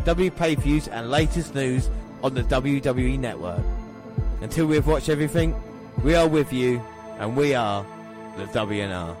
WWE pay-per-views and latest news on the WWE Network. Until we have watched everything, we are with you, and we are the WNR.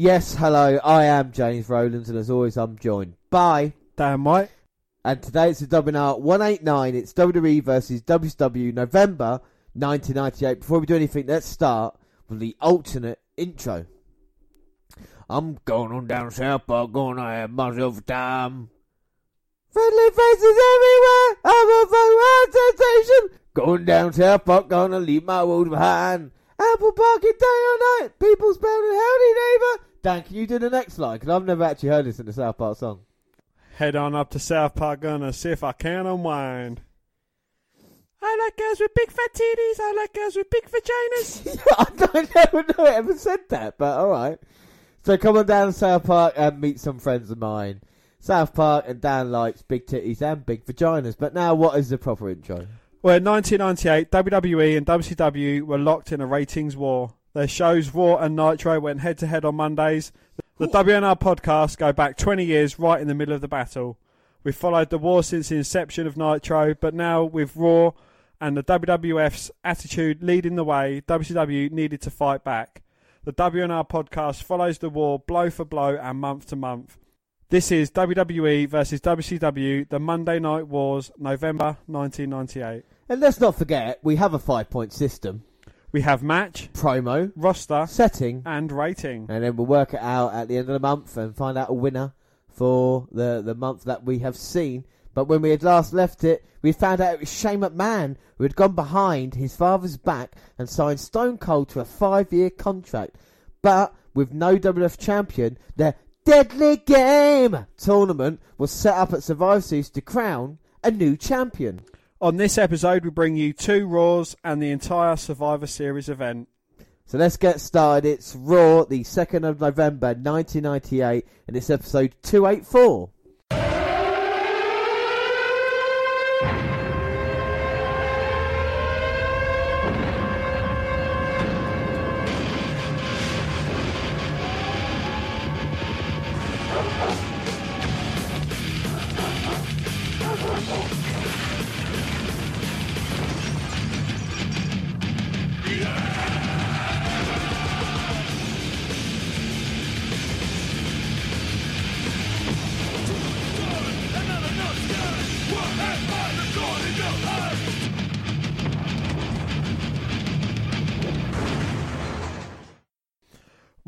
Yes, hello, I am James Rowlands, and as always, I'm joined by Dan White. And today it's the WNR 189, it's WWE versus WCW, November 1998. Before we do anything, let's start with the alternate intro. I'm going on down south, but I'm going to have myself a time. Friendly faces everywhere, I'm a fucking sensation. Going down south, but I'm going to leave my world behind. Apple parking day or night, people spouting howdy neighbour. Dan, can you do the next line? Because I've never actually heard this in the South Park song. Head on up to South Park, gonna see if I can unwind. I like girls with big fat titties, I like girls with big vaginas. I never ever said that, but alright. So come on down to South Park and meet some friends of mine. South Park and Dan likes big titties and big vaginas. But now what is the proper intro? Well, in 1998, WWE and WCW were locked in a ratings war. Their shows, Raw and Nitro, went head-to-head on Mondays. The WNR podcast go back 20 years right in the middle of the battle. We've followed the war since the inception of Nitro, but now with Raw and the WWF's attitude leading the way, WCW needed to fight back. The WNR podcast follows the war blow for blow and month to month. This is WWE versus WCW, the Monday Night Wars, November 1998. And let's not forget, we have a 5-point system. We have match, promo, roster, setting, and rating. And then we'll work it out at the end of the month and find out a winner for the month that we have seen. But when we had last left it, we found out it was Shane McMahon who had gone behind his father's back and signed Stone Cold to a 5-year contract. But with no WWF champion, there. Deadly Game tournament was set up at Survivor Series to crown a new champion. On this episode, we bring you two Raws and the entire Survivor Series event. So let's get started. It's Raw, the 2nd of November, 1998, and it's episode 284.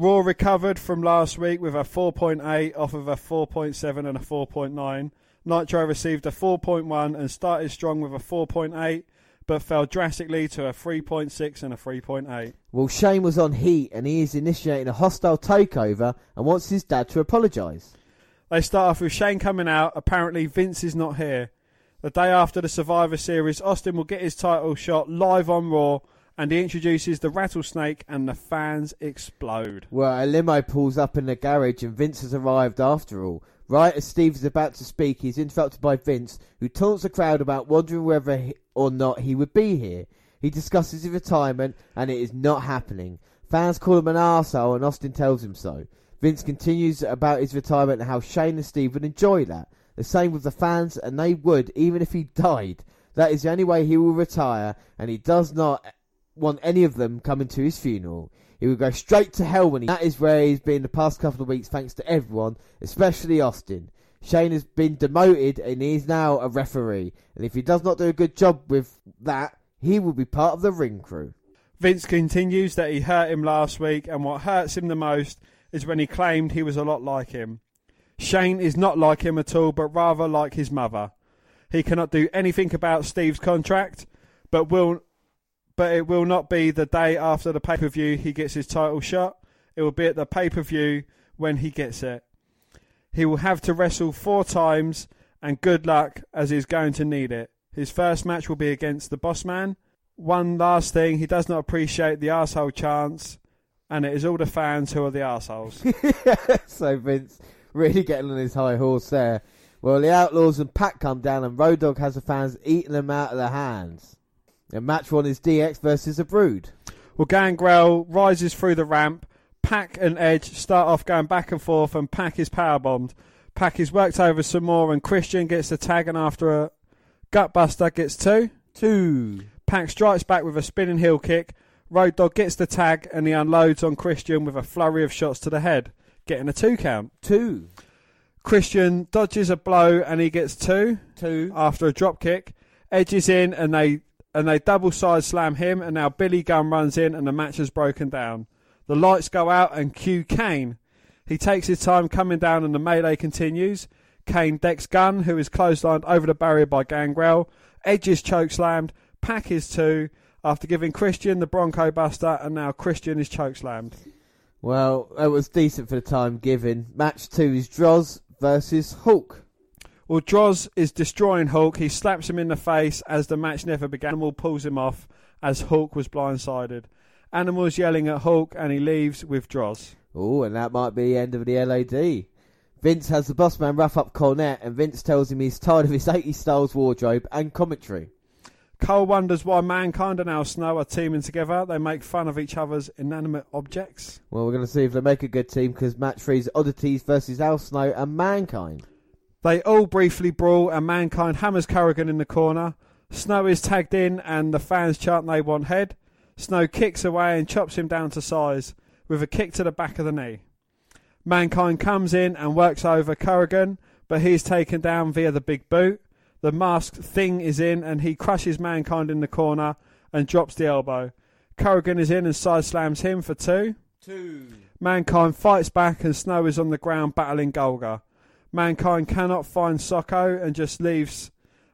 Raw recovered from last week with a 4.8 off of a 4.7 and a 4.9. Nitro received a 4.1 and started strong with a 4.8, but fell drastically to a 3.6 and a 3.8. Well, Shane was on heat, and he is initiating a hostile takeover and wants his dad to apologise. They start off with Shane coming out. Apparently, Vince is not here. The day after the Survivor Series, Austin will get his title shot live on Raw, and he introduces the Rattlesnake, and the fans explode. Well, a limo pulls up in the garage, and Vince has arrived after all. Right as Steve is about to speak, he's interrupted by Vince, who taunts the crowd about wondering whether or not he would be here. He discusses his retirement, and it is not happening. Fans call him an arsehole, and Austin tells him so. Vince continues about his retirement and how Shane and Steve would enjoy that. The same with the fans, and they would, even if he died. That is the only way he will retire, and he does not want any of them coming to his funeral. He will go straight to hell when he... That is where he's been the past couple of weeks, thanks to everyone, especially Austin. Shane has been demoted and he is now a referee. And if he does not do a good job with that, he will be part of the ring crew. Vince continues that he hurt him last week, and what hurts him the most is when he claimed he was a lot like him. Shane is not like him at all, but rather like his mother. He cannot do anything about Steve's contract, but it will not be the day after the pay-per-view he gets his title shot. It will be at the pay-per-view when he gets it. He will have to wrestle 4 times, and good luck, as he's going to need it. His first match will be against the Boss Man. One last thing, he does not appreciate the arsehole chance, and it is all the fans who are the arseholes. So Vince really getting on his high horse there. Well, the Outlaws and Pac come down, and Road Dogg has the fans eating them out of their hands. And match one is DX versus the Brood. Well, Gangrel rises through the ramp. Pac and Edge start off going back and forth, and Pac is powerbombed. Pac is worked over some more, and Christian gets the tag, and after a gutbuster gets 2. Pac strikes back with a spinning heel kick. Road Dogg gets the tag, and he unloads on Christian with a flurry of shots to the head, getting a 2 count. 2. Christian dodges a blow, and he gets 2 after a drop kick. Edge is in, and they double side slam him, and now Billy Gunn runs in, and the match has broken down. The lights go out, and cue Kane. He takes his time coming down, and the melee continues. Kane decks Gunn, who is clotheslined over the barrier by Gangrel. Edge is chokeslammed. Pac is 2 after giving Christian the Bronco Buster, and now Christian is chokeslammed. Well, it was decent for the time given. Match 2 is Droz versus Hulk. Well, Droz is destroying Hulk. He slaps him in the face as the match never began. Animal pulls him off as Hulk was blindsided. Animal's yelling at Hulk, and he leaves with Droz. Oh, and that might be the end of the LAD. Vince has the Boss Man rough up Cornette, and Vince tells him he's tired of his 80s styles wardrobe and commentary. Cole wonders why Mankind and Al Snow are teaming together. They make fun of each other's inanimate objects. Well, we're going to see if they make a good team, because match 3 is Oddities versus Al Snow and Mankind. They all briefly brawl, and Mankind hammers Kerrigan in the corner. Snow is tagged in, and the fans chant they want head. Snow kicks away and chops him down to size with a kick to the back of the knee. Mankind comes in and works over Kerrigan, but he is taken down via the big boot. The masked Thing is in, and he crushes Mankind in the corner and drops the elbow. Kerrigan is in and side slams him for 2. Mankind fights back, and Snow is on the ground battling Golga. Mankind cannot find Socko and just leaves,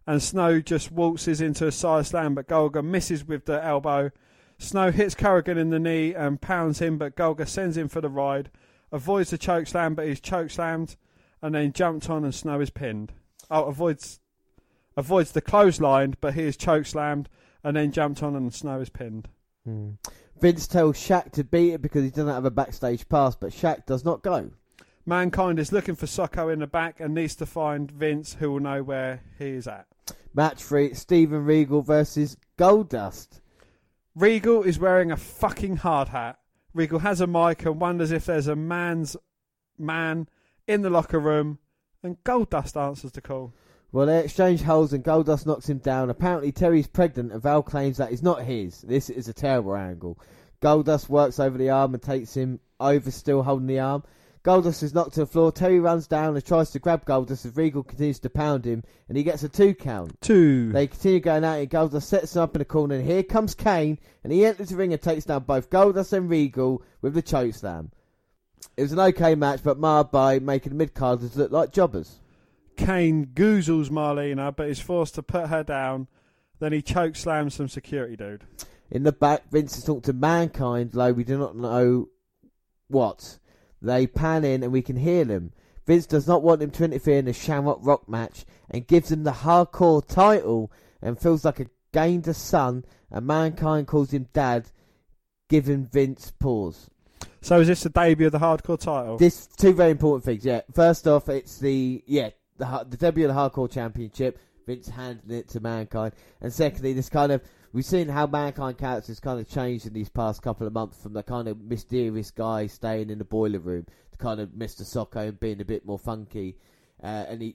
and Snow just waltzes into a side slam, but Golga misses with the elbow. Snow hits Kerrigan in the knee and pounds him, but Golga sends him for the ride, avoids the chokeslam, but he's chokeslammed and then jumped on, and Snow is pinned. Avoids the clothesline, but he is chokeslammed and then jumped on, and Snow is pinned. Vince tells Shaq to beat it because he doesn't have a backstage pass, but Shaq does not go. Mankind is looking for Socko in the back and needs to find Vince, who will know where he is at. Match 3, Steven Regal versus Goldust. Regal is wearing a fucking hard hat. Regal has a mic and wonders if there's a man's man in the locker room, and Goldust answers the call. Well, they exchange holes, and Goldust knocks him down. Apparently Terry's pregnant, and Val claims that is not his. This is a terrible angle. Goldust works over the arm and takes him over, still holding the arm. Goldust is knocked to the floor. Terry runs down and tries to grab Goldust as Regal continues to pound him, and he gets a 2 count. 2. They continue going out, and Goldust sets him up in the corner, and here comes Kane, and he enters the ring and takes down both Goldust and Regal with the chokeslam. It was an okay match, but marred by making the midcarders look like jobbers. Kane goozles Marlena, but is forced to put her down. Then he chokeslams some security dude. In the back, Vince has talked to Mankind, though we do not know what. They pan in and we can hear them. Vince does not want him to interfere in the Shamrock Rock match and gives him the hardcore title and feels like a gained a son, and Mankind calls him dad, giving Vince pause. So is this the debut of the hardcore title? This 2 very important things, yeah. First off, it's the debut of the hardcore championship, Vince handing it to Mankind. And secondly, this kind of... We've seen how Mankind characters kind of changed in these past couple of months from the kind of mysterious guy staying in the boiler room to kind of Mr. Socko and being a bit more funky, and he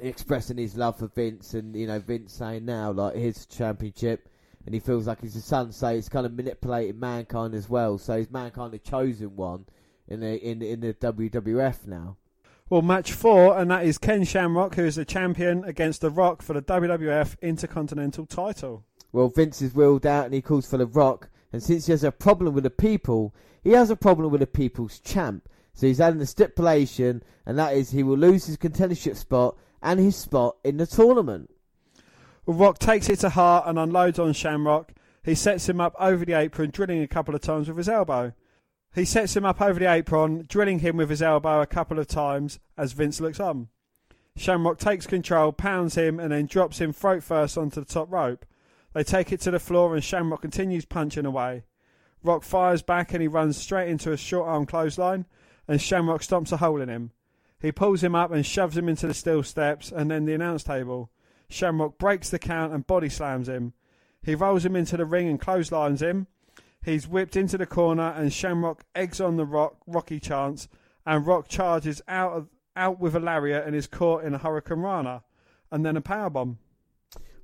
expressing his love for Vince, and, you know, Vince saying now, like, here's the championship, and he feels like he's the sun, so he's kind of manipulating Mankind as well. So he's Mankind the chosen one in the WWF now. Well, match 4, and that is Ken Shamrock, who is the champion, against The Rock for the WWF Intercontinental title. Well, Vince is wheeled out and he calls for The Rock, and since he has a problem with the people, he has a problem with the people's champ. So he's adding a stipulation, and that is he will lose his contendership spot and his spot in the tournament. Well, Rock takes it to heart and unloads on Shamrock. He sets him up over the apron, drilling a couple of times with his elbow. He sets him up over the apron, drilling him with his elbow a couple of times as Vince looks on. Shamrock takes control, pounds him, and then drops him throat first onto the top rope. They take it to the floor and Shamrock continues punching away. Rock fires back and he runs straight into a short arm clothesline, and Shamrock stomps a hole in him. He pulls him up and shoves him into the steel steps and then the announce table. Shamrock breaks the count and body slams him. He rolls him into the ring and clotheslines him. He's whipped into the corner and Shamrock eggs on the Rock, Rocky chants, and Rock charges out with a lariat and is caught in a hurricanrana, and then a powerbomb.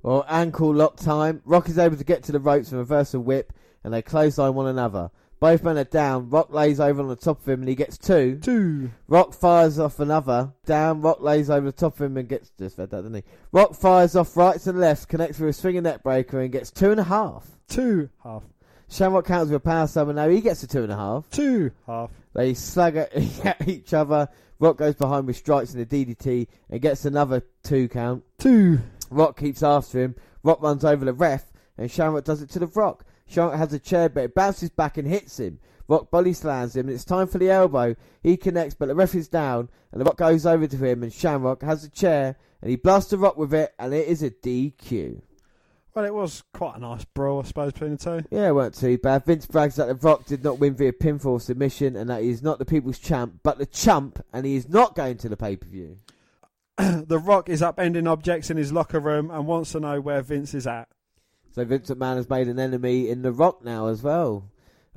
Well, ankle lock time. Rock is able to get to the ropes and reverse a whip, and they clothesline one another. Both men are down. Rock lays over on the top of him and he gets two. Two. Rock fires off another. Down. Rock lays over the top of him and gets... Just read that, didn't he? Rock fires off rights and lefts, connects with a swinging neck breaker and gets 2.5. 2.5. Shamrock counts with a power slam, and now he gets a 2.5. 2.5. They slug at each other. Rock goes behind with strikes and a DDT and gets another 2 count. 2. Rock keeps after him. Rock runs over the ref, and Shamrock does it to the Rock. Shamrock has a chair, but it bounces back and hits him. Rock body slams him, and it's time for the elbow. He connects, but the ref is down, and the Rock goes over to him, and Shamrock has a chair, and he blasts the Rock with it, and it is a DQ. Well, it was quite a nice brawl, I suppose, between the two. Yeah, it weren't too bad. Vince brags that The Rock did not win via pinfall or submission, and that he is not the people's champ, but the chump, and he is not going to the pay-per-view. The Rock is upending objects in his locker room and wants to know where Vince is at. So Vince McMahon has made an enemy in The Rock now as well.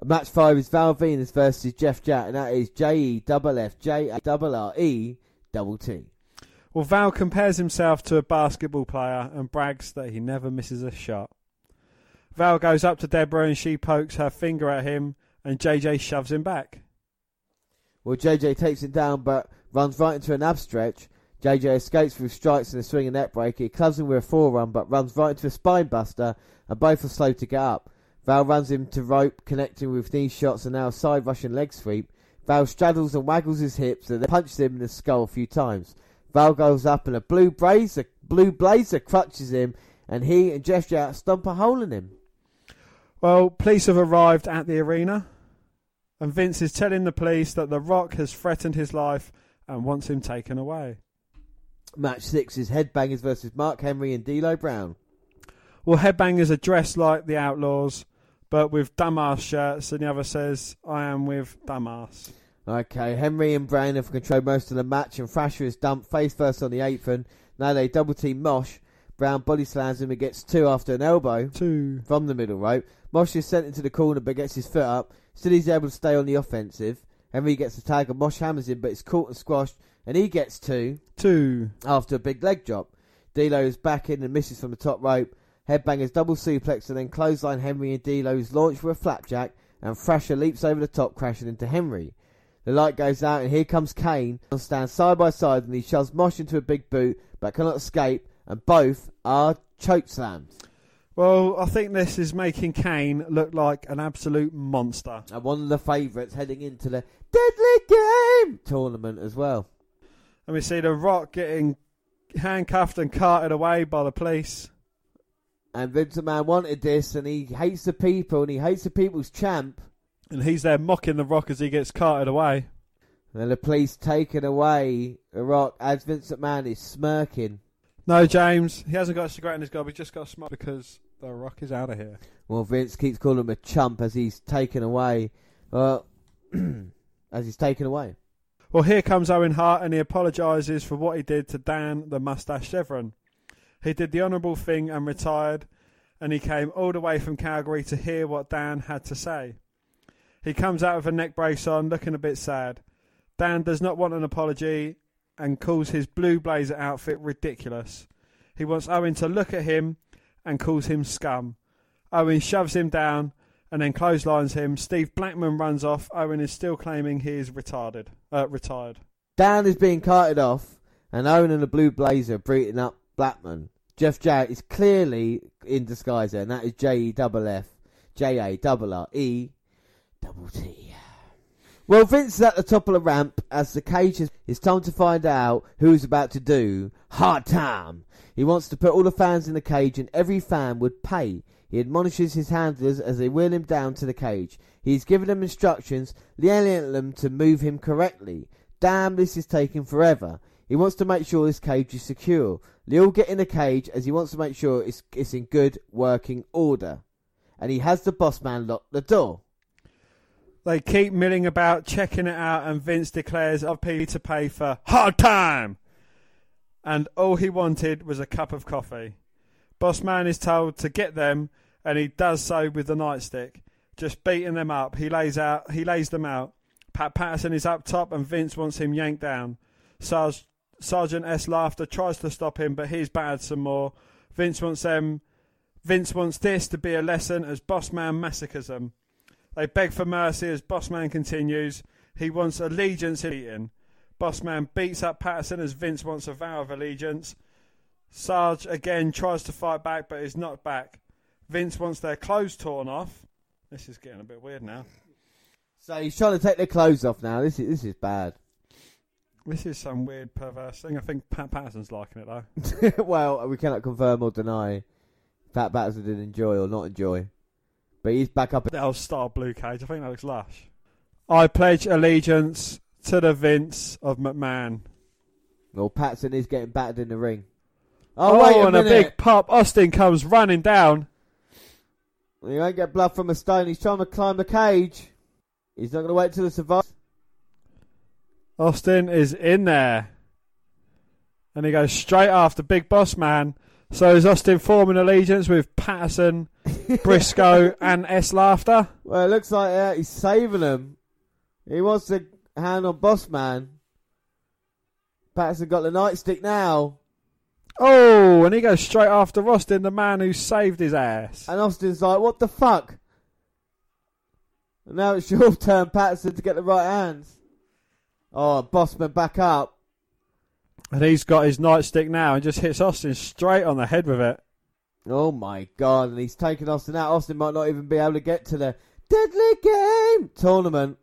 Match 5 is Val Venus versus Jeff Jarrett, and that is JEFFJARRET. Well, Val compares himself to a basketball player and brags that he never misses a shot. Val goes up to Deborah and she pokes her finger at him, and JJ shoves him back. Well, JJ takes him down but runs right into an ab stretch. JJ escapes with strikes and a swing and neck break. He clubs him with a forearm but runs right into a spine buster, and both are slow to get up. Val runs him to rope, connecting with knee shots and now a side Russian leg sweep. Val straddles and waggles his hips and then punches him in the skull a few times. Val goes up and a blue blazer crutches him, and he and Jeff Jarrett stomp a hole in him. Well, police have arrived at the arena, and Vince is telling the police that The Rock has threatened his life and wants him taken away. Match 6 is Headbangers versus Mark Henry and D'Lo Brown. Well, Headbangers are dressed like the Outlaws, but with dumbass shirts, and the other says, "I am with dumbass." Okay, Henry and Brown have controlled most of the match, and Thrasher is dumped face first on the apron. Now they double team Mosh. Brown body slams him and gets 2 after an elbow. 2 from the middle rope. Mosh is sent into the corner but gets his foot up. Still he's able to stay on the offensive. Henry gets the tag and Mosh hammers him, but it's caught and squashed, and he gets 2 after a big leg drop. D'Lo is back in and misses from the top rope. Headbangers double suplex and then clothesline Henry, and D'Lo is launched with a flapjack, and Thrasher leaps over the top, crashing into Henry. The light goes out, and here comes Kane. They stand side by side, and he shoves Mosh into a big boot, but cannot escape, and both are chokeslams. Well, I think this is making Kane look like an absolute monster. And one of the favourites heading into the Deadly Game tournament as well. And we see The Rock getting handcuffed and carted away by the police. And Vince McMahon wanted this, and he hates the people, and he hates the people's champ. And he's there mocking The Rock as he gets carted away. And the police taken away The Rock as Vince McMahon is smirking. No, James, he hasn't got a cigarette in his gob, he's just got a smoke because The Rock is out of here. Well, Vince keeps calling him a chump as he's taken away. Well, here comes Owen Hart, and he apologises for what he did to Dan the Mustache Chevron. He did the honourable thing and retired, and he came all the way from Calgary to hear what Dan had to say. He comes out with a neck brace on, looking a bit sad. Dan does not want an apology and calls his blue blazer outfit ridiculous. He wants Owen to look at him and calls him scum. Owen shoves him down and then clotheslines him. Steve Blackman runs off. Owen is still claiming he is retired. Dan is being carted off, and Owen and the Blue Blazer beating up Blackman. Jeff Jarrett is clearly in disguise there, and that is JEFF JARRET. Well, Vince is at the top of the ramp as the cage is... It's time to find out who is about to do hard time. He wants to put all the fans in the cage, and every fan would pay. He admonishes his handlers as they wheel him down to the cage. He's given them instructions, yelling them to move him correctly. Damn, this is taking forever. He wants to make sure this cage is secure. They all get in the cage as he wants to make sure it's in good working order. And he has the boss man lock the door. They keep milling about, checking it out, and Vince declares, I've paid to pay for hard time. And all he wanted was a cup of coffee. Boss Man is told to get them, and he does so with the nightstick, just beating them up. He lays them out. Pat Patterson is up top, and Vince wants him yanked down. Sergeant S. Laughter tries to stop him, but he's battered some more. Vince wants this to be a lesson as Boss Man massacres them. They beg for mercy as Bossman continues. He wants allegiance in eating. Bossman beats up Patterson as Vince wants a vow of allegiance. Sarge again tries to fight back but is knocked back. Vince wants their clothes torn off. This is getting a bit weird now. So he's trying to take their clothes off now. This is bad. This is some weird perverse thing. I think Pat Patterson's liking it though. Well, we cannot confirm or deny Pat Patterson did enjoy or not enjoy. But he's back up in the old Star Blue cage. I think that looks lush. I pledge allegiance to the Vince of McMahon. Well, Patson is getting battered in the ring. Oh, wait a minute. A big pop. Austin comes running down. Well, you ain't get blood from a stone. He's trying to climb the cage. He's not going to wait till it survives. Austin is in there. And he goes straight after Big Boss Man. So is Austin forming allegiance with Patterson, Briscoe, and S. Laughter? Well, it looks like he's saving them. He wants to hand on Boss Man. Patterson got the nightstick now. Oh, and he goes straight after Austin, the man who saved his ass. And Austin's like, what the fuck? And now it's your turn, Patterson, to get the right hands. Oh, Boss Man back up. And he's got his nightstick now and just hits Austin straight on the head with it. Oh, my God. And he's taking Austin out. Austin might not even be able to get to the Deadly Game tournament.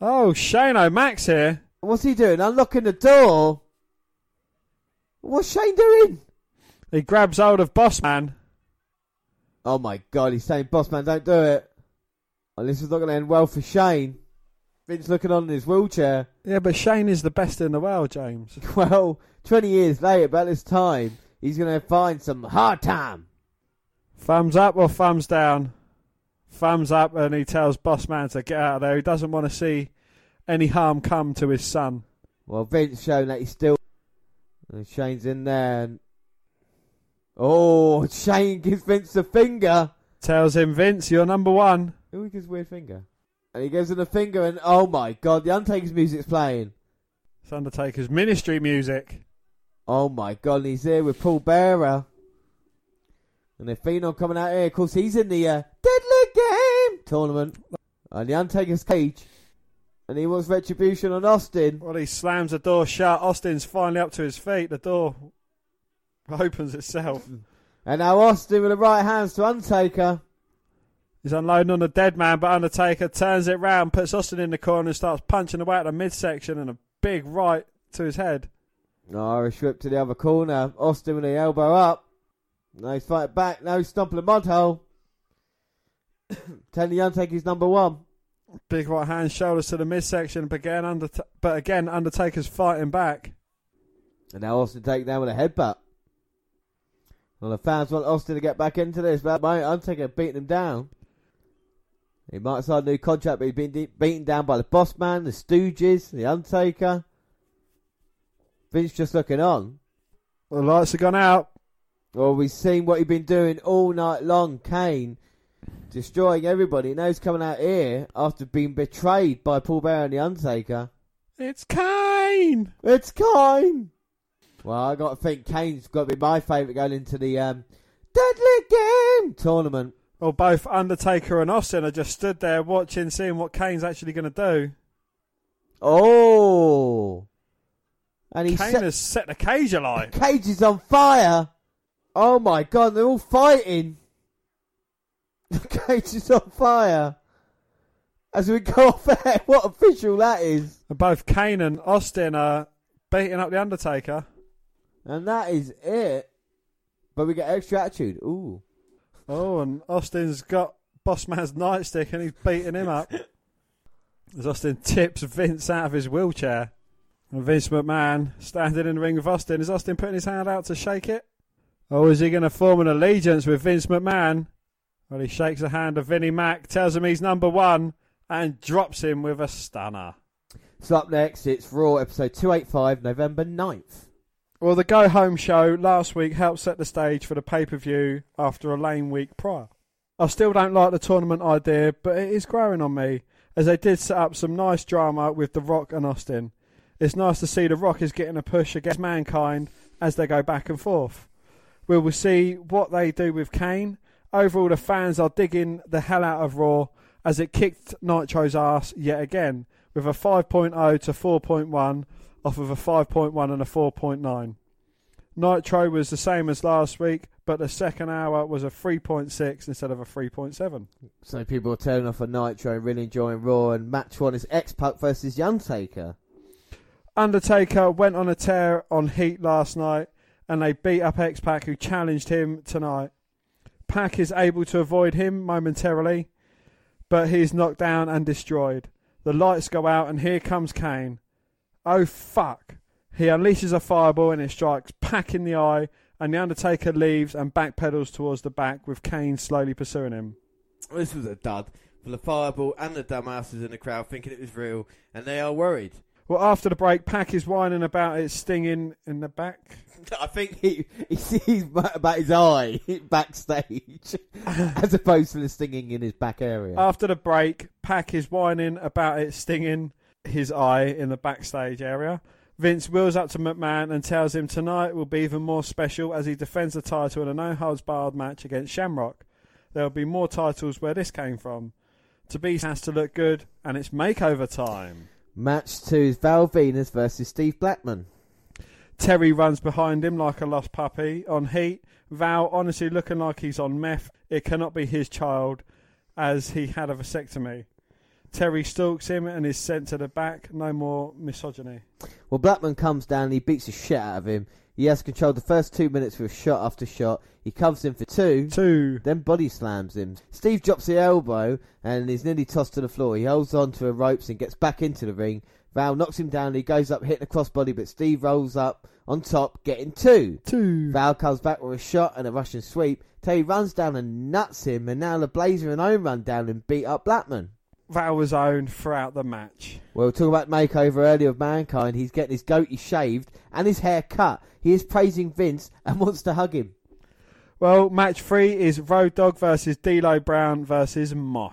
Oh, Shane O'Max here. What's he doing? Unlocking the door? What's Shane doing? He grabs hold of Bossman. Oh, my God. He's saying, Bossman, don't do it. And this is not going to end well for Shane. Vince looking on in his wheelchair. Yeah, but Shane is the best in the world, James. Well, 20 years later, about this time, he's going to find some hard time. Thumbs up or thumbs down? Thumbs up, and he tells Bossman to get out of there. He doesn't want to see any harm come to his son. Well, Vince showing that he's still... And Shane's in there. And... Oh, Shane gives Vince a finger. Tells him, Vince, you're number one. Who gives weird finger? And he gives him a finger and, oh my God, the Undertaker's music's playing. It's Undertaker's ministry music. Oh my God, and he's here with Paul Bearer. And the Phenom coming out here. Of course, he's in the Deadly Game tournament. And the Undertaker's cage. And he wants retribution on Austin. Well, he slams the door shut. Austin's finally up to his feet. The door opens itself. And now Austin with the right hands to Undertaker. He's unloading on the dead man, but Undertaker turns it round, puts Austin in the corner and starts punching away at the midsection and a big right to his head. Irish whip to the other corner. Austin with the elbow up. Now he's fighting back. Now he's stomping the mud hole. Telling the Undertaker he's number one. Big right hand, shoulders to the midsection, but again Undertaker's fighting back. And now Austin taken down with a headbutt. Well, the fans want Austin to get back into this, but Undertaker beating him down. He might have signed a new contract, but he's been beaten down by the Boss Man, the Stooges, the Undertaker. Vince just looking on. The lights have gone out. Well, we've seen what he's been doing all night long. Kane destroying everybody. Now he's coming out here after being betrayed by Paul Bearer and the Undertaker. It's Kane! It's Kane! Well, I got to think Kane's got to be my favourite going into the Deadly Game tournament. or both Undertaker and Austin are just stood there watching, seeing what Kane's actually going to do. Oh. And Kane has set the cage alight. The cage is on fire. Oh my God, they're all fighting. The cage is on fire. As we go off air, what official that is. And both Kane and Austin are beating up The Undertaker. And that is it. But we get extra attitude. Ooh. Oh, and Austin's got Boss Man's nightstick and he's beating him up. As Austin tips Vince out of his wheelchair. And Vince McMahon standing in the ring with Austin. Is Austin putting his hand out to shake it? Or is he going to form an allegiance with Vince McMahon? Well, he shakes the hand of Vinnie Mac, tells him he's number one, and drops him with a stunner. So up next, it's Raw, episode 285, November 9th. Well, the go-home show last week helped set the stage for the pay-per-view after a lame week prior. I still don't like the tournament idea, but it is growing on me, as they did set up some nice drama with The Rock and Austin. It's nice to see The Rock is getting a push against Mankind as they go back and forth. We will see what they do with Kane. Overall, the fans are digging the hell out of Raw as it kicked Nitro's ass yet again with a 5.0 to 4.1 off of a 5.1 and a 4.9. Nitro was the same as last week, but the second hour was a 3.6 instead of a 3.7. So people are turning off a Nitro and really enjoying Raw, and match one is X-Pac versus The Undertaker. Undertaker went on a tear on Heat last night and they beat up X-Pac, who challenged him tonight. Pac is able to avoid him momentarily, but he is knocked down and destroyed. The lights go out and here comes Kane. Oh fuck. He unleashes a fireball and it strikes Pac in the eye, and The Undertaker leaves and backpedals towards the back with Kane slowly pursuing him. This was a dud for the fireball and the dumbasses in the crowd thinking it was real, and they are worried. Well, after the break, Pac is whining about it stinging in the back. I think he sees about his eye backstage as opposed to the stinging in his back area. After the break, Pac is whining about it stinging his eye in the backstage area. Vince wheels up to McMahon and tells him tonight will be even more special as he defends the title in a no-holds-barred match against Shamrock. There will be more titles where this came from. To be has to look good, and it's makeover time. Match 2 is Val Venis versus Steve Blackman. Terry runs behind him like a lost puppy. On Heat, Val honestly looking like he's on meth. It cannot be his child, as he had a vasectomy. Terry stalks him and is sent to the back. No more misogyny. Well, Blackman comes down and he beats the shit out of him. He has controlled the first 2 minutes with shot after shot. He covers him for two, then body slams him. Steve drops the elbow and is nearly tossed to the floor. He holds on to the ropes and gets back into the ring. Val knocks him down and he goes up hitting the crossbody, but Steve rolls up on top, getting two. Val comes back with a shot and a Russian sweep. Terry runs down and nuts him, and now the Blazer and Owen run down and beat up Blackman. Val was owned throughout the match. Well, talking about makeover earlier of Mankind, he's getting his goatee shaved and his hair cut. He is praising Vince and wants to hug him. Well, match 3 is Road Dogg versus D'Lo Brown versus Mosh.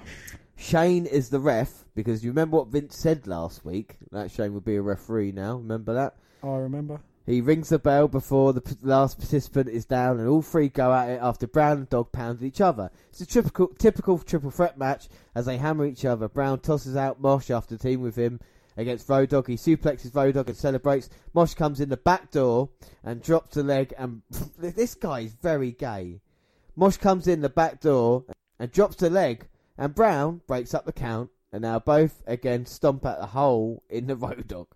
Shane is the ref, because you remember what Vince said last week? That Shane would be a referee now, remember that? I remember. He rings the bell before the last participant is down, and all three go at it after Brown and Dog pound each other. It's a typical triple threat match as they hammer each other. Brown tosses out Mosh after team with him against Road Dogg. He suplexes Road Dogg and celebrates. Mosh comes in the back door and drops a leg, and this guy is very gay. Mosh comes in the back door and drops a leg, and Brown breaks up the count, and now both again stomp at the hole in the Road Dogg.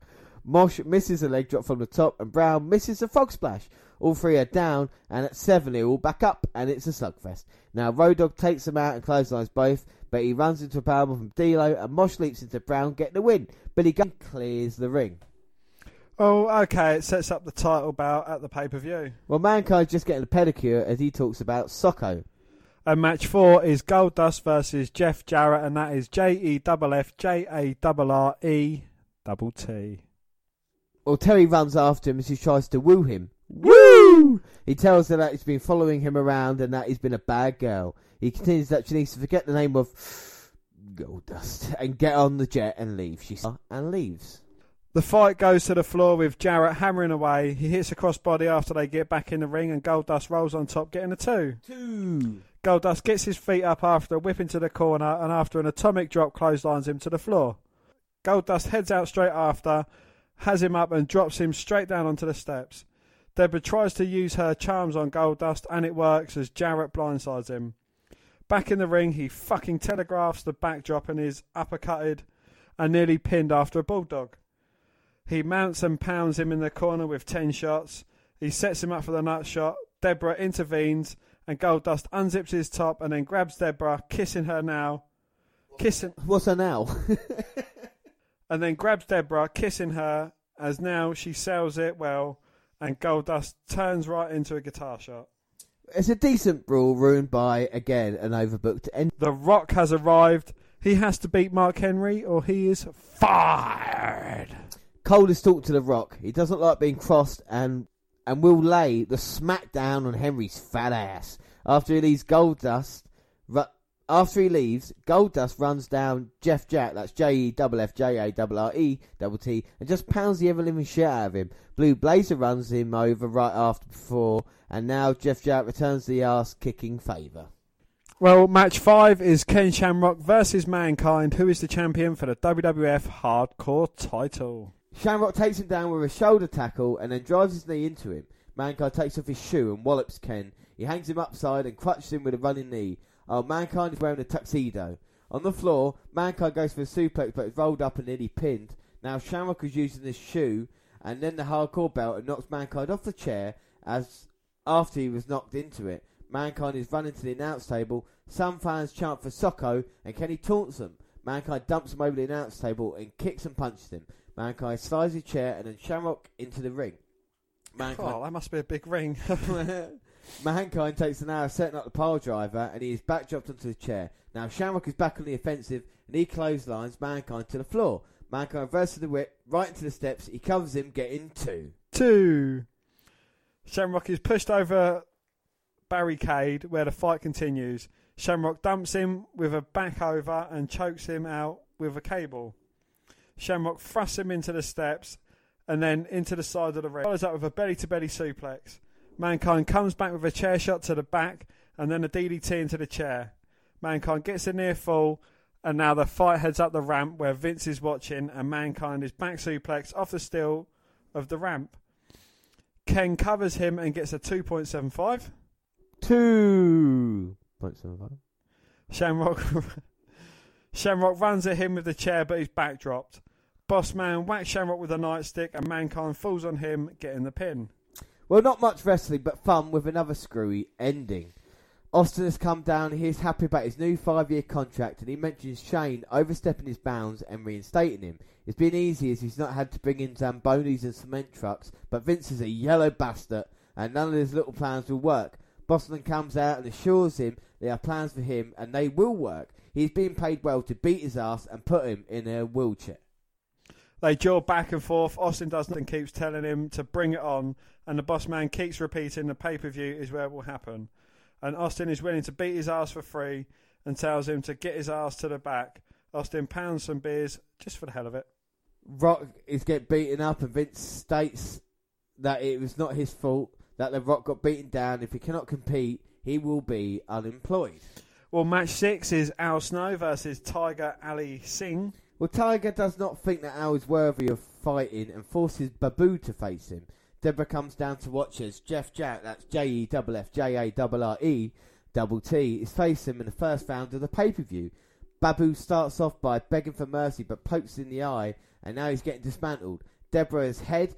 Mosh misses a leg drop from the top, and Brown misses a frog splash. All three are down, and at 7 they're all back up, and it's a slugfest. Now Road Dogg takes them out and clotheslines both, but he runs into a powerbomb from D'Lo, and Mosh leaps into Brown, getting the win. Billy Gunn clears the ring. Oh, okay, it sets up the title bout at the pay-per-view. Well, Mankind's just getting a pedicure as he talks about Socko. And match 4 is Goldust versus Jeff Jarrett, and that is JEFFJARRET. Well, Terry runs after him as he tries to woo him. Woo! He tells her that he's been following him around and that he's been a bad girl. He continues that she needs to forget the name of Goldust and get on the jet and leave. She leaves. The fight goes to the floor with Jarrett hammering away. He hits a crossbody after they get back in the ring, and Goldust rolls on top, getting a two. Goldust gets his feet up after a whip into the corner, and after an atomic drop, clotheslines him to the floor. Goldust heads out straight after, has him up, and drops him straight down onto the steps. Deborah tries to use her charms on Goldust, and it works as Jarrett blindsides him. Back in the ring, he fucking telegraphs the backdrop and is uppercutted and nearly pinned after a bulldog. He mounts and pounds him in the corner with 10 shots. He sets him up for the nut shot. Deborah intervenes, and Goldust unzips his top and then grabs Deborah, kissing her now. What's her now? And then grabs Deborah, kissing her, as now she sells it well, and Goldust turns right into a guitar shot. It's a decent brawl ruined by, again, an overbooked end. The Rock has arrived. He has to beat Mark Henry or he is fired. Cole has talked to The Rock. He doesn't like being crossed and will lay the smack down on Henry's fat ass. After he leaves, Goldust runs down Jeff Jarrett, that's Jeffjarre, and just pounds the ever-living shit out of him. Blue Blazer runs him over right after before, and now Jeff Jarrett returns the ass-kicking favour. Well, match 5 is Ken Shamrock versus Mankind, who is the champion for the WWF Hardcore title. Shamrock takes him down with a shoulder tackle and then drives his knee into him. Mankind takes off his shoe and wallops Ken. He hangs him upside and crutches him with a running knee. Oh, Mankind is wearing a tuxedo. On the floor, Mankind goes for a suplex but is rolled up and nearly pinned. Now Shamrock is using his shoe and then the hardcore belt and knocks Mankind off the chair as after he was knocked into it. Mankind is running to the announce table. Some fans chant for Socko and Kenny taunts them. Mankind dumps him over the announce table and kicks and punches him. Mankind slides his chair and then Shamrock into the ring. Oh, that must be a big ring. Mankind takes an hour setting up the pile driver and he is backdropped onto the chair. Now Shamrock is back on the offensive and he clotheslines Mankind to the floor. Mankind reverses the whip right into the steps. He covers him, getting two. Shamrock is pushed over barricade where the fight continues. Shamrock dumps him with a back over and chokes him out with a cable. Shamrock thrusts him into the steps and then into the side of the ring. Follows up with a belly-to-belly suplex. Mankind comes back with a chair shot to the back and then a DDT into the chair. Mankind gets a near fall and now the fight heads up the ramp where Vince is watching and Mankind is back suplex off the steel of the ramp. Ken covers him and gets a 2.75. 2.75. Shamrock runs at him with the chair but he's backdropped. Boss Man whacks Shamrock with a nightstick and Mankind falls on him, getting the pin. Well, not much wrestling, but fun with another screwy ending. Austin has come down, he is happy about his new 5-year contract, and he mentions Shane overstepping his bounds and reinstating him. It's been easy as he's not had to bring in Zambonis and cement trucks, but Vince is a yellow bastard, and none of his little plans will work. Bossman comes out and assures him they have plans for him, and they will work. He's being paid well to beat his ass and put him in a wheelchair. They jaw back and forth. Austin does nothing, keeps telling him to bring it on, and the boss man keeps repeating the pay-per-view is where it will happen. And Austin is willing to beat his ass for free and tells him to get his ass to the back. Austin pounds some beers just for the hell of it. Rock is getting beaten up and Vince states that it was not his fault that The Rock got beaten down. If he cannot compete, he will be unemployed. Well, match 6 is Al Snow versus Tiger Ali Singh. Well, Tiger does not think that Al is worthy of fighting and forces Babu to face him. Deborah comes down to watch as Jeff Jarrett, that's Jeffjarre, is facing him in the first round of the pay-per-view. Babu starts off by begging for mercy but pokes in the eye and now he's getting dismantled. Deborah's head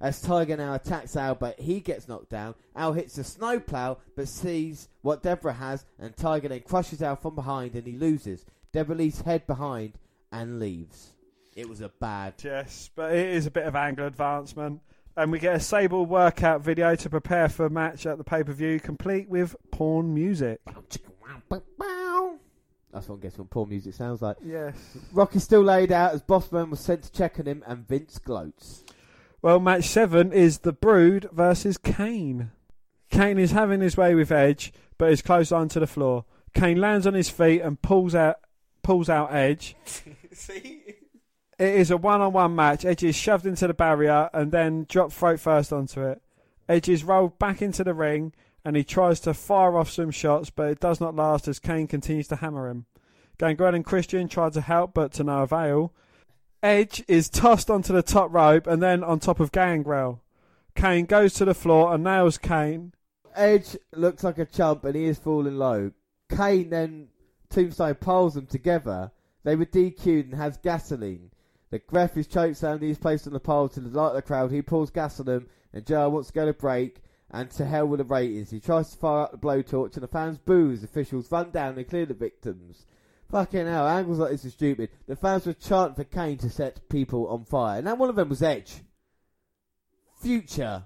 as Tiger now attacks Al but he gets knocked down. Al hits a snowplow but sees what Deborah has and Tiger then crushes Al from behind and he loses. Deborah leaves head behind and leaves. It was a bad... Yes, but it is a bit of angle advancement. And we get a Sable workout video to prepare for a match at the pay-per-view, complete with porn music. That's what I guess what porn music sounds like. Yes. Rock is still laid out as Bossman was sent to check on him and Vince gloats. Well, match 7 is The Brood versus Kane. Kane is having his way with Edge, but is clotheslined to the floor. Kane lands on his feet and pulls out Edge. See? It is a one-on-one match. Edge is shoved into the barrier and then dropped throat first onto it. Edge is rolled back into the ring and he tries to fire off some shots, but it does not last as Kane continues to hammer him. Gangrel and Christian try to help, but to no avail. Edge is tossed onto the top rope and then on top of Gangrel. Kane goes to the floor and nails Kane. Edge looks like a chump and he is falling low. Kane then tombstone piles them together. They were DQ'd and has gasoline. The ref is chokeslammed. He's placed on the pile to delight the crowd. He pulls gas on them, and JR wants to go to break, and to hell with the ratings. He tries to fire up the blowtorch, and the fans boo as officials run down and clear the victims. Fucking hell, angles like this are stupid. The fans were chanting for Kane to set people on fire, and now one of them was Edge. Future,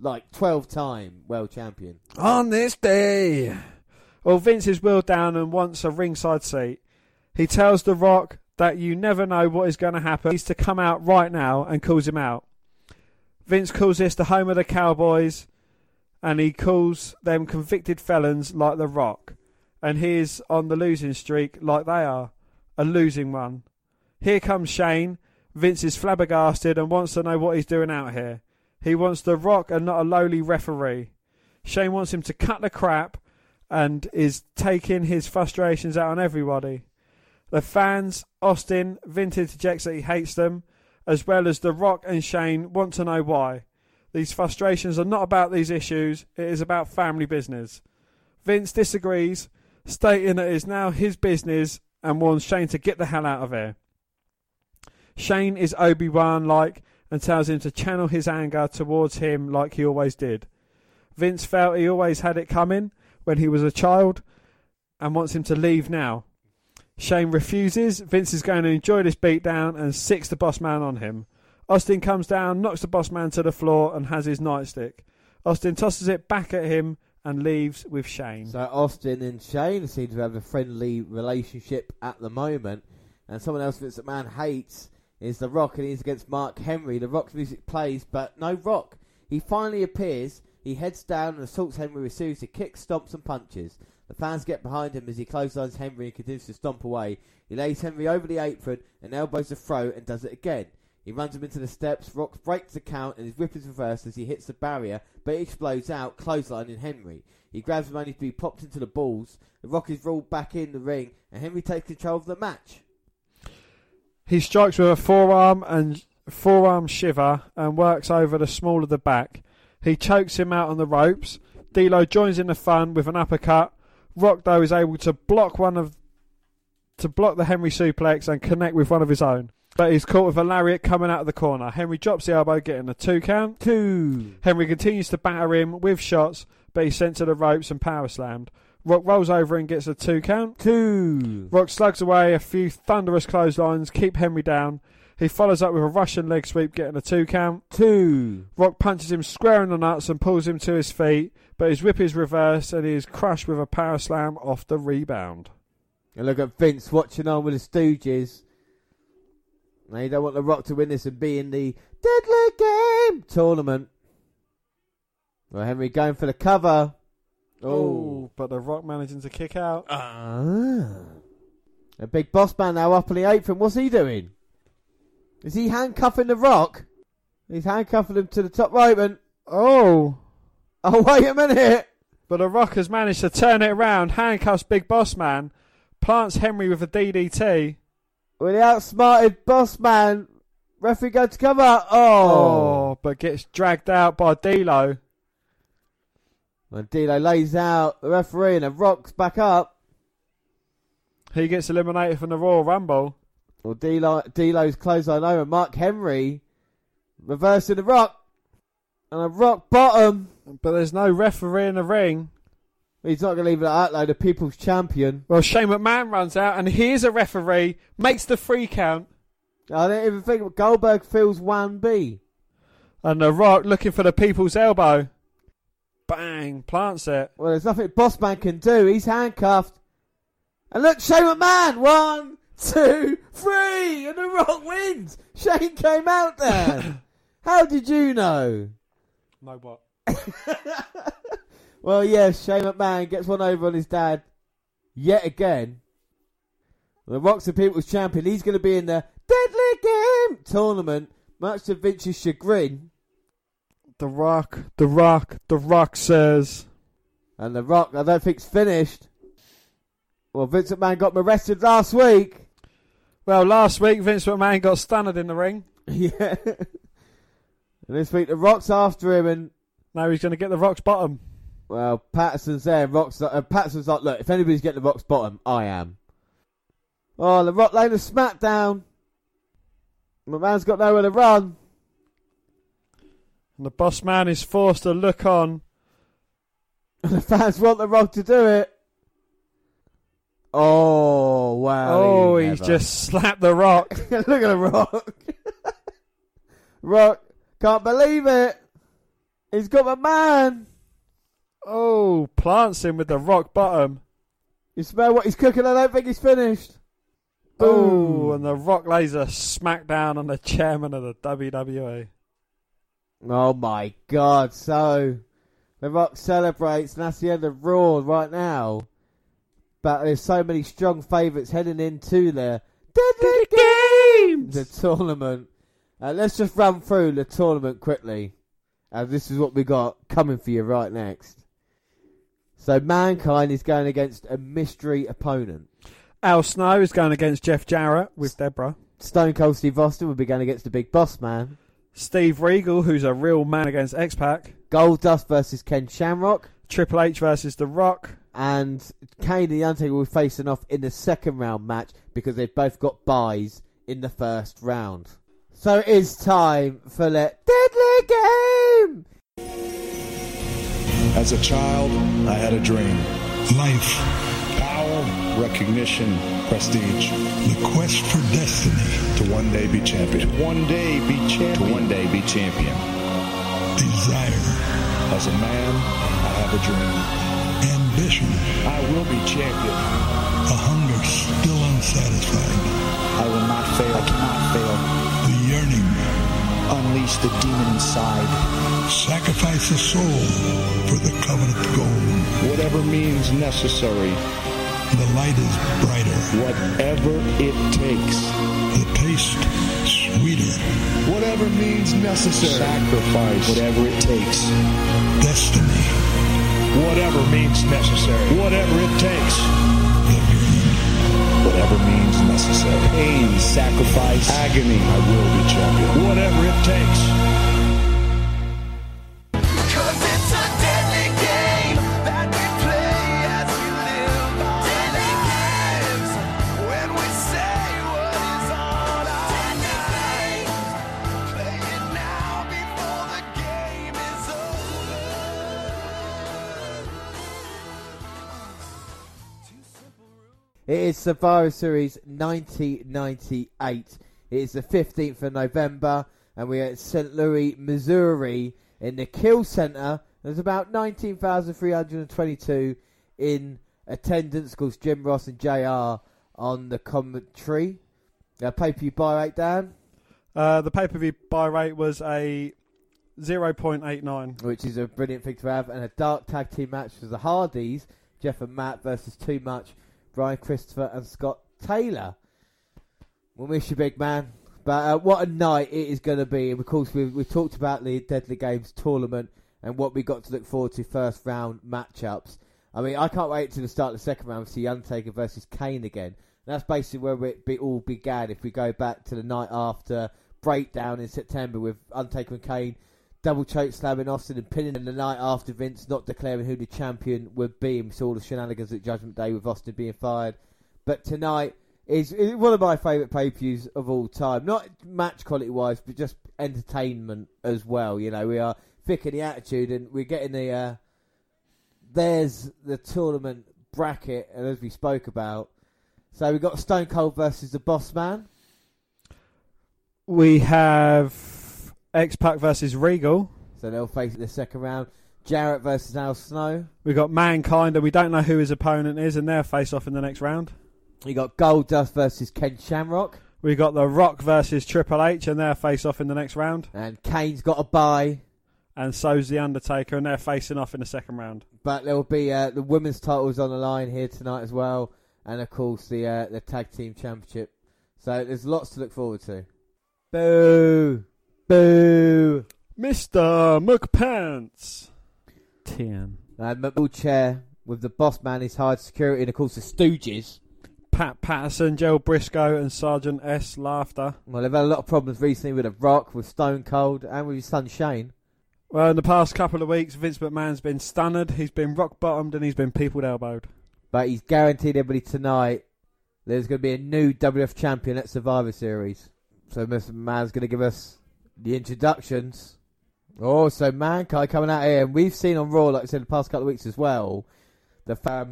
like 12-time world champion. On this day! Well, Vince is wheeled down and wants a ringside seat. He tells The Rock that you never know what is going to happen. He's to come out right now and calls him out. Vince calls this the home of the Cowboys, and he calls them convicted felons like The Rock. And he is on the losing streak like they are, a losing one. Here comes Shane. Vince is flabbergasted and wants to know what he's doing out here. He wants The Rock and not a lowly referee. Shane wants him to cut the crap and is taking his frustrations out on everybody. The fans, Austin, Vince interjects that he hates them, as well as The Rock and Shane want to know why. These frustrations are not about these issues, it is about family business. Vince disagrees, stating that it is now his business and warns Shane to get the hell out of here. Shane is Obi-Wan-like and tells him to channel his anger towards him like he always did. Vince felt he always had it coming when he was a child and wants him to leave now. Shane refuses. Vince is going to enjoy this beatdown and sicks the boss man on him. Austin comes down, knocks the boss man to the floor and has his nightstick. Austin tosses it back at him and leaves with Shane. So Austin and Shane seem to have a friendly relationship at the moment. And someone else Vince McMahon hates is The Rock, and he's against Mark Henry. The Rock's music plays, but no Rock. He finally appears. He heads down and assaults Henry with series of kicks, stomps and punches. The fans get behind him as he clotheslines Henry and continues to stomp away. He lays Henry over the apron and elbows the throat and does it again. He runs him into the steps, Rock breaks the count and his whip is reversed as he hits the barrier, but it explodes out, clotheslining Henry. He grabs him only to be popped into the balls. The Rock is rolled back in the ring and Henry takes control of the match. He strikes with a forearm shiver and works over the small of the back. He chokes him out on the ropes. D'Lo joins in the fun with an uppercut. Rock, though, is able to block the Henry suplex and connect with one of his own. But he's caught with a lariat coming out of the corner. Henry drops the elbow, getting a 2 count. 2. Henry continues to batter him with shots, but he's sent to the ropes and power slammed. Rock rolls over and gets a 2 count. 2. Rock slugs away a few thunderous clotheslines, keep Henry down. He follows up with a Russian leg sweep, getting a 2 count. 2. Rock punches him square in the nuts and pulls him to his feet, but his whip is reversed and he is crushed with a power slam off the rebound. And look at Vince watching on with the Stooges. Now you don't want The Rock to win this and be in the Deadly Game tournament. Well, Henry going for the cover. Oh, but The Rock managing to kick out. A big boss man now up on the apron. What's he doing? Is he handcuffing The Rock? He's handcuffing him to the top rope and... Oh, wait a minute. But The Rock has managed to turn it around, handcuffs Big Boss Man, plants Henry with a DDT. Well, he outsmarted Boss Man. Referee goes to cover. Oh, but gets dragged out by D'Lo. When D'Lo lays out the referee and The Rock's back up. He gets eliminated from the Royal Rumble. Well, D'Lo's clothesline over Mark Henry, reversing The Rock. And a Rock bottom. But there's no referee in the ring. He's not going to leave it at that, though. The people's champion. Well, Shane McMahon runs out, and here's a referee. Makes the 3 count. I didn't even think. Goldberg feels 1B. And The Rock looking for the people's elbow. Bang. Plants it. Well, there's nothing Bossman can do. He's handcuffed. And look, Shane McMahon. 1, 2, 3. And The Rock wins. Shane came out there. How did you know? No, what? Well, yes, Shane McMahon gets one over on his dad yet again. The Rock's the people's champion. He's going to be in the Deadly Shrimp Tournament, much to Vince's chagrin. The Rock says. And The Rock, I don't think's finished. Well, Vince McMahon got him arrested last week. Well, last week Vince McMahon got stunned in the ring. Yeah. And this week The Rock's after him, and now he's going to get The Rock's bottom. Well, Patterson's there. Patterson's like, look, if anybody's getting The Rock's bottom, I am. Oh, The Rock laid a smackdown. McMahon's got nowhere to run. And the boss man is forced to look on. And the fans want The Rock to do it. Oh, wow. Oh, he's just slapped The Rock. Look at The Rock. Rock, can't believe it. He's got my man. Oh, plants him with The Rock bottom. You smell what he's cooking? I don't think he's finished. Boom. And The Rock lays a smackdown on the chairman of the WWE. Oh, my God. So, The Rock celebrates, and that's the end of Raw right now. But there's so many strong favourites heading into the Deadly Games! The tournament. Let's just run through the tournament quickly. And this is what we got coming for you right next. So, Mankind is going against a mystery opponent. Al Snow is going against Jeff Jarrett with Deborah. Stone Cold Steve Austin will be going against the Big Boss Man. Steve Regal, who's a real man, against X-Pac. Goldust versus Ken Shamrock. Triple H versus The Rock. And Kane and The Undertaker will be facing off in the second round match because they've both got byes in the first round. So it is time for the Deadly Game! As a child, I had a dream. Life. Power. Recognition. Prestige. The quest for destiny. To one day be champion. To one day be champion. To one day be champion. Desire. As a man, I have a dream. Ambition. I will be champion. A hunger still unsatisfied. I will not fail. I cannot fail. The yearning. Unleash the demon inside. Sacrifice the soul for the covenant goal. Whatever means necessary. The light is brighter. Whatever it takes. The taste sweeter. Whatever means necessary. Sacrifice. Whatever it takes. Destiny. Whatever means necessary. Whatever it takes. Whatever means necessary. Pain, sacrifice, agony. I will be champion. Whatever it takes. Because it's a deadly game that we play as we live by. Deadly games when we say what is on our mind. Play it now before the game is over. It is Survivor Series 1998. It is the 15th of November, and we are at St. Louis, Missouri, in the Kill Center. There's about 19,322 in attendance. Of course, Jim Ross and JR on the commentary. Pay-per-view buy rate, Dan? The pay-per-view buy rate was a 0.89. Which is a brilliant thing to have. And a dark tag team match was the Hardys, Jeff and Matt versus Too Much, Brian Christopher and Scott Taylor. We'll miss you, big man. But what a night it is going to be. And of course, we talked about the Deadly Games tournament and what we got to look forward to first round matchups. I mean, I can't wait until the start of the second round to see Undertaker versus Kane again. And that's basically where it all began. If we go back to the night after Breakdown in September with Undertaker and Kane double choke slamming Austin and pinning, and the night after Vince not declaring who the champion would be. We saw all the shenanigans at Judgment Day with Austin being fired. But tonight is one of my favourite pay-per-views of all time. Not match quality-wise, but just entertainment as well. You know, we are thick in the attitude, and we're getting the... there's the tournament bracket, and as we spoke about. So we've got Stone Cold versus the Boss Man. We have... X-Pac versus Regal. So they'll face the second round. Jarrett versus Al Snow. We got Mankind, and we don't know who his opponent is, and they'll face off in the next round. We got Goldust versus Ken Shamrock. We got The Rock versus Triple H, and they'll face off in the next round. And Kane's got a bye. And so's The Undertaker, and they're facing off in the second round. But there will be the women's titles on the line here tonight as well, and of course the Tag Team Championship. So there's lots to look forward to. Boo. Boo. Mr. McPants. Tim. And McBall chair with the boss man, his hired security, and of course the Stooges. Pat Patterson, Gerald Briscoe and Sergeant S. Laughter. Well, they've had a lot of problems recently with The Rock, with Stone Cold and with his son Shane. Well, in the past couple of weeks, Vince McMahon's been stunned, he's been rock-bottomed and he's been people-elbowed. But he's guaranteed everybody tonight there's going to be a new WWF champion at Survivor Series. So Mr. McMahon's going to give us the introductions. Oh, so Mankind coming out here, and we've seen on Raw, like I said, the past couple of weeks as well, the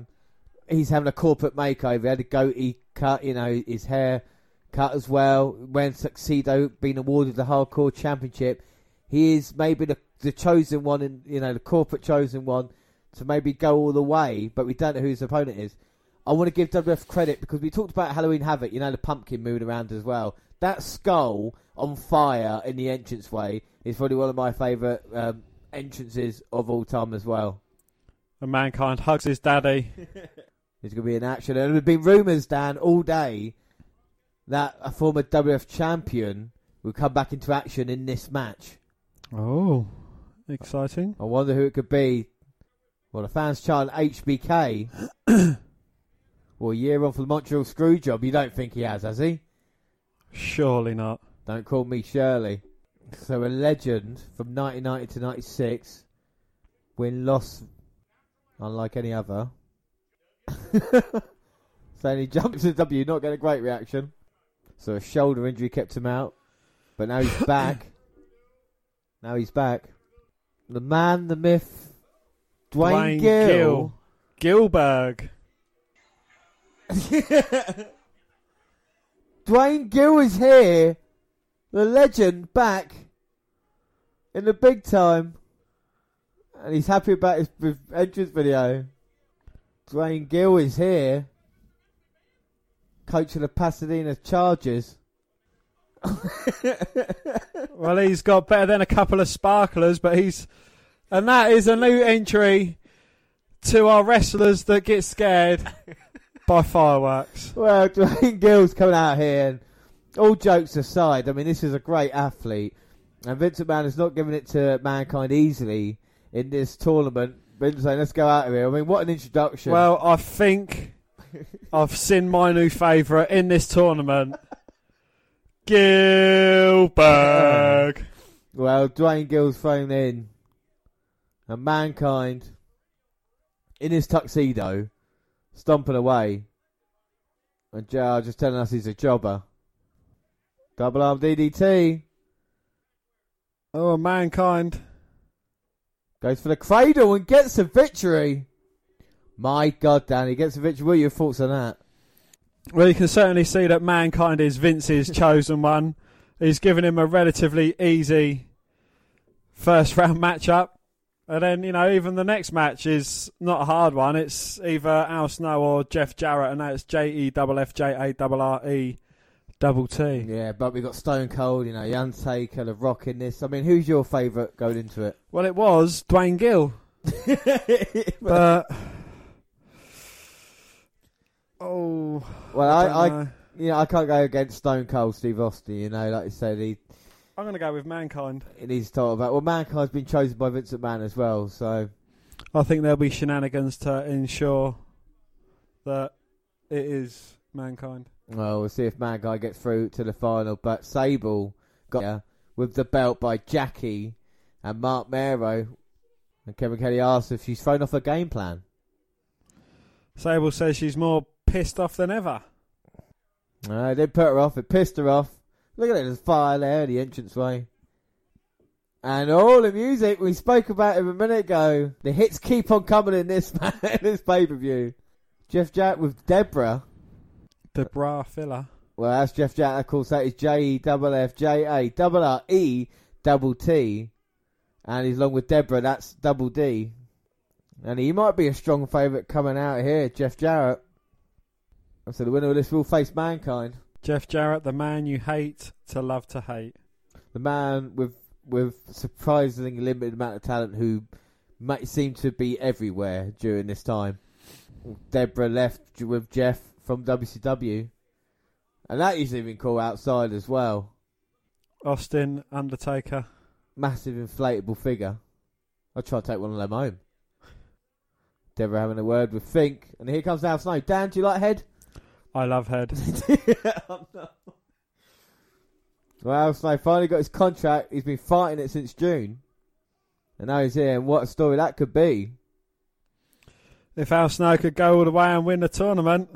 he's having a corporate makeover. He had a goatee cut, you know, his hair cut as well. When Tuxedo being awarded the Hardcore Championship, he is maybe the chosen one, in, you know, the corporate chosen one to maybe go all the way, but we don't know who his opponent is. I want to give WF credit because we talked about Halloween Havoc, you know, the pumpkin moving around as well. That skull on fire in the entranceway is probably one of my favourite entrances of all time as well. And Mankind hugs his daddy. There's going to be an action. And there have been rumours, Dan, all day that a former WF champion will come back into action in this match. Oh, exciting. I wonder who it could be. Well, the fans chant HBK. Well, a year on for the Montreal Screwjob. You don't think he has he? Surely not. Don't call me Shirley. So a legend from 1990 to 96. Win loss unlike any other. So he jumped to W, not getting a great reaction. So a shoulder injury kept him out. But now he's back. The man, the myth, Dwayne Gill. Gilberg. Dwayne Gill is here. The legend back in the big time. And he's happy about his entrance video. Dwayne Gill is here. Coach of the Pasadena Chargers. Well, he's got better than a couple of sparklers, but he's... And that is a new entry to our wrestlers that get scared by fireworks. Well, Dwayne Gill's coming out here, and all jokes aside, I mean, this is a great athlete, and Vince McMahon has not given it to Mankind easily in this tournament. Vince saying, let's go out of here. I mean, what an introduction. Well, I think I've seen my new favourite in this tournament. Gilberg. Well, Dwayne Gill's thrown in. And Mankind, in his tuxedo, stomping away. And JR just telling us he's a jobber. Double arm DDT. Oh, Mankind. Goes for the cradle and gets the victory. My God, Dan, he gets the victory. What are your thoughts on that? Well, you can certainly see that Mankind is Vince's chosen one. He's given him a relatively easy first round matchup. And then, you know, even the next match is not a hard one. It's either Al Snow or Jeff Jarrett, and that's JEFFJARRET. Yeah, but we've got Stone Cold, you know, The Undertaker, The Rock in this. I mean, who's your favourite going into it? Well, it was Dwayne Gill. But... Oh... Well, I can't go against Stone Cold Steve Austin, you know, like you said, he... I'm going to go with Mankind. It needs to talk about. Well, Mankind's been chosen by Vince McMahon as well, so... I think there'll be shenanigans to ensure that it is Mankind. Well, we'll see if Mankind gets through to the final, but Sable got here with the belt by Jackie and Mark Mero. And Kevin Kelly asks if she's thrown off her game plan. Sable says she's more pissed off than ever. No, it didn't put her off. It pissed her off. Look at it, there's fire there, the entranceway. And all the music, we spoke about it a minute ago. The hits keep on coming in this pay-per-view. Jeff Jarrett with Deborah. Deborah Filler. Well, that's Jeff Jarrett, of course, that is JEFFJARRET. And he's along with Deborah, that's double D. And he might be a strong favourite coming out here, Jeff Jarrett. And so the winner of this will face Mankind. Jeff Jarrett, the man you hate to love to hate. The man with surprisingly limited amount of talent who might seem to be everywhere during this time. Deborah left with Jeff from WCW. And that usually been called outside as well. Austin, Undertaker. Massive inflatable figure. I'll try to take one of them home. Deborah having a word with Fink. And here comes Al Snow. Dan, do you like head? I love head. Well, Al Snow finally got his contract. He's been fighting it since June. And now he's here. And what a story that could be. If Al Snow could go all the way and win the tournament.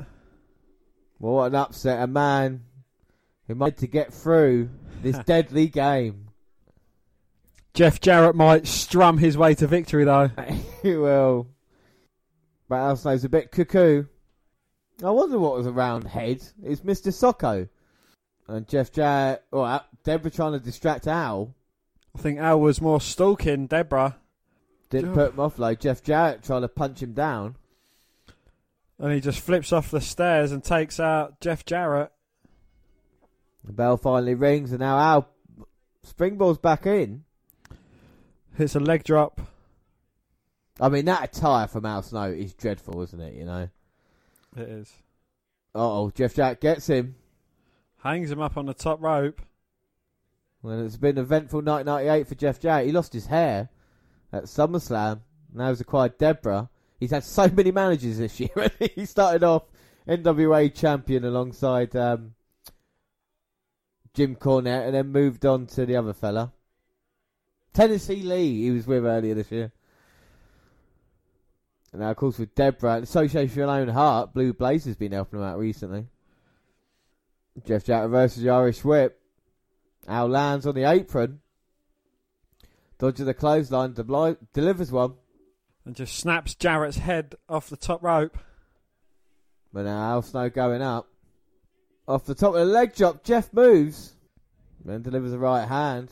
Well, what an upset. A man who might to get through this deadly game. Jeff Jarrett might strum his way to victory, though. He will. But Al Snow's a bit cuckoo. I wonder what was around head. It's Mr. Socko. And Jeff Jarrett... Well, Deborah trying to distract Al. I think Al was more stalking Deborah. Didn't put him off, though. Jeff Jarrett trying to punch him down. And he just flips off the stairs and takes out Jeff Jarrett. The bell finally rings, and now Al springboards back in. Hits a leg drop. I mean, that attire from Al Snow is dreadful, isn't it, you know? It is. Uh-oh, Jeff Jarrett gets him. Hangs him up on the top rope. Well, it's been an eventful night 98 for Jeff Jarrett. He lost his hair at SummerSlam. Now he's acquired Deborah. He's had so many managers this year. He started off NWA champion alongside Jim Cornette and then moved on to the other fella. Tennessee Lee he was with earlier this year. And now, of course, with Deborah, and Association for Your Own Heart, Blue Blazer's been helping him out recently. Jeff Jarrett versus the Irish Whip. Al lands on the apron. Dodges the clothesline, delivers one. And just snaps Jarrett's head off the top rope. But now Al Snow going up. Off the top of the leg drop, Jeff moves. Then delivers a right hand.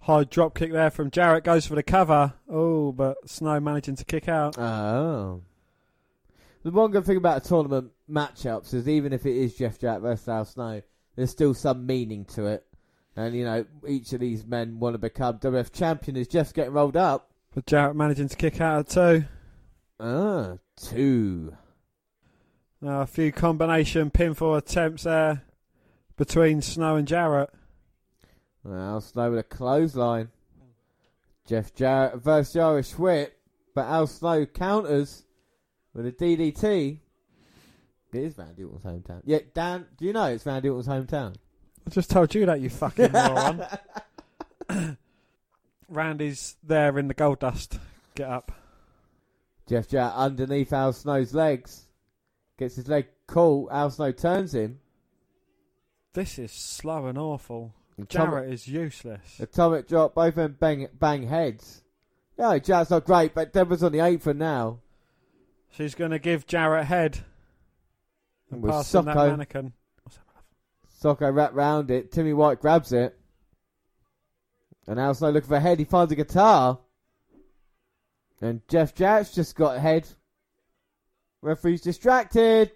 High drop kick there from Jarrett. Goes for the cover. Oh, but Snow managing to kick out. Oh. The one good thing about tournament matchups is even if it is Jeff Jarrett versus Al Snow, there's still some meaning to it. And, you know, each of these men want to become WF champion as Jeff's getting rolled up. But Jarrett managing to kick out at two. Ah, two. Now, a few combination pinfall attempts there between Snow and Jarrett. Al Snow with a clothesline. Jeff Jarrett versus the Irish Whip. But Al Snow counters with a DDT. It is Randy Orton's hometown. Yeah, Dan, do you know it's Randy Orton's hometown? I just told you that, you fucking moron. Randy's there in the gold dust. Get up. Jeff Jarrett underneath Al Snow's legs. Gets his leg caught. Al Snow turns him. This is slow and awful. Jarrett is useless. Atomic drop, both men bang heads. No, Jarrett's not great, but Deborah's on the apron now. She's going to give Jarrett head. And pass on that mannequin. Socko wrapped round it. Timmy White grabs it. And Al Snow looking for a head. He finds a guitar. And Jeff Jarrett's just got head. Referee's distracted.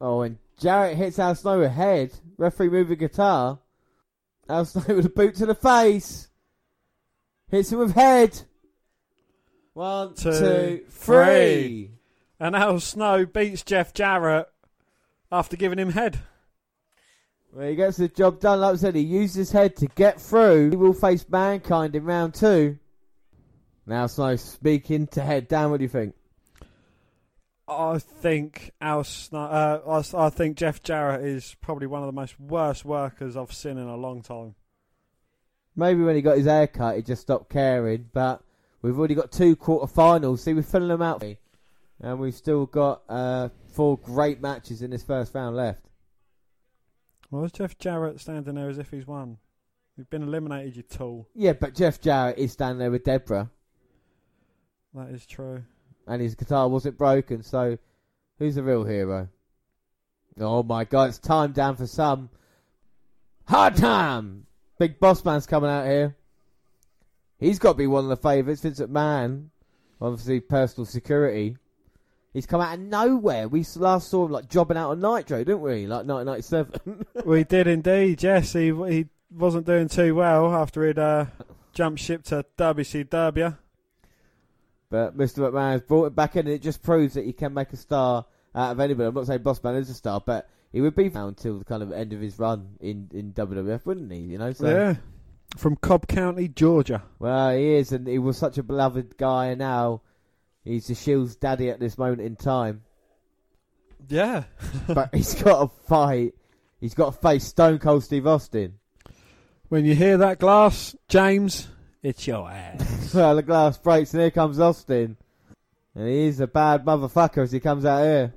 Oh, and Jarrett hits Al Snow with head. Referee moving guitar. Al Snow with a boot to the face. Hits him with head. 1, 2, 3. And Al Snow beats Jeff Jarrett after giving him head. Well, he gets the job done. Like I said, he used his head to get through. He will face Mankind in round 2. Now Snow speaking to head. Dan, what do you think? I think Al Snow, I think Jeff Jarrett is probably one of the most worst workers I've seen in a long time. Maybe when he got his hair cut, he just stopped caring. But we've already got 2 quarterfinals. See, we're filling them out, and we've still got 4 great matches in this first round left. Why is Jeff Jarrett standing there as if he's won? You've been eliminated, you tool. Yeah, but Jeff Jarrett is standing there with Deborah. That is true. And his guitar wasn't broken, so who's the real hero? Oh my God, it's time down for some hard time. Big Boss Man's coming out here. He's got to be one of the favourites. Vince McMahon, obviously personal security. He's come out of nowhere. We last saw him like jobbing out on Nitro, didn't we? Like 1997. We did indeed. Yes, he wasn't doing too well after he'd jumped ship to WCW. But Mr. McMahon's brought it back in, and it just proves that he can make a star out of anybody. I'm not saying Bossman is a star, but he would be found until the kind of end of his run in WWF, wouldn't he? You know, so yeah. From Cobb County, Georgia. Well, he is, and he was such a beloved guy, and now he's the Shield's daddy at this moment in time. Yeah. But he's got to fight. He's got to face Stone Cold Steve Austin. When you hear that glass, James, it's your ass. Well, the glass breaks, and here comes Austin. And he is a bad motherfucker as he comes out here.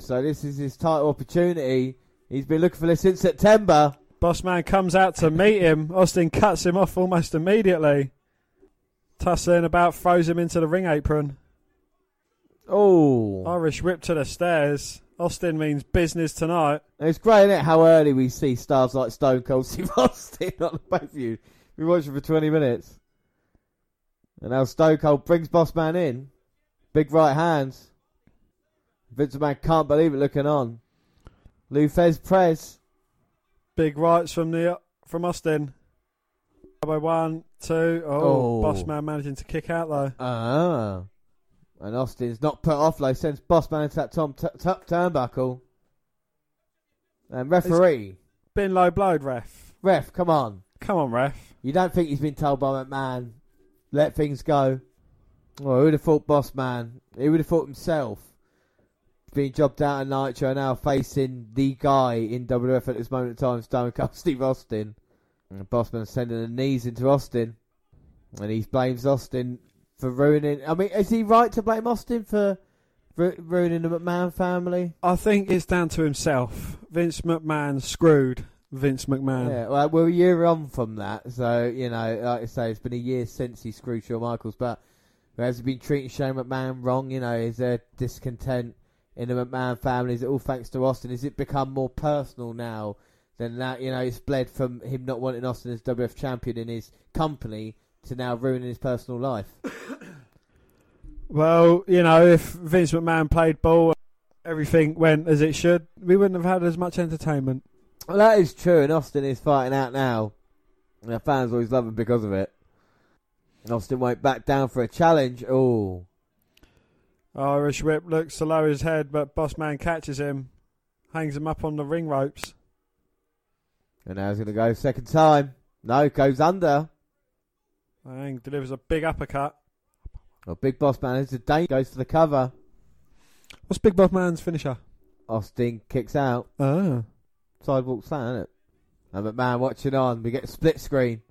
So this is his title opportunity. He's been looking for this since September. Boss Man comes out to meet him. Austin cuts him off almost immediately. Tussling about, throws him into the ring apron. Oh. Irish whip to the stairs. Austin means business tonight. It's great, isn't it, how early we see stars like Stone Cold Steve Austin on the pay-per-view. We watched it for 20 minutes. And now Stone Cold brings Boss Man in. Big right hands. Vince McMahon can't believe it looking on. Lufez press. Big rights from Austin. By 1, 2. Oh, Boss Man managing to kick out though. And Austin's not put off though. Sends Boss Man into that top turnbuckle. And referee. It's been low blowed, ref. Ref, come on. Come on, ref. You don't think he's been told by McMahon, let things go? Oh, who would have thought Boss Man? He would have thought himself. Being jobbed out of Nitro and now facing the guy in WWF at this moment in time, Stone Cold Steve Austin. And Bossman's sending the knees into Austin. And he blames Austin for ruining... I mean, is he right to blame Austin for ruining the McMahon family? I think it's down to himself. Vince McMahon screwed Vince McMahon. Yeah, well, a year on from that. So, you know, like I say, it's been a year since he screwed Shawn Michaels. But has he been treating Shane McMahon wrong? You know, is there discontent in the McMahon family? Is it all thanks to Austin? Has it become more personal now than that? You know, it's bled from him not wanting Austin as WF champion in his company to now ruining his personal life. Well, you know, if Vince McMahon played ball, everything went as it should, we wouldn't have had as much entertainment. Well, that is true, and Austin is fighting out now. And the fans always love him because of it. Austin won't back down for a challenge. Ooh. Irish Whip looks to lower his head, but Boss Man catches him, hangs him up on the ring ropes. And now he's going to go second time. No, goes under. And delivers a big uppercut. Well, Big Boss Man is a danger, goes for the cover. What's Big Boss Man's finisher? Austin kicks out. Oh. Sidewalk slam, isn't it? And McMahon watching on. We get a split screen.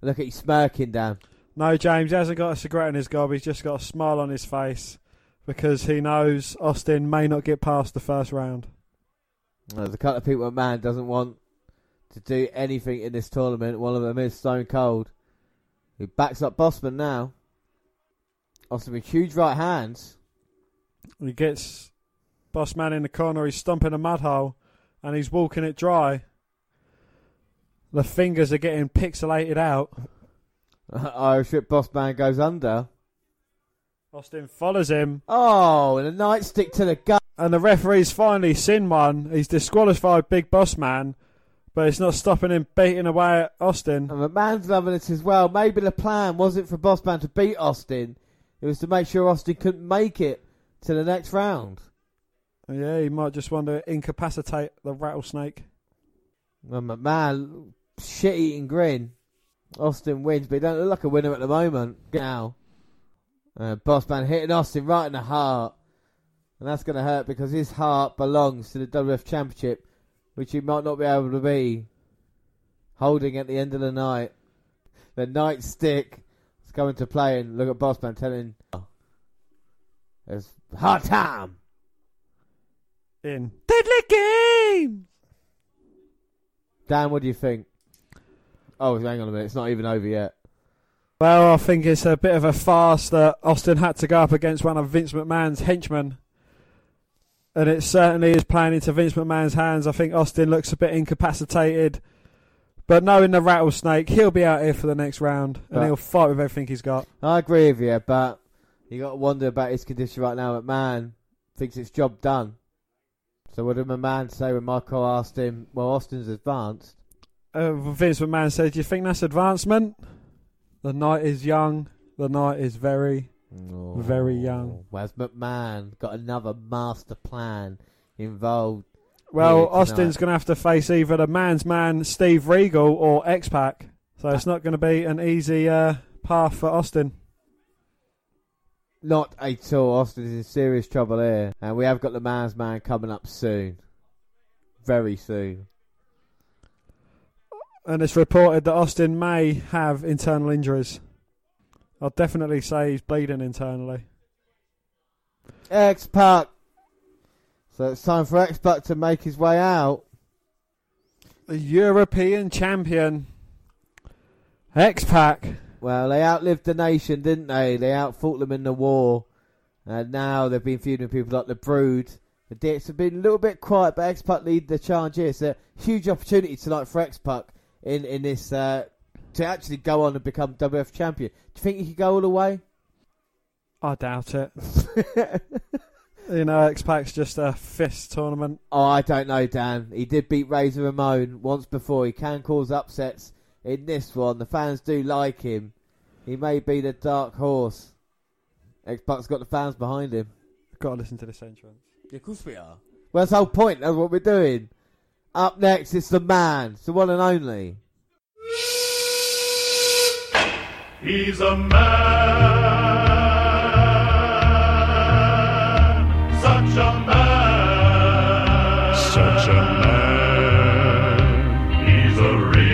Look at you smirking, Dan. No, James, he hasn't got a cigarette in his gob. He's just got a smile on his face. Because he knows Austin may not get past the first round. There's a couple of people McMahon doesn't want to do anything in this tournament. One of them is Stone Cold, who backs up Bossman now. Austin with huge right hands. He gets Bossman in the corner. He's stomping a mud hole, and he's walking it dry. The fingers are getting pixelated out. Irish Whip Bossman goes under. Austin follows him. Oh, and a nightstick to the gut. And the referee's finally seen one. He's disqualified Big Boss Man, but it's not stopping him beating away at Austin. And McMahon's loving it as well. Maybe the plan wasn't for Boss Man to beat Austin. It was to make sure Austin couldn't make it to the next round. Yeah, he might just want to incapacitate the rattlesnake. Well, McMahon, shit-eating grin. Austin wins, but he don't look like a winner at the moment. Now. Boss Man hitting Austin right in the heart. And that's going to hurt because his heart belongs to the WWF Championship, which he might not be able to be holding at the end of the night. The nightstick is coming to play, and look at Boss Man telling it's hard time in Deadly Games. Dan, what do you think? Oh, hang on a minute, it's not even over yet. Well, I think it's a bit of a farce that Austin had to go up against one of Vince McMahon's henchmen. And it certainly is playing into Vince McMahon's hands. I think Austin looks a bit incapacitated. But knowing the rattlesnake, he'll be out here for the next round. And he'll fight with everything he's got. I agree with you, but you got to wonder about his condition right now. McMahon thinks it's job done. So what did McMahon say when Michael asked him, well, Austin's advanced? Vince McMahon said, do you think that's advancement? The night is young. The night is very young. Where's McMahon? Got another master plan involved. Well, Austin's going to have to face either the man's man, Steve Regal, or X-Pac. So it's not going to be an easy path for Austin. Not at all. Austin's in serious trouble here. And we have got the man's man coming up soon. Very soon. And it's reported that Austin may have internal injuries. I'll definitely say he's bleeding internally. X-Pac. So it's time for X-Pac to make his way out. The European champion. X-Pac. Well, they outlived the nation, didn't they? They outfought them in the war. And now they've been feuding with people like the Brood. The Dicks have been a little bit quiet, but X-Pac lead the charge here. It's a huge opportunity tonight for X-Pac in this to actually go on and become WF champion. Do you think he could go all the way? I doubt it. You know, X-Pac's just a fist tournament. Oh, I don't know, Dan. He did beat Razor Ramon once before. He can cause upsets in this one. The fans do like him. He may be the dark horse. X-Pac's got the fans behind him. Got to listen to this entrance. Yeah, of course we are. Well, that's the whole point. That's what we're doing. Up next, it's the man. It's the one and only. He's a man. Such a man. Such a man. He's a real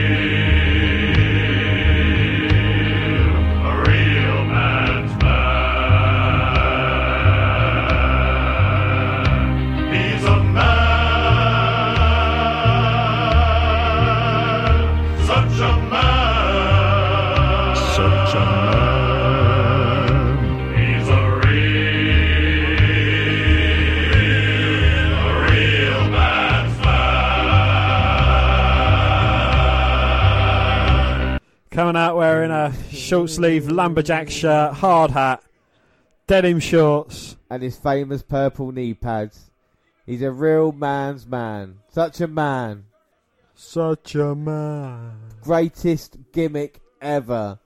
man's man. He's a man. Such a man. Coming out wearing a short-sleeve lumberjack shirt, hard hat, denim shorts. And his famous purple knee pads. He's a real man's man. Such a man. Such a man. Greatest gimmick ever.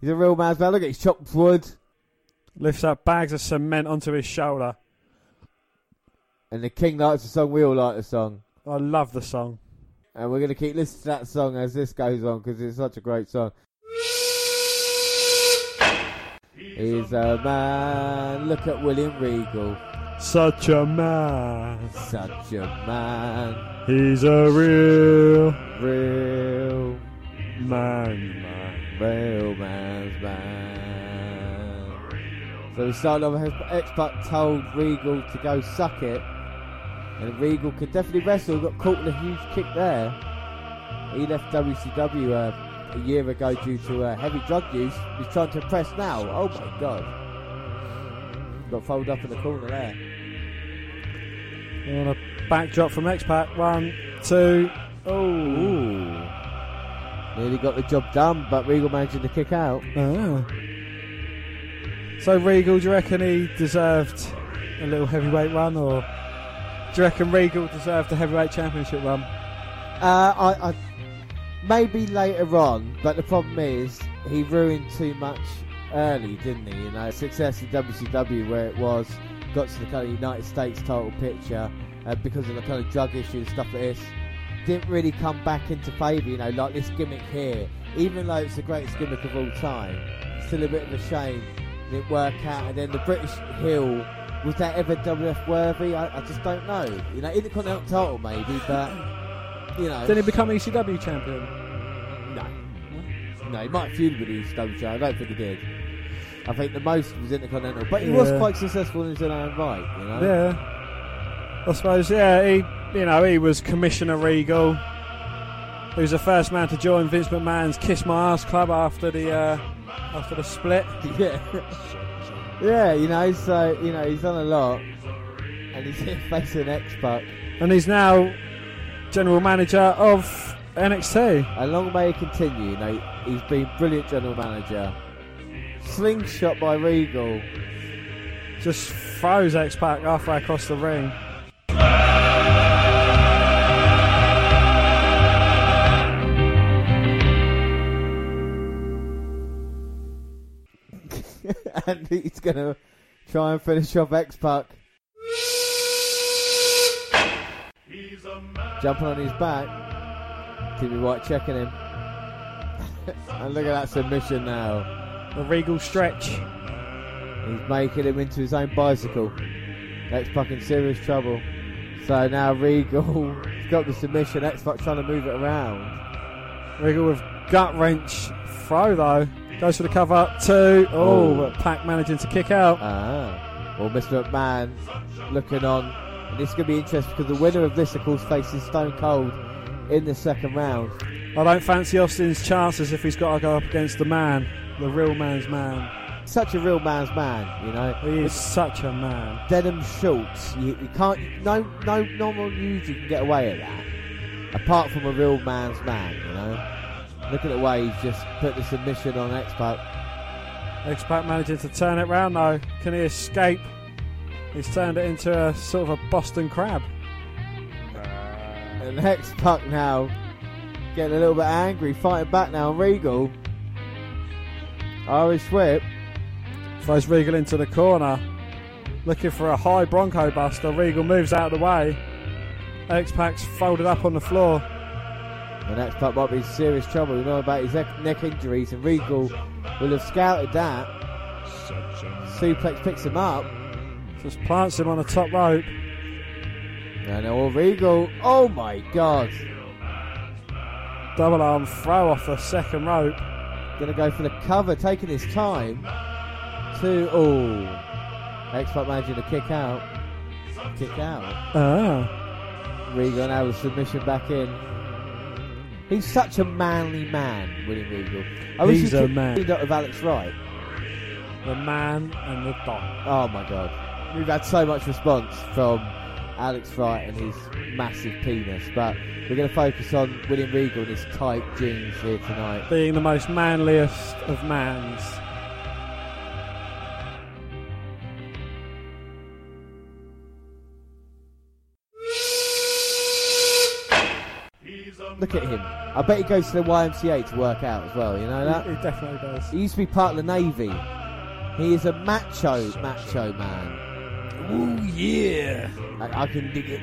He's a real man's man. Look at his chopped wood. Lifts up bags of cement onto his shoulder. And the king likes the song. We all like the song. I love the song. And we're going to keep listening to that song as this goes on because it's such a great song. He's a man. Look at William Regal. Such a man. Such a man. He's a real man. Real man's man. So we started off with X-Pac told Regal to go suck it. And Regal could definitely wrestle. Got caught with a huge kick there. He left WCW a year ago due to heavy drug use. He's trying to impress now. Oh my god. Got folded up in the corner there. And a backdrop from X-Pac. 1, 2. Ooh. Nearly got the job done, but Regal managed to kick out. Oh. So Regal, do you reckon he deserved a little heavyweight run, or? Do you reckon Regal deserved the heavyweight championship run? I maybe later on, but the problem is he ruined too much early, didn't he? You know, success in WCW where it was got to the kind of United States title picture because of the kind of drug issue and stuff like this. Didn't really come back into favour, you know, like this gimmick here. Even though it's the greatest gimmick of all time, still a bit of a shame it didn't work out. And then the British heel. Was that ever WF worthy? I just don't know. You know, Intercontinental title maybe, but, you know. Didn't he become ECW champion? No, he might feud with ECW champion. I don't think he did. I think the most was Intercontinental. But he was quite successful in his own right, you know. Yeah. I suppose, yeah, he was Commissioner Regal. He was the first man to join Vince McMahon's Kiss My Ass Club after the split. Yeah. Yeah, you know, so, you know, he's done a lot. And he's here facing X-Pac. And he's now general manager of NXT. And long may he continue, you know, he's been brilliant general manager. Slingshot by Regal. Just throws X-Pac halfway across the ring. And he's going to try and finish off X-Pac. Jumping on his back. Timmy White checking him. And look at that submission now. The regal stretch. He's making him into his own bicycle. That's fucking serious trouble. So now Regal's got the submission. That's like trying to move it around. Regal with gut wrench throw though. Goes for the cover. Two. Oh, but Pac managing to kick out. Ah. Well, Mr. McMahon looking on. And this is going to be interesting because the winner of this, of course, faces Stone Cold in the second round. I don't fancy Austin's chances if he's got to go up against the man, the real man's man. Such a real man's man, you know. He is such a man. Denim shorts. You can't. No normal news you can get away with that. Apart from a real man's man, you know. Look at the way he's just put the submission on X-Pac. X-Pac managing to turn it round though. Can he escape? He's turned it into a sort of a Boston crab. And X-Pac now getting a little bit angry, fighting back now. Regal. Irish whip. Throws Regal into the corner. Looking for a high Bronco Buster. Regal moves out of the way. X-Pac's folded up on the floor. And X-Pac might be in serious trouble. We know about his neck injuries, and Regal will have scouted that. Suplex picks him up. Just plants him on the top rope. And now Regal, oh my God. Double arm throw off the second rope. Going to go for the cover, taking his time. X-Pac managing to kick out. Kick out. Regal now with submission back in. He's such a manly man, William Regal. He's a man. He's up with Alex Wright. The man and the dog. Oh my God. We've had so much response from Alex Wright and his massive penis, but we're going to focus on William Regal and his tight jeans here tonight. Being the most manliest of mans. Look at him. I bet he goes to the YMCA to work out as well, you know that? He definitely does. He used to be part of the Navy. He is a macho man. Ooh, yeah. I can dig it.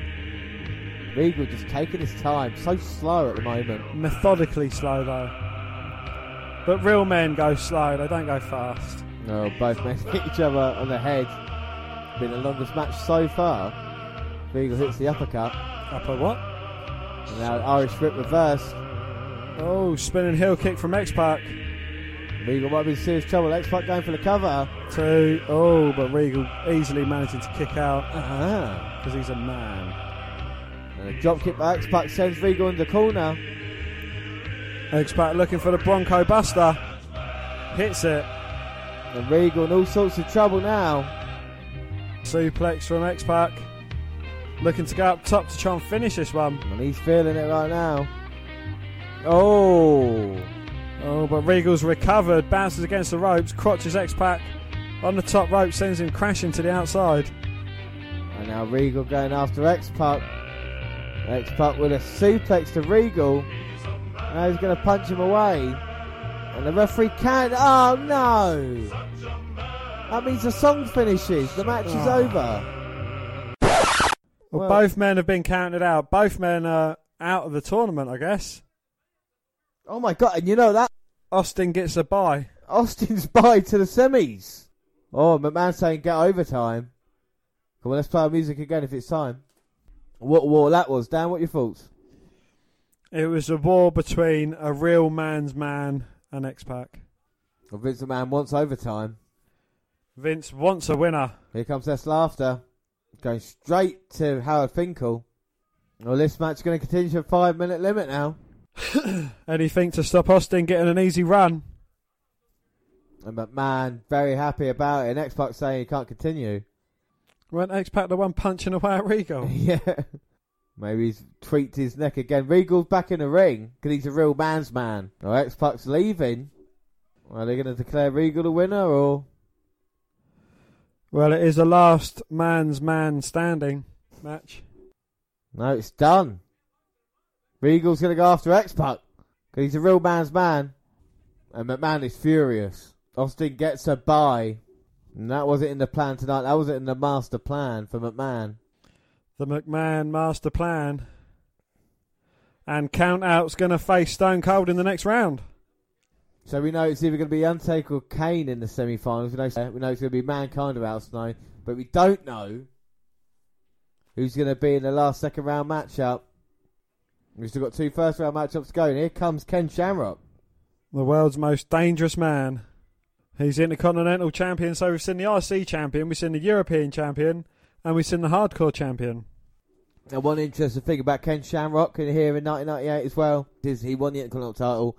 Regal just taking his time. So slow at the moment. Methodically slow, though. But real men go slow. They don't go fast. No, both men hit each other on the head. Been the longest match so far. Regal hits the uppercut. Upper what? And now Irish whip reverse. Oh, spinning heel kick from X-Pac. Regal might be in serious trouble. X-Pac going for the cover. Two. Oh, but Regal easily managing to kick out. Because he's a man. And a drop kick by X-Pac sends Regal in the corner. X-Pac looking for the Bronco Buster. Hits it. And Regal in all sorts of trouble now. Suplex from X-Pac. Looking to go up top to try and finish this one. And he's feeling it right now. Oh, but Regal's recovered. Bounces against the ropes. Crotches X-Pac on the top rope. Sends him crashing to the outside. And now Regal going after X-Pac. X-Pac with a suplex to Regal. Now he's going to punch him away. And the referee can't. Oh, no. That means the song finishes. The match is over. Well, both men have been counted out. Both men are out of the tournament, I guess. Oh, my God. And you know that? Austin gets a bye. Austin's bye to the semis. Oh, McMahon's saying get overtime. Come on, let's play our music again if it's time. What war that was. Dan, what are your thoughts? It was a war between a real man's man and X-Pac. Well, Vince McMahon wants overtime. Vince wants a winner. Here comes this laughter. Going straight to Howard Finkel. Well, this match is going to continue to a 5-minute limit now. Anything to stop Austin getting an easy run. And McMahon very happy about it. And X-Pac saying he can't continue. Weren't X-Pac the one punching away at Regal? Yeah. Maybe he's tweaked his neck again. Regal's back in the ring because he's a real man's man. Or X-Pac's leaving. Are they going to declare Regal the winner or... Well, it is a last man's man standing match. No, it's done. Regal's going to go after X-Pac because he's a real man's man. And McMahon is furious. Austin gets a bye. And that wasn't in the plan tonight. That wasn't in the master plan for McMahon. The McMahon master plan. And Count Out's going to face Stone Cold in the next round. So we know it's either going to be Undertaker or Kane in the semi-finals. We know it's going to be Mankind or House 9, but we don't know who's going to be in the last second round matchup. We've still got two first round matchups going. Here comes Ken Shamrock, the world's most dangerous man. He's Intercontinental Champion, so we've seen the IC Champion, we've seen the European Champion, and we've seen the Hardcore Champion. Now, one interesting thing about Ken Shamrock in here in 1998 as well is he won the Intercontinental title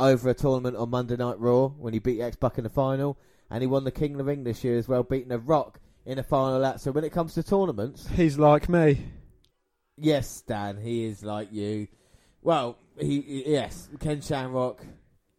over a tournament on Monday Night Raw when he beat X-Buck in the final, and he won the King of the Ring this year as well, beating The Rock in the final lap. So when it comes to tournaments... He's like me. Yes, Dan, he is like you. Well, yes, Ken Shamrock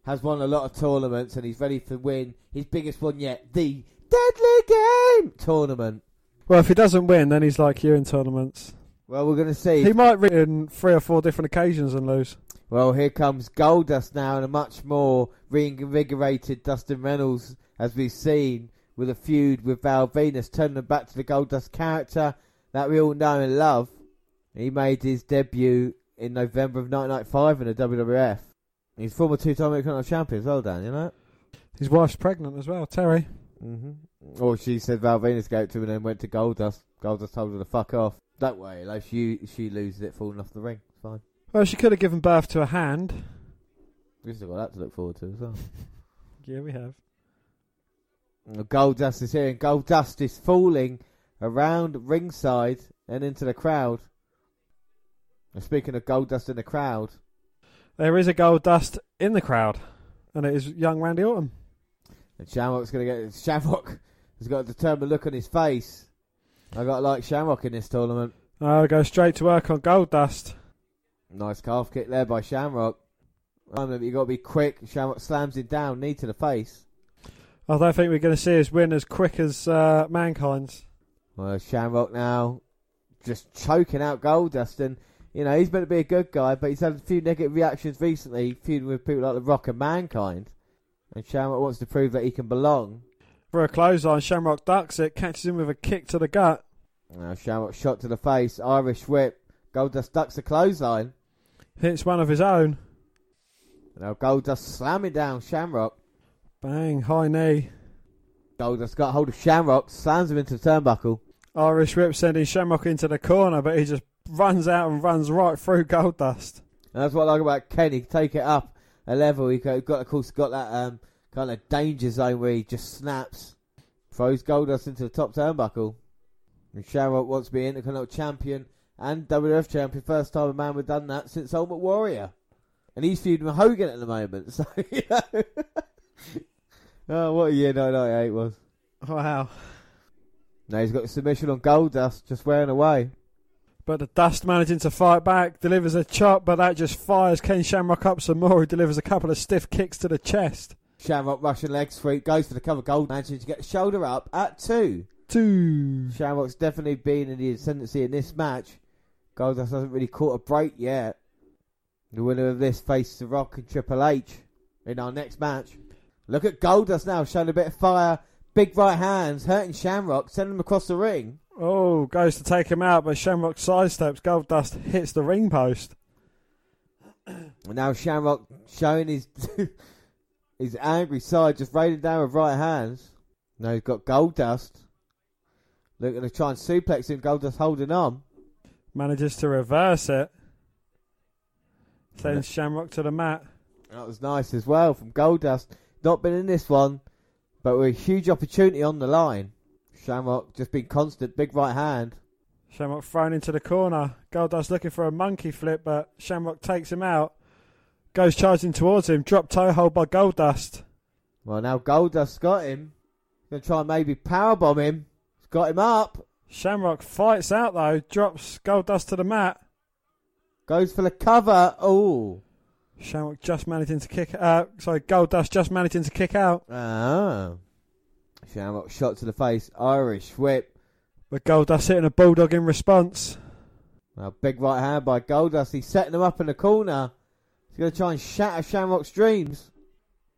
has won a lot of tournaments and he's ready to win his biggest one yet, the Deadly Game tournament. Well, if he doesn't win, then he's like you in tournaments. Well, we're going to see. He might win in 3 or 4 different occasions and lose. Well, here comes Goldust now and a much more reinvigorated Dustin Reynolds, as we've seen with a feud with Val Venus, turning them back to the Goldust character that we all know and love. He made his debut in November of 1995 in the WWF. He's former 2-time Intercontinental Champion as well, Dan, you know? His wife's pregnant as well, Terry. Mm-hmm. Or she said Val Venus gave it to him and then went to Goldust. Goldust told her to fuck off. That way, like she loses it falling off the ring. It's fine. Well, she could have given birth to a hand. We've still got that to look forward to as well. Yeah, we have. Goldust is here, and Goldust is falling around ringside and into the crowd. And speaking of Goldust in the crowd... There is a Goldust in the crowd, and it is young Randy Orton. And Shamrock has got a determined look on his face. I got to like Shamrock in this tournament. I'll go straight to work on Goldust. Nice calf kick there by Shamrock. You've got to be quick. Shamrock slams him down, knee to the face. I don't think we're going to see his win as quick as Mankind's. Well, Shamrock now just choking out Goldust, and you know, he's meant to be a good guy, but he's had a few negative reactions recently, feuding with people like The Rock and Mankind. And Shamrock wants to prove that he can belong. For a clothesline, Shamrock ducks it, catches him with a kick to the gut. Now Shamrock shot to the face, Irish whip. Goldust ducks the clothesline. Hits one of his own. Now Goldust slamming down Shamrock. Bang, high knee. Goldust got hold of Shamrock, slams him into the turnbuckle. Irish whip sending Shamrock into the corner, but he just runs out and runs right through Goldust. And that's what I like about Ken. He can take it up a level. He got, of course, got that kind of danger zone where he just snaps, throws Goldust into the top turnbuckle. And Shamrock wants to be Intercontinental Champion and WWF Champion. First time a man would done that since Ultimate Warrior. And he's feuding with Hogan at the moment. So, you know. Oh, what a year 1998 was. Wow. Now he's got a submission on Goldust, just wearing away. But the Dust managing to fight back, delivers a chop, but that just fires Ken Shamrock up some more, who delivers a couple of stiff kicks to the chest. Shamrock rushing leg sweep, goes for the cover. Gold managing to get the shoulder up at 2. 2. Shamrock's definitely been in the ascendancy in this match. Goldust hasn't really caught a break yet. The winner of this faces The Rock and Triple H in our next match. Look at Goldust now, showing a bit of fire. Big right hands, hurting Shamrock, sending him across the ring. Oh, goes to take him out, but Shamrock sidesteps. Goldust hits the ring post. And now Shamrock showing his angry side, just raining down with right hands. Now he's got Goldust. Looking to try and suplex him. Goldust holding on. Manages to reverse it. Sends Shamrock to the mat. That was nice as well from Goldust. Not been in this one, but with a huge opportunity on the line. Shamrock just been constant, big right hand. Shamrock thrown into the corner. Goldust looking for a monkey flip, but Shamrock takes him out. Goes charging towards him, drop toe hold by Goldust. Well, now Goldust's got him. Going to try and maybe powerbomb him. He's got him up. Shamrock fights out though, drops Goldust to the mat. Goes for the cover. Oh, Shamrock just managing to kick. Goldust just managing to kick out. Ah. Shamrock shot to the face, Irish whip. But Goldust hitting a bulldog in response. Now, big right hand by Goldust. He's setting him up in the corner. He's going to try and shatter Shamrock's dreams.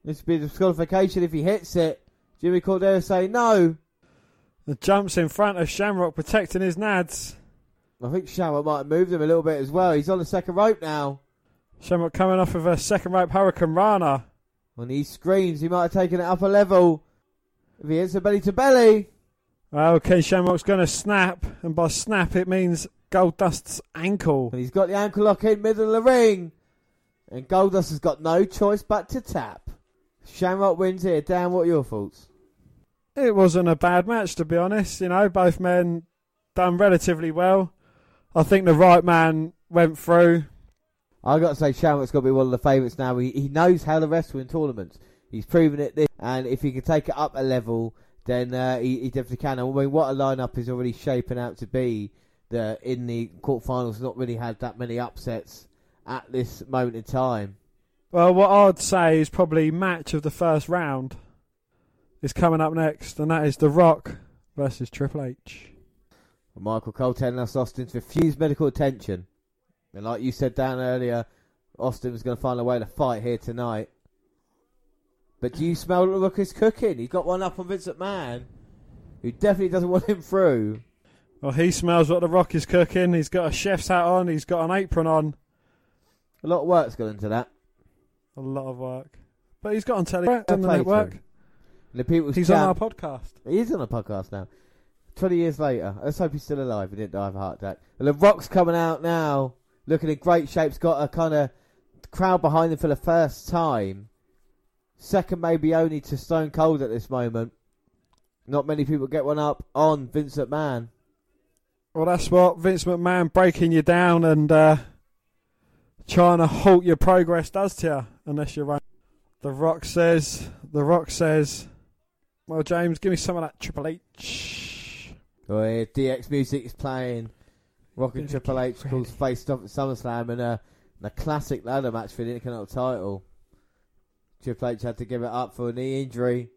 This would be disqualification if he hits it. Jimmy Cordero say no. The jumps in front of Shamrock, protecting his nads. I think Shamrock might have moved him a little bit as well. He's on the second rope now. Shamrock coming off of a second rope Hurricane Rana. On these screens, he might have taken it up a level. If he hits a belly to belly. Okay, Shamrock's going to snap, and by snap it means Goldust's ankle. And he's got the ankle lock in middle of the ring. And Goldust has got no choice but to tap. Shamrock wins here. Dan, what are your thoughts? It wasn't a bad match, to be honest. You know, both men done relatively well. I think the right man went through. I've got to say, Shamrock's got to be one of the favourites now. He knows how to wrestle in tournaments. He's proven it this. And if he can take it up a level, then he definitely can. I mean, what a lineup is already shaping out to be. In the quarterfinals, not really had that many upsets at this moment in time. Well, what I'd say is probably match of the first round is coming up next, and that is The Rock versus Triple H. Michael Cole telling us Austin's refused medical attention. And like you said, Dan, earlier, Austin was going to find a way to fight here tonight. But do you smell what The Rock is cooking? He's got one up on Vince McMahon, who definitely doesn't want him through. Well, he smells what The Rock is cooking. He's got a chef's hat on. He's got an apron on. A lot of work's gone into that. A lot of work. But he's got on telly on the network. He's on our podcast. He is on a podcast now. 20 years later. Let's hope he's still alive. He didn't die of a heart attack. Well, The Rock's coming out now. Looking in great shape. He's got a kind of crowd behind him for the first time. Second maybe only to Stone Cold at this moment. Not many people get one up on Vince McMahon. Well, that's what Vince McMahon breaking you down and trying to halt your progress does to you. Unless you're right. The Rock says, well, James, give me some of that Triple H. Oh, yeah, DX music is playing. Rock and Triple H calls face off at SummerSlam in a classic ladder match for the Intercontinental title. Triple H had to give it up for a knee injury.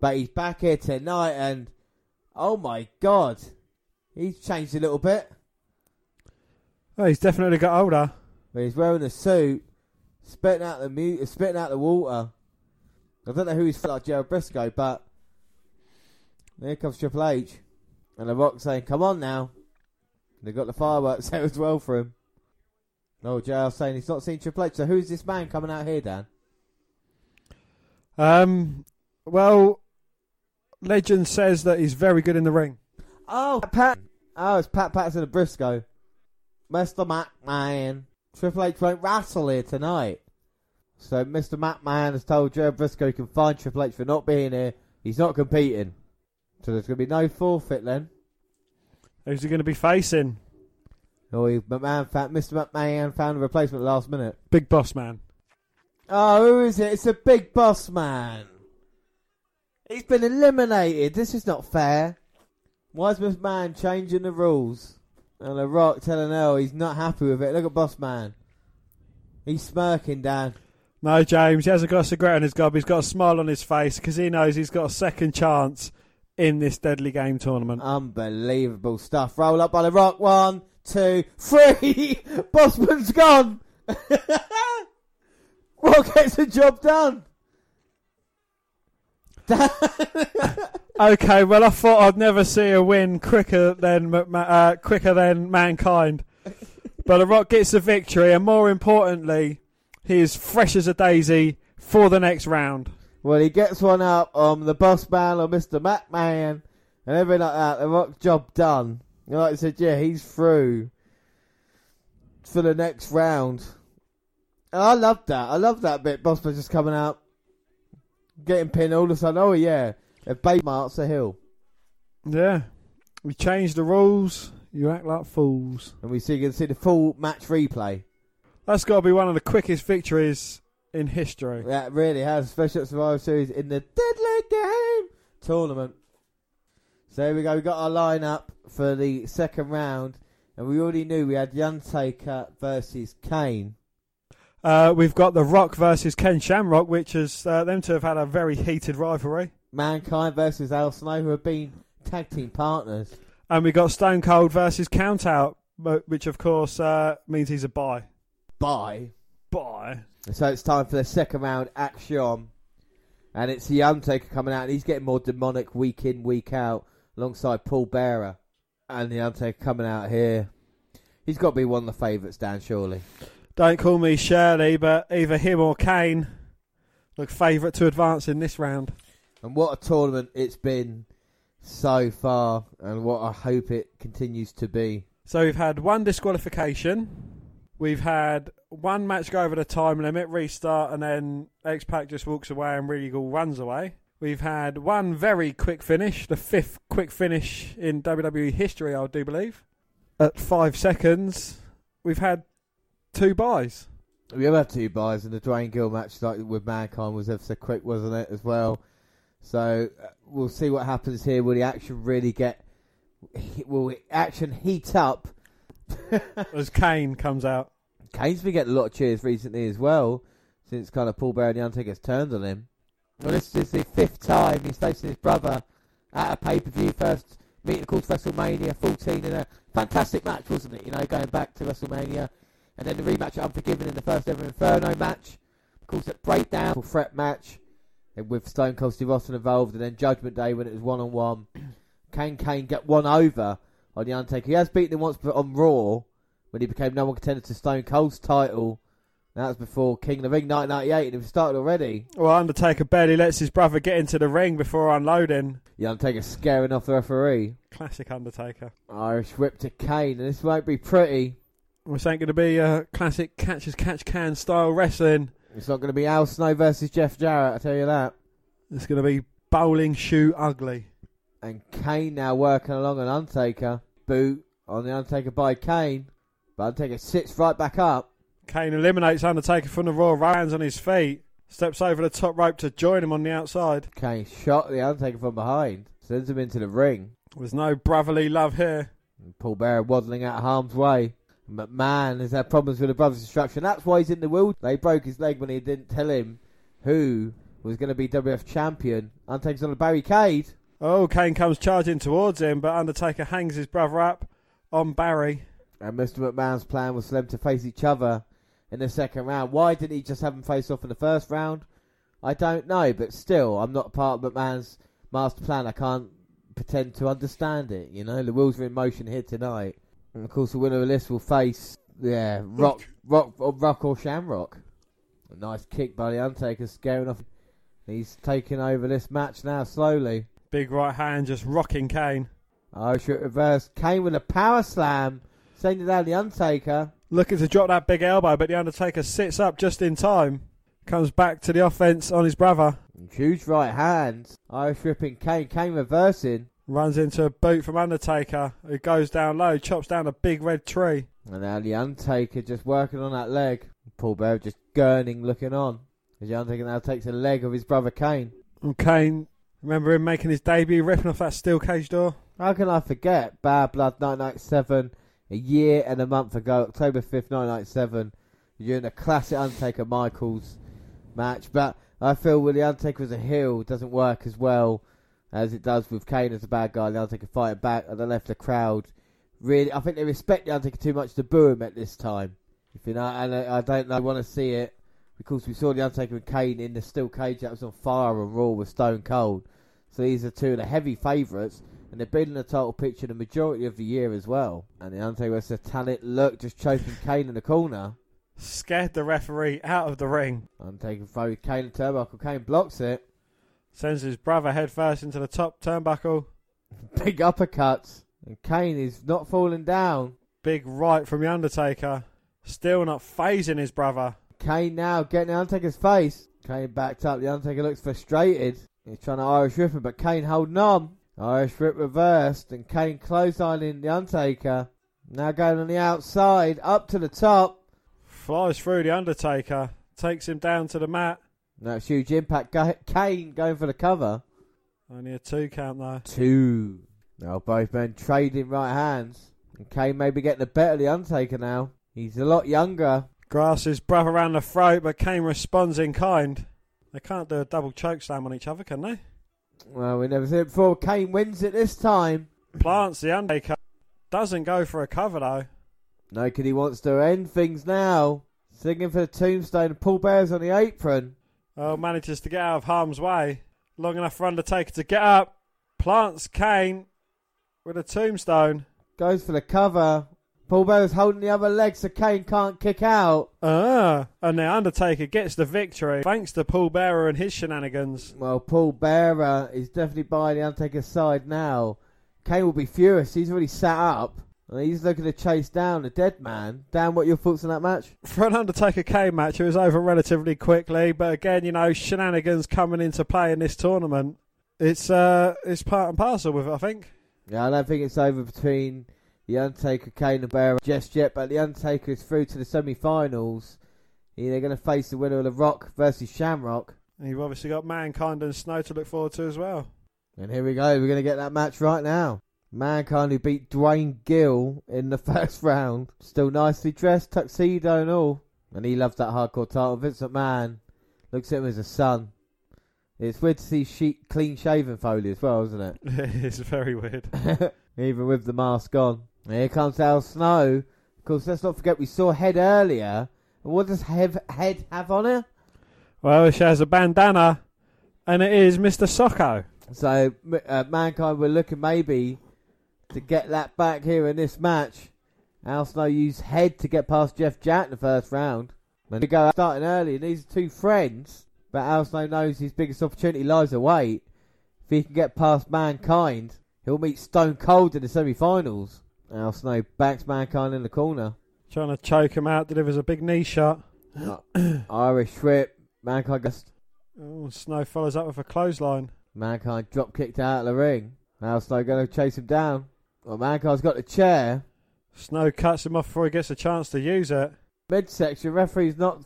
But he's back here tonight and, oh my God, he's changed a little bit. Well, he's definitely got older. He's wearing a suit, spitting out the water. I don't know who he's like Gerald Briscoe, but here comes Triple H. And The Rock saying, come on now. They've got the fireworks out as well for him. Oh, JR saying he's not seen Triple H. So who's this man coming out here, Dan? Well, legend says that he's very good in the ring. Oh, it's Pat Patterson and Briscoe. Mr. McMahon. Triple H won't wrestle here tonight. So Mr. McMahon has told Gerald Briscoe he can fine Triple H for not being here. He's not competing. So there's going to be no forfeit then. Who's he going to be facing? Oh, Mr. McMahon found a replacement last minute. Big Boss Man. Oh, who is it? It's a Big Boss Man. He's been eliminated. This is not fair. Why is Boss Man changing the rules? And The Rock telling Earl he's not happy with it. Look at Boss Man. He's smirking, Dan. No, James, he hasn't got a cigarette on his gob. He's got a smile on his face because he knows he's got a second chance in this Deadly Game tournament. Unbelievable stuff. Roll up by The Rock. 1, 2, 3. Boss Man's gone. Rock gets the job done. Okay, well, I thought I'd never see a win quicker than Mankind. But The Rock gets the victory, and more importantly, he is fresh as a daisy for the next round. Well, he gets one up on the Boss Man or Mr. McMahon, and everything like that. The Rock job done. And like I said, yeah, he's through for the next round. And I love that. I love that bit. Boss Man just coming out, getting pinned all of a sudden. Oh, yeah. If Bay marks a hill. Yeah. We change the rules. You act like fools. And you can see the full match replay. That's got to be one of the quickest victories in history. That really has. Special Survivor Series in the Deadly Game tournament. So here we go. We got our lineup for the second round. And we already knew we had The Undertaker versus Kane. We've got The Rock versus Ken Shamrock, which is them two have had a very heated rivalry. Mankind versus Al Snow, who have been tag team partners. And we got Stone Cold versus Countout, which of course means he's a bye. Bye. So it's time for the second round action. And it's The Undertaker coming out. And he's getting more demonic week in, week out, alongside Paul Bearer. And The Undertaker coming out here. He's got to be one of the favourites, Dan, surely. Don't call me Shirley, but either him or Kane Look, favourite to advance in this round. And what a tournament it's been so far, and what I hope it continues to be. So we've had one disqualification. We've had one match go over the time limit, restart, and then X-Pac just walks away and Regal runs away. We've had one very quick finish, the fifth quick finish in WWE history, I do believe. At 5 seconds, we've had two buys. We have had two buys, and the Dwayne Gill match with Mankind was ever so quick, wasn't it, as well? So we'll see what happens here. Will the action really heat up? As Kane comes out. Kane's been getting a lot of cheers recently as well, since kind of Paul Bearer and the Undertaker's turned on him. Well, this is the fifth time he's facing his brother at a pay-per-view, first meeting called WrestleMania 14 in a fantastic match, wasn't it? You know, going back to WrestleMania, and then the rematch at Unforgiven in the first ever Inferno match, of course that breakdown threat match with Stone Cold Steve Austin involved, and then Judgment Day when it was 1-on-1. Can Kane get one over on the Undertaker? He has beaten him once on Raw when he became number one contender to Stone Cold's title. That was before King of the Ring 1998, and it was started already. Well, Undertaker barely lets his brother get into the ring before unloading. The Undertaker scaring off the referee. Classic Undertaker. Irish whip to Kane, and this won't be pretty. This ain't going to be classic catch-as-catch-can style wrestling. It's not going to be Al Snow versus Jeff Jarrett, I tell you that. It's going to be bowling shoe ugly. And Kane now working along an Undertaker. Boot on the Undertaker by Kane. But Undertaker sits right back up. Kane eliminates Undertaker from the Royal Rumble on his feet. Steps over the top rope to join him on the outside. Kane shot the Undertaker from behind. Sends him into the ring. There's no brotherly love here. And Paul Bearer waddling out of harm's way. McMahon has had problems with the brother's destruction. That's why he's in the wheelchair. They broke his leg when he didn't tell him who was going to be WF champion. Undertaker's on the barricade. Oh, Kane comes charging towards him, but Undertaker hangs his brother up on Barry. And Mr. McMahon's plan was for them to face each other in the second round. Why didn't he just have them face off in the first round? I don't know, but still, I'm not part of McMahon's master plan. I can't pretend to understand it, you know. The wheels are in motion here tonight. And, of course, the winner of this will face, Rock or Shamrock. A nice kick by the Undertaker, scaring off. He's taking over this match now, slowly. Big right hand just rocking Kane. Irish reverse. Kane with a power slam, sending down the Undertaker. Looking to drop that big elbow, but the Undertaker sits up just in time. Comes back to the offense on his brother. Huge right hand. Irish ripping Kane. Kane reversing. Runs into a boot from Undertaker, who goes down low, chops down a big red tree. And now the Undertaker just working on that leg. Paul Bearer just gurning, looking on. As the Undertaker now takes a leg of his brother Kane. And Kane, remember him making his debut, ripping off that steel cage door? How can I forget? Bad Blood 1997, a year and a month ago, October 5th, 1997. You're in a classic Undertaker Michaels match. But I feel with the Undertaker as a heel, it doesn't work as well as it does with Kane as a bad guy. The Undertaker fighting back, and they left the crowd. Really, I think they respect the Undertaker too much to boo him at this time. If you know, and I don't know, I want to see it, because we saw the Undertaker and Kane in the steel cage that was on fire and Raw with Stone Cold. So these are two of the heavy favourites, and they've been in the title picture the majority of the year as well. And the Undertaker has a satanic look, just choking Kane in the corner. Scared the referee out of the ring. Undertaker throwing Kane and Turnbuckle. Kane blocks it. Sends his brother headfirst into the top turnbuckle. Big uppercuts. And Kane is not falling down. Big right from the Undertaker. Still not phasing his brother. Kane now getting the Undertaker's face. Kane backed up. The Undertaker looks frustrated. He's trying to Irish rip him, but Kane holding on. Irish rip reversed. And Kane clothesining the Undertaker. Now going on the outside. Up to the top. Flies through the Undertaker. Takes him down to the mat. That's huge impact. Kane going for the cover. Only a 2 count though. 2. Now both men trading right hands. And Kane maybe getting the better of the Undertaker now. He's a lot younger. Grasps his brother around the throat, but Kane responds in kind. They can't do a double choke slam on each other, can they? Well, we never seen it before. Kane wins it this time. Plants the Undertaker. Doesn't go for a cover though. No, because he wants to end things now. Singing for the tombstone. Paul Bearer's on the apron. Oh, manages to get out of harm's way. Long enough for Undertaker to get up. Plants Kane with a tombstone. Goes for the cover. Balboa's holding the other leg so Kane can't kick out. And the Undertaker gets the victory thanks to Paul Bearer and his shenanigans. Well, Paul Bearer is definitely by the Undertaker's side now. Kane will be furious. He's already sat up. And he's looking to chase down the dead man. Dan, what are your thoughts on that match? For an Undertaker-Kane match, it was over relatively quickly. But again, you know, shenanigans coming into play in this tournament. It's part and parcel with it, I think. Yeah, I don't think it's over between the Undertaker, Kane and Bearer just yet. But the Undertaker is through to the semi-finals. They're going to face the winner of The Rock versus Shamrock. And you've obviously got Mankind and Snow to look forward to as well. And here we go. We're going to get that match right now. Mankind, who beat Dwayne Gill in the first round, still nicely dressed, tuxedo and all, and he loves that hardcore title. Vince McMahon looks at him as a son. It's weird to see sheep clean shaven Foley as well, isn't it? It's very weird. Even with the mask on. Here comes Al Snow. Of course, let's not forget we saw Head earlier. And what does Head have on her? Well, she has a bandana, and it is Mr. Socko. So Mankind were looking maybe to get that back here in this match. Al Snow used Head to get past Jeff Jarrett in the first round. And they go starting early, and these are two friends. But Al Snow knows his biggest opportunity lies away. If he can get past Mankind, he'll meet Stone Cold in the semi-finals. Al Snow backs Mankind in the corner, trying to choke him out, delivers a big knee shot. Irish whip. Mankind goes. Oh, Snow follows up with a clothesline. Mankind drop kicked out of the ring. Al Snow going to chase him down. Well, Mankind's got the chair. Snow cuts him off before he gets a chance to use it. Midsection, referee's not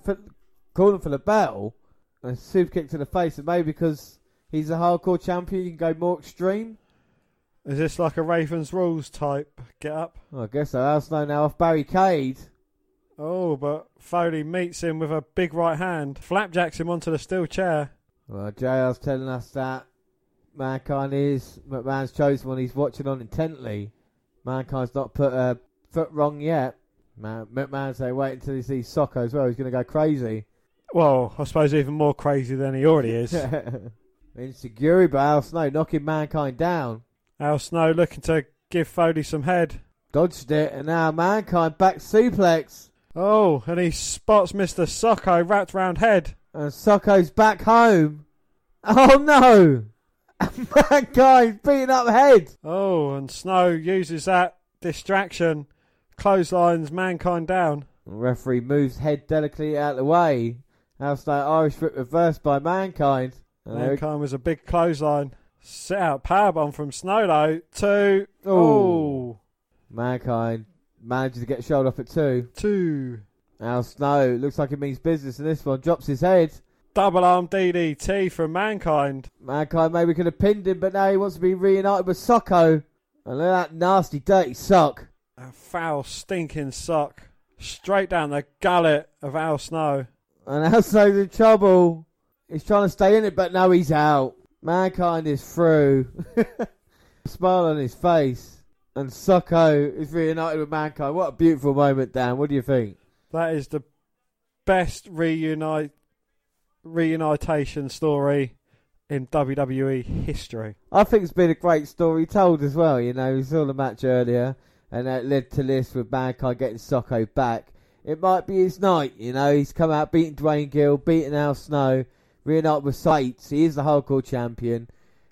calling for the bell. A super kick to the face, and maybe because he's a hardcore champion, you can go more extreme. Is this like a Raven's Rules type get up? Well, I guess so. Al Snow now off barricade. Oh, but Foley meets him with a big right hand, flapjacks him onto the steel chair. Well, JR's telling us that Mankind is McMahon's chosen one. He's watching on intently. Mankind's not put a foot wrong yet. McMahon's saying, wait until he sees Socko as well. He's going to go crazy. Well, I suppose even more crazy than he already is. Insecurity, but Al Snow knocking Mankind down. Al Snow looking to give Foley some head. Dodged it, and now Mankind back suplex. Oh, and he spots Mr. Socko wrapped round Head. And Socko's back home. Oh, no! Mankind's beating up Head. Oh, and Snow uses that distraction, clotheslines Mankind down. The referee moves Head delicately out of the way. Al Snow Irish whip reversed by Mankind. Mankind was a big clothesline. Set out powerbomb from Snow though to oh. Mankind manages to get shoulder off at two. Al Snow looks like it means business in this one. Drops his head. Double arm DDT from Mankind. Mankind maybe could have pinned him, but now he wants to be reunited with Socko. And look at that nasty, dirty sock. A foul, stinking sock. Straight down the gullet of Al Snow. And Al Snow's in trouble. He's trying to stay in it, but now he's out. Mankind is through. Smile on his face. And Socko is reunited with Mankind. What a beautiful moment, Dan. What do you think? That is the best reunitation story in WWE history. I think it's been a great story told as well. You know, we saw the match earlier, and that led to this with Mankind getting Socko back. It might be his night, you know. He's come out beating Dwayne Gill, beating Al Snow, reunited with Sates. He is the hardcore champion,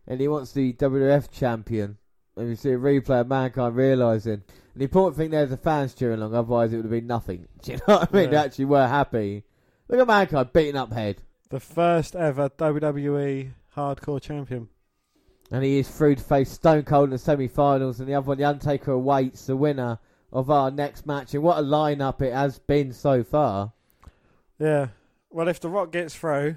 and he wants the WWF champion. And you see a replay of Mankind realising. The important thing there is the fans cheering along, otherwise it would have been nothing. Do you know what I mean? Yeah. They actually were happy. Look at Mankind beating up Head. The first ever WWE hardcore champion. And he is through to face Stone Cold in the semi-finals. And the other one, The Undertaker, awaits the winner of our next match. And what a line-up it has been so far. Yeah. Well, if The Rock gets through,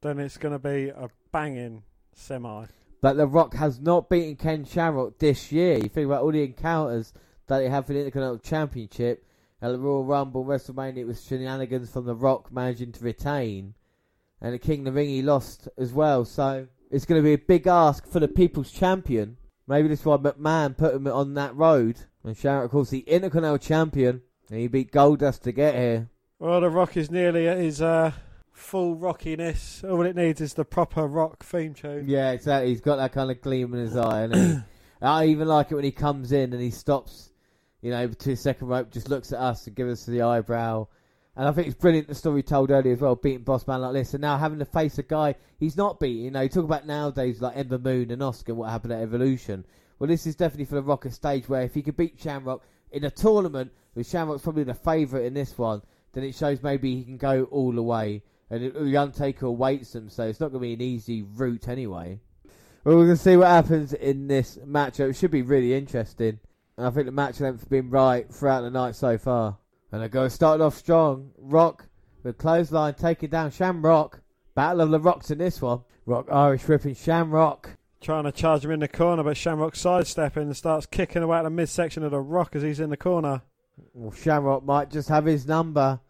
then it's going to be a banging semi. But The Rock has not beaten Ken Shamrock this year. You think about all the encounters that they have for the Intercontinental Championship. At the Royal Rumble, WrestleMania, it was shenanigans from The Rock managing to retain. And the King of the Ring, he lost as well. So it's going to be a big ask for the People's Champion. Maybe that's why McMahon put him on that road. And Shamrock, of course, the Intercontinental Champion. And he beat Goldust to get here. Well, The Rock is nearly at his full rockiness. All it needs is the proper Rock theme tune. Yeah, exactly. He's got that kind of gleam in his eye. And I even like it when he comes in and he stops. you know, to the second rope, just looks at us and gives us the eyebrow. And I think it's brilliant, the story told earlier as well, beating Boss Man like this, and now having to face a guy he's not beating. You know, you talk about nowadays like Ember Moon and Oscar, what happened at Evolution. Well, this is definitely for the Rocket stage, where if he could beat Shamrock in a tournament, which Shamrock's probably the favourite in this one, then it shows maybe he can go all the way. And the Undertaker awaits him, so it's not going to be an easy route anyway. Well, we're going to see what happens in this matchup. It should be really interesting. And I think the match length's been right throughout the night so far. And they're going to start off strong. Rock with clothesline, taking down Shamrock. Battle of the Rocks in this one. Rock Irish ripping Shamrock. Trying to charge him in the corner, but Shamrock sidestepping and starts kicking away at the midsection of the Rock as he's in the corner. Well, Shamrock might just have his number.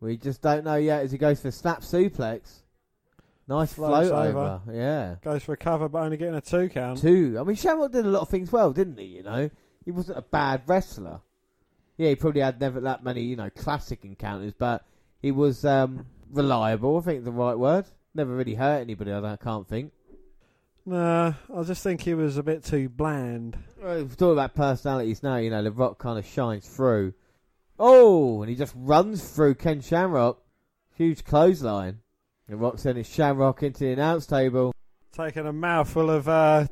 We just don't know yet as he goes for a snap suplex. Nice float over. Yeah. Goes for a cover, but only getting a 2 count. 2. I mean, Shamrock did a lot of things well, didn't he, you know? He wasn't a bad wrestler. Yeah, he probably had never that many, you know, classic encounters, but he was reliable, I think is the right word. Never really hurt anybody, I can't think. Nah, I just think he was a bit too bland. Well, we're talking about personalities now, you know, the Rock kind of shines through. Oh, and he just runs through Ken Shamrock. Huge clothesline. The Rock sending Shamrock into the announce table. Taking a mouthful of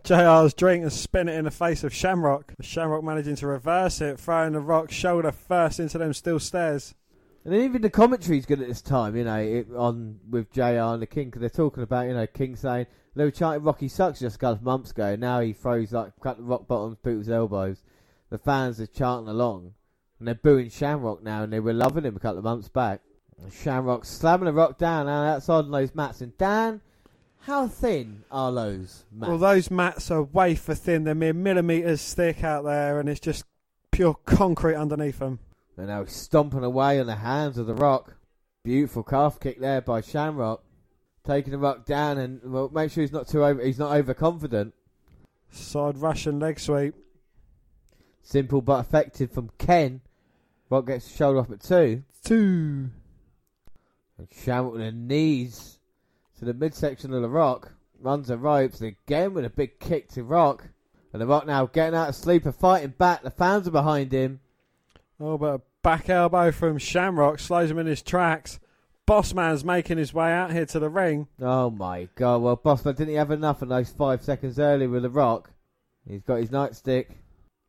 JR's drink and spinning it in the face of Shamrock. Shamrock managing to reverse it, throwing the Rock shoulder first into them steel stairs. And even the commentary's good at this time, you know, on with JR and the King, because they're talking about, you know, King saying, they were chanting Rocky sucks just a couple of months ago, and now he throws, like, cut the Rock bottoms, boots, elbows. The fans are chanting along. And they're booing Shamrock now, and they were loving him a couple of months back. And Shamrock slamming the Rock down outside on those mats. And Dan, how thin are those mats? Well, those mats are wafer thin. They're mere millimetres thick out there, and it's just pure concrete underneath them. And now he's stomping away on the hands of the Rock. Beautiful calf kick there by Shamrock. Taking the Rock down, and well, make sure he's not overconfident. Side Russian leg sweep. Simple but effective from Ken. Rock gets the shoulder off at 2. 2. And Shamrock with the knees to the midsection of the Rock. Runs the ropes again with a big kick to Rock. And the Rock now getting out of sleep and fighting back. The fans are behind him. Oh, but a back elbow from Shamrock slows him in his tracks. Bossman's making his way out here to the ring. Oh my God. Well, Bossman, didn't he have enough in those 5 seconds earlier with the Rock? He's got his nightstick.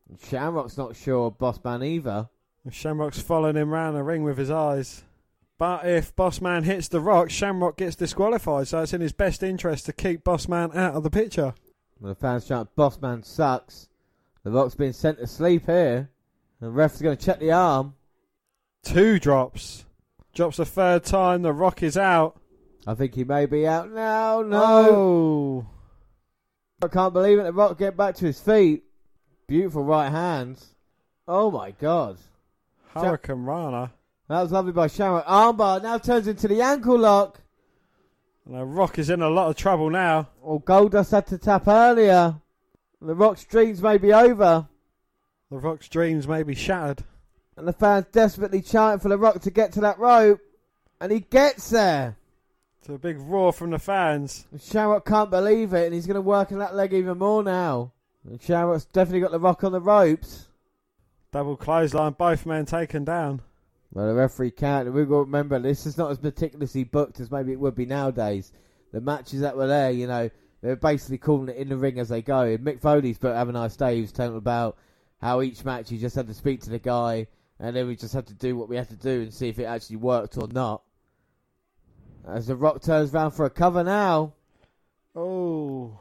And Shamrock's not sure Bossman either. Shamrock's following him round the ring with his eyes. But if Bossman hits the Rock, Shamrock gets disqualified, so it's in his best interest to keep Bossman out of the picture. Well, the fans shout, Bossman sucks. The Rock's been sent to sleep here. The ref's going to check the arm. 2 drops. Drops the 3rd time. The Rock is out. I think he may be out now. No. I can't believe it. The Rock get back to his feet. Beautiful right hands. Oh, my God. Hurricane Rana. That was lovely by Shamrock. Armbar now turns into the ankle lock. And the Rock is in a lot of trouble now. Well, Goldust had to tap earlier. The Rock's dreams may be over. The Rock's dreams may be shattered. And the fans desperately chanting for the Rock to get to that rope. And he gets there. It's a big roar from the fans. And Shamrock can't believe it, and he's going to work on that leg even more now. And Shamrock's definitely got the Rock on the ropes. Double clothesline, both men taken down. Well, the referee counted. We've got to remember, this is not as meticulously booked as maybe it would be nowadays. The matches that were there, you know, they're basically calling it in the ring as they go. In Mick Foley's book, Have a Nice Day, he was telling about how each match you just had to speak to the guy, and then we just had to do what we had to do and see if it actually worked or not. As the Rock turns round for a cover now. Oh,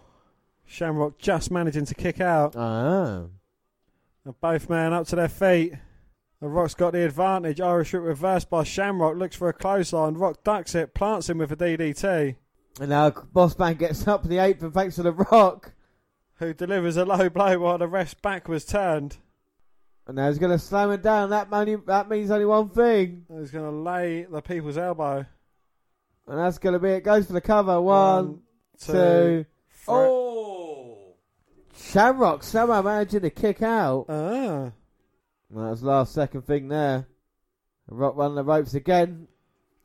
Shamrock just managing to kick out. Oh. And both men up to their feet. The Rock's got the advantage. Irish whip reversed by Shamrock. Looks for a clothesline. Rock ducks it. Plants him with a DDT. And now Bossman gets up in the apron thanks to the Rock, who delivers a low blow while the ref's back was turned. And now he's going to slam him down. That means only one thing. He's going to lay the people's elbow. And that's going to be it. Goes for the cover. 1, 2... Oh! Shamrock somehow managing to kick out. Well, that was the last second thing there. Rock running the ropes again.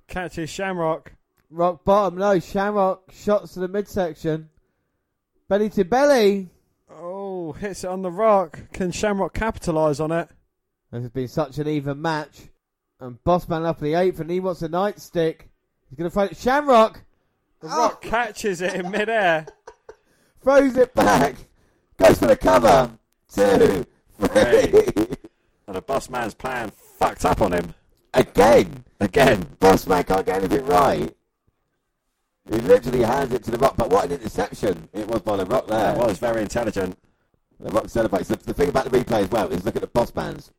Catches Shamrock. Rock bottom. No, Shamrock shots to the midsection. Belly to belly. Oh, hits it on the Rock. Can Shamrock capitalise on it? This has been such an even match. And Bossman up in the eighth, and he wants a nightstick. He's going to throw it. Shamrock! The Rock catches it in midair. Throws it back. Goes for the cover. 2, 3. And the Bossman's plan fucked up on him. Again. Bossman can't get anything right. He literally hands it to the Rock, but what an interception it was by the Rock there. It was very intelligent. The Rock celebrates. The thing about the replay as well is look at the Bossman's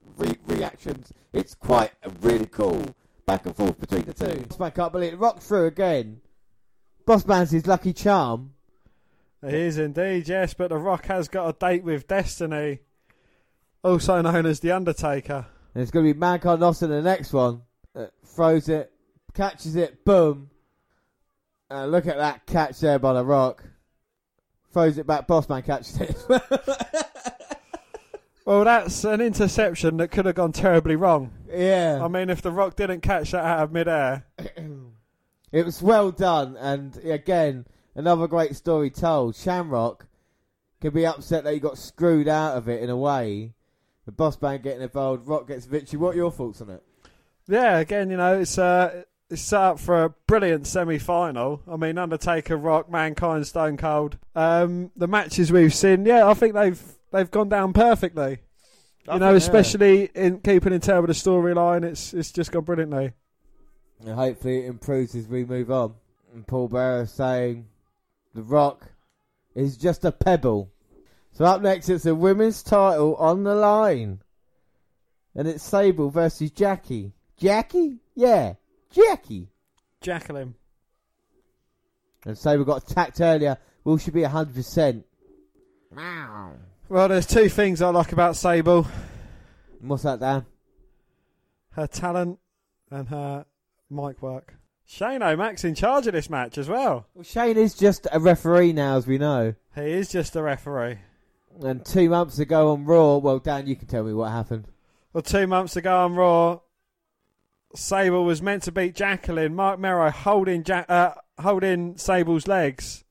reactions. It's quite a really cool back and forth between the two. Bossman can't believe it. Rock through again. Bossman's his lucky charm. It is indeed, yes, but the Rock has got a date with Destiny, also known as The Undertaker. And it's going to be Mankind Austin in the next one. Throws it, catches it, boom. Look at that catch there by the Rock. Throws it back, Bossman catches it. Well, that's an interception that could have gone terribly wrong. Yeah. I mean, if the Rock didn't catch that out of midair. It was well done, and again, another great story told. Shamrock could be upset that he got screwed out of it in a way. The Bossman getting involved, Rock gets victory. What are your thoughts on it? Yeah, again, you know, it's set up for a brilliant semi-final. I mean, Undertaker, Rock, Mankind, Stone Cold. The matches we've seen, yeah, I think they've gone down perfectly. Especially in keeping in touch with the storyline, it's just gone brilliantly. And hopefully it improves as we move on. And Paul Bearer saying, the Rock is just a pebble. So up next, it's a women's title on the line. And it's Sable versus Jackie. Jackie? Yeah. Jackie. Jacqueline. And Sable got attacked earlier. Will she be 100%? Wow. Well, there's two things I like about Sable. And what's that, Dan? Her talent and her mic work. Shane O'Mac's in charge of this match as well. Well, Shane is just a referee now, as we know. He is just a referee. And 2 months ago on Raw... Well, Dan, you can tell me what happened. Well, 2 months ago on Raw... Sable was meant to beat Jacqueline. Mark Merrow holding Sable's legs,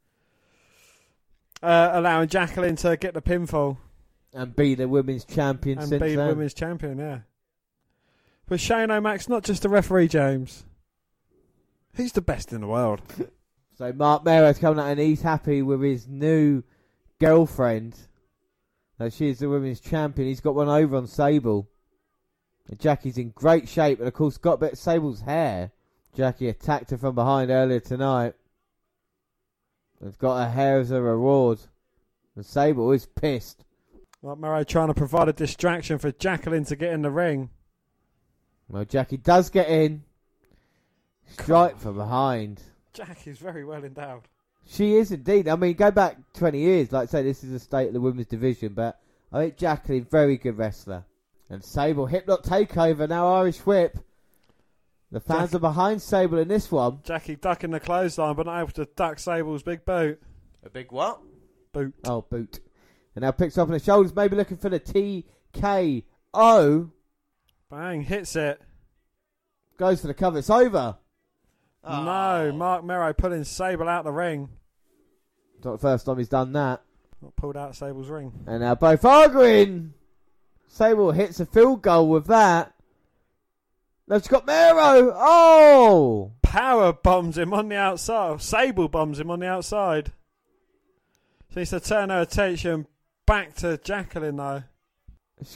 allowing Jacqueline to get the pinfall and be the women's champion. And be the women's champion, yeah. But Shane O'Mac's not just the referee, James. He's the best in the world. So Mark Merrow's coming out and he's happy with his new girlfriend. Now she's the women's champion. He's got one over on Sable. And Jackie's in great shape, and of course got a bit of Sable's hair. Jackie attacked her from behind earlier tonight. They've got her hair as a reward. And Sable is pissed. Mark Merrow trying to provide a distraction for Jacqueline to get in the ring. Well, Jackie does get in. Strike from behind. Jackie's very well endowed. She is indeed. I mean, go back 20 years. Like I say, this is the state of the women's division, but I think Jacqueline, very good wrestler. And Sable, hip-lock takeover, now Irish whip. The fans are behind Sable in this one. Jackie ducking the clothesline, but not able to duck Sable's big boot. A big what? Boot. Oh, boot. And now picks up on the shoulders, maybe looking for the TKO. Bang, hits it. Goes for the cover, it's over. Oh. No, Mark Merrow pulling Sable out the ring. It's not the first time he's done that. Not pulled out Sable's ring. And now both arguing. Sable hits a field goal with that. They've got Merrow. Oh! Power bombs him on the outside. Sable bombs him on the outside. She needs to turn her attention back to Jacqueline, though.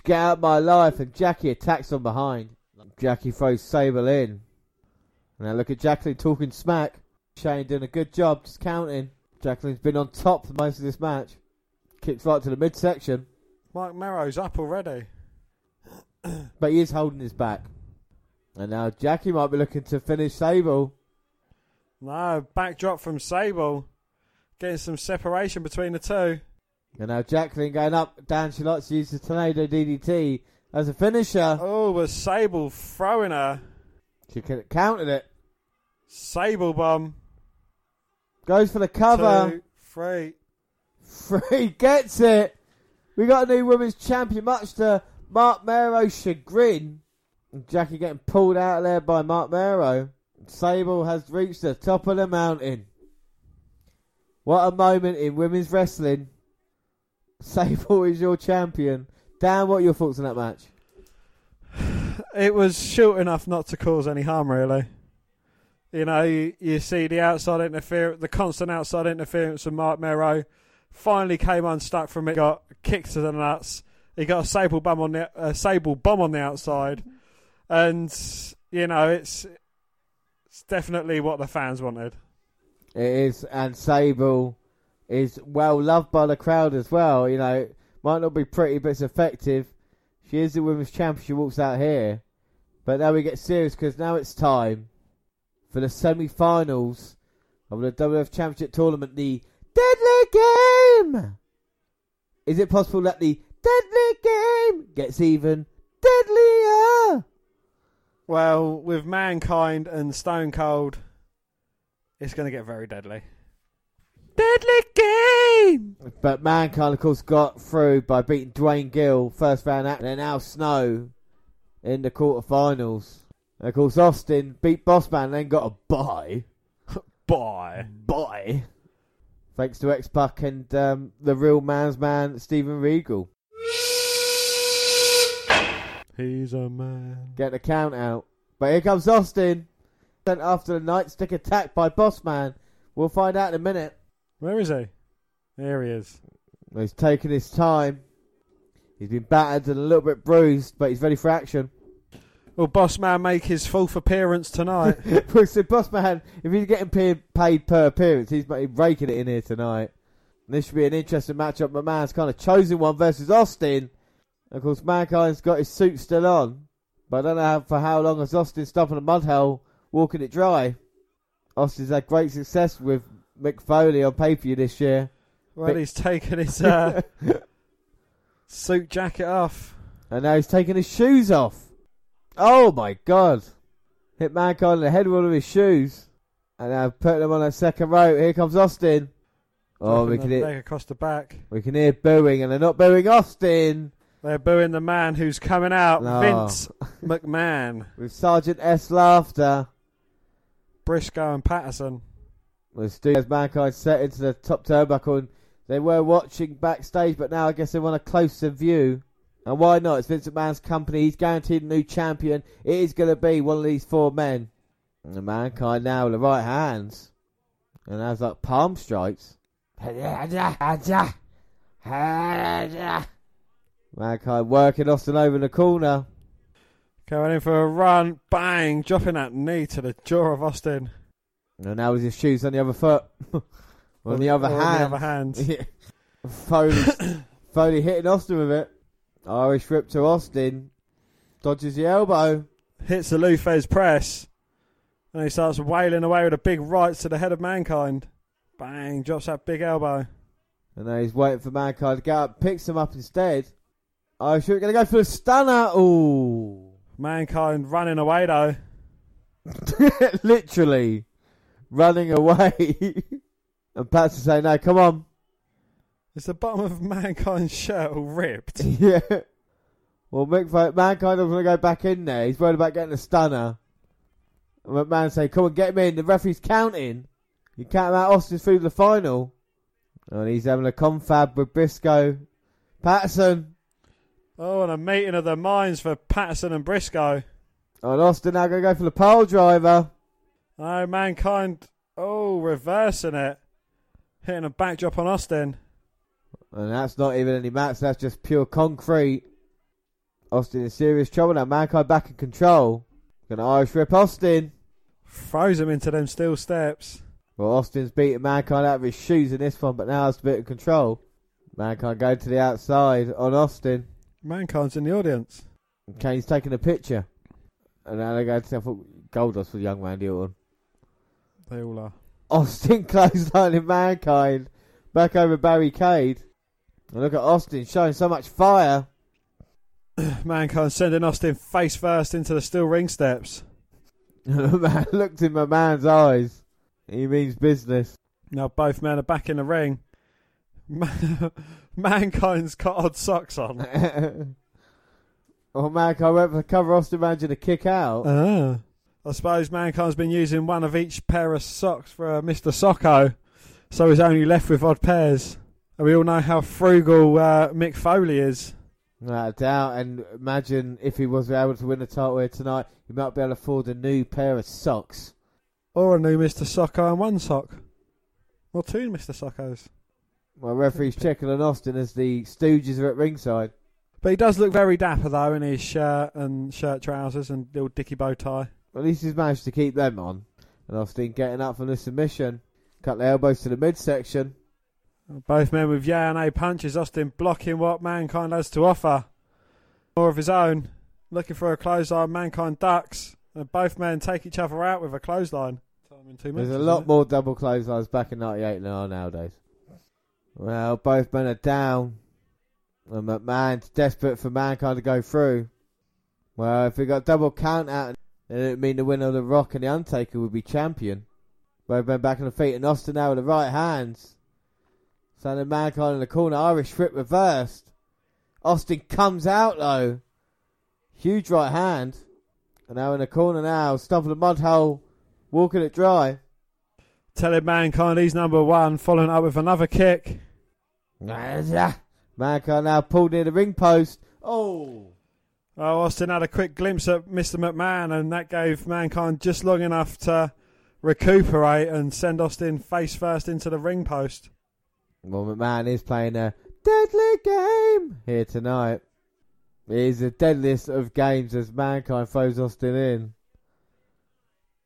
Get out of my life, and Jackie attacks from behind. Jackie throws Sable in. Now look at Jacqueline talking smack. Shane doing a good job, just counting. Jacqueline's been on top for most of this match. Kicks right to the midsection. Mark Merrow's up already. But he is holding his back. And now Jackie might be looking to finish Sable. No, backdrop from Sable. Getting some separation between the two. And now Jacqueline going up. Dan, she likes to use the Tornado DDT as a finisher. Oh, was Sable throwing her. She could have counted it. Sable bomb. Goes for the cover. 2, 3. 3 gets it. We got a new women's champion, much to Mark Merrow's chagrin. And Jackie getting pulled out of there by Mark Merrow. Sable has reached the top of the mountain. What a moment in women's wrestling. Sable is your champion. Dan, what are your thoughts on that match? it was short enough not to cause any harm, really. You know, you see the outside interference, the constant outside interference from Mark Merrow. Finally came unstuck from it, got kicked to the nuts. He got a sable bomb on the outside. And, you know, it's definitely what the fans wanted. It is, and Sable is well loved by the crowd as well. You know, might not be pretty, but it's effective. She is the women's champion. She walks out here. But now we get serious, because now it's time for the semi-finals of the WWF Championship Tournament, the Deadly Game! Is it possible that the Deadly Game gets even deadlier? Well, with Mankind and Stone Cold, it's going to get very deadly. Deadly Game! But Mankind, of course, got through by beating Dwayne Gill first round out, and Al Snow in the quarterfinals. And of course, Austin beat Bossman and then got a bye. Bye. Thanks to X-Pac and the real man's man, Steven Regal. He's a man. Get the count out. But here comes Austin. Sent after the nightstick attack by Bossman. We'll find out in a minute. Where is he? There he is. He's taking his time. He's been battered and a little bit bruised, but he's ready for action. Will Bossman make his fourth appearance tonight? Well, so Bossman, if he's getting paid per appearance, he's raking it in here tonight. And this should be an interesting matchup. My man's kind of chosen one versus Austin. And of course, Mankind's got his suit still on. But I don't know for how long has Austin stopped in a mud hole walking it dry. Austin's had great success with Mick Foley on pay-per-view this year. Well, he's taken his suit jacket off. And now he's taking his shoes off. Oh my god. Hit Mankind in the head with one of his shoes. And now put them on a second rope. Here comes Austin. Oh, we can hear across the back. We can hear booing, and they're not booing Austin. They're booing the man who's coming out, Vince McMahon. With Sergeant S laughter. Briscoe and Patterson. As Mankind set into the top turnbuckle, and they were watching backstage, but now I guess they want a closer view. And why not? It's Vince McMahon's company. He's guaranteed a new champion. It is going to be one of these four men. And the Mankind now with the right hands. And has like palm strikes. Mankind working Austin over in the corner. Going in for a run. Bang! Dropping that knee to the jaw of Austin. And now with his shoes on the other foot. on the other hand. Foley hitting Austin with it. Irish rip to Austin. Dodges the elbow. Hits the Lufez press. And he starts wailing away with a big right to the head of Mankind. Bang, drops that big elbow. And now he's waiting for Mankind to get up. Picks him up instead. Irish rip going to go for a stunner. Ooh. Mankind running away though. Literally. Running away. And Pat's saying, no, come on. Is the bottom of Mankind's shirt all ripped? Yeah. Well, Mankind doesn't want to go back in there. He's worried about getting a stunner. And McMahon say, come on, get him in. The referee's counting. You count him out. Austin's through the final. And he's having a confab with Briscoe. Patterson. Oh, and a meeting of the minds for Patterson and Briscoe. And Austin now going to go for the pole driver. Oh, Mankind. Oh, reversing it. Hitting a backdrop on Austin. And that's not even any mats, that's just pure concrete. Austin in serious trouble now. Mankind back in control. Gonna Irish rip Austin. Throws him into them steel steps. Well, Austin's beating Mankind out of his shoes in this one, but now it's a bit of control. Mankind going to the outside on Austin. Mankind's in the audience. And Kane's taking a picture. And now they're going to Goldust for young Randy Orton. They all are. Austin clotheslining Mankind. Back over barricade. And look at Austin showing so much fire. Mankind sending Austin face first into the steel ring steps. Man looked in my man's eyes. He means business. Now both men are back in the ring. Mankind's got odd socks on. Well, Mankind went for the cover. Austin managing to kick out. I suppose Mankind's been using one of each pair of socks for Mr. Socko. So he's only left with odd pairs. And we all know how frugal Mick Foley is. Without a doubt. And imagine if he was able to win the title here tonight, he might be able to afford a new pair of socks. Or a new Mr. Socko and one sock. Or two Mr. Sockos. Well, referees Jekyll and Austin as the Stooges are at ringside. But he does look very dapper, though, in his shirt and shirt trousers and little dicky bow tie. Well, at least he's managed to keep them on. And Austin getting up from the submission. Couple of elbows to the midsection. Both men with yeah and a punches. Austin blocking what Mankind has to offer. More of his own. Looking for a clothesline. Mankind ducks. And both men take each other out with a clothesline. There's a lot more double clotheslines back in 98 than there are nowadays. Well, both men are down. And McMahon's desperate for Mankind to go through. Well, if we got double count out, then it would mean the winner of The Rock and The Undertaker would be champion. Both men back on the feet, and Austin now with the right hands. Sending Mankind in the corner, Irish whip reversed. Austin comes out though. Huge right hand. And now in the corner now, stumping the mud hole, walking it dry. Telling Mankind he's number one, following up with another kick. Mankind now pulled near the ring post. Oh, Austin had a quick glimpse at Mr. McMahon, and that gave Mankind just long enough to recuperate and send Austin face first into the ring post. Well, McMahon is playing a deadly game here tonight. It is the deadliest of games as Mankind throws Austin in.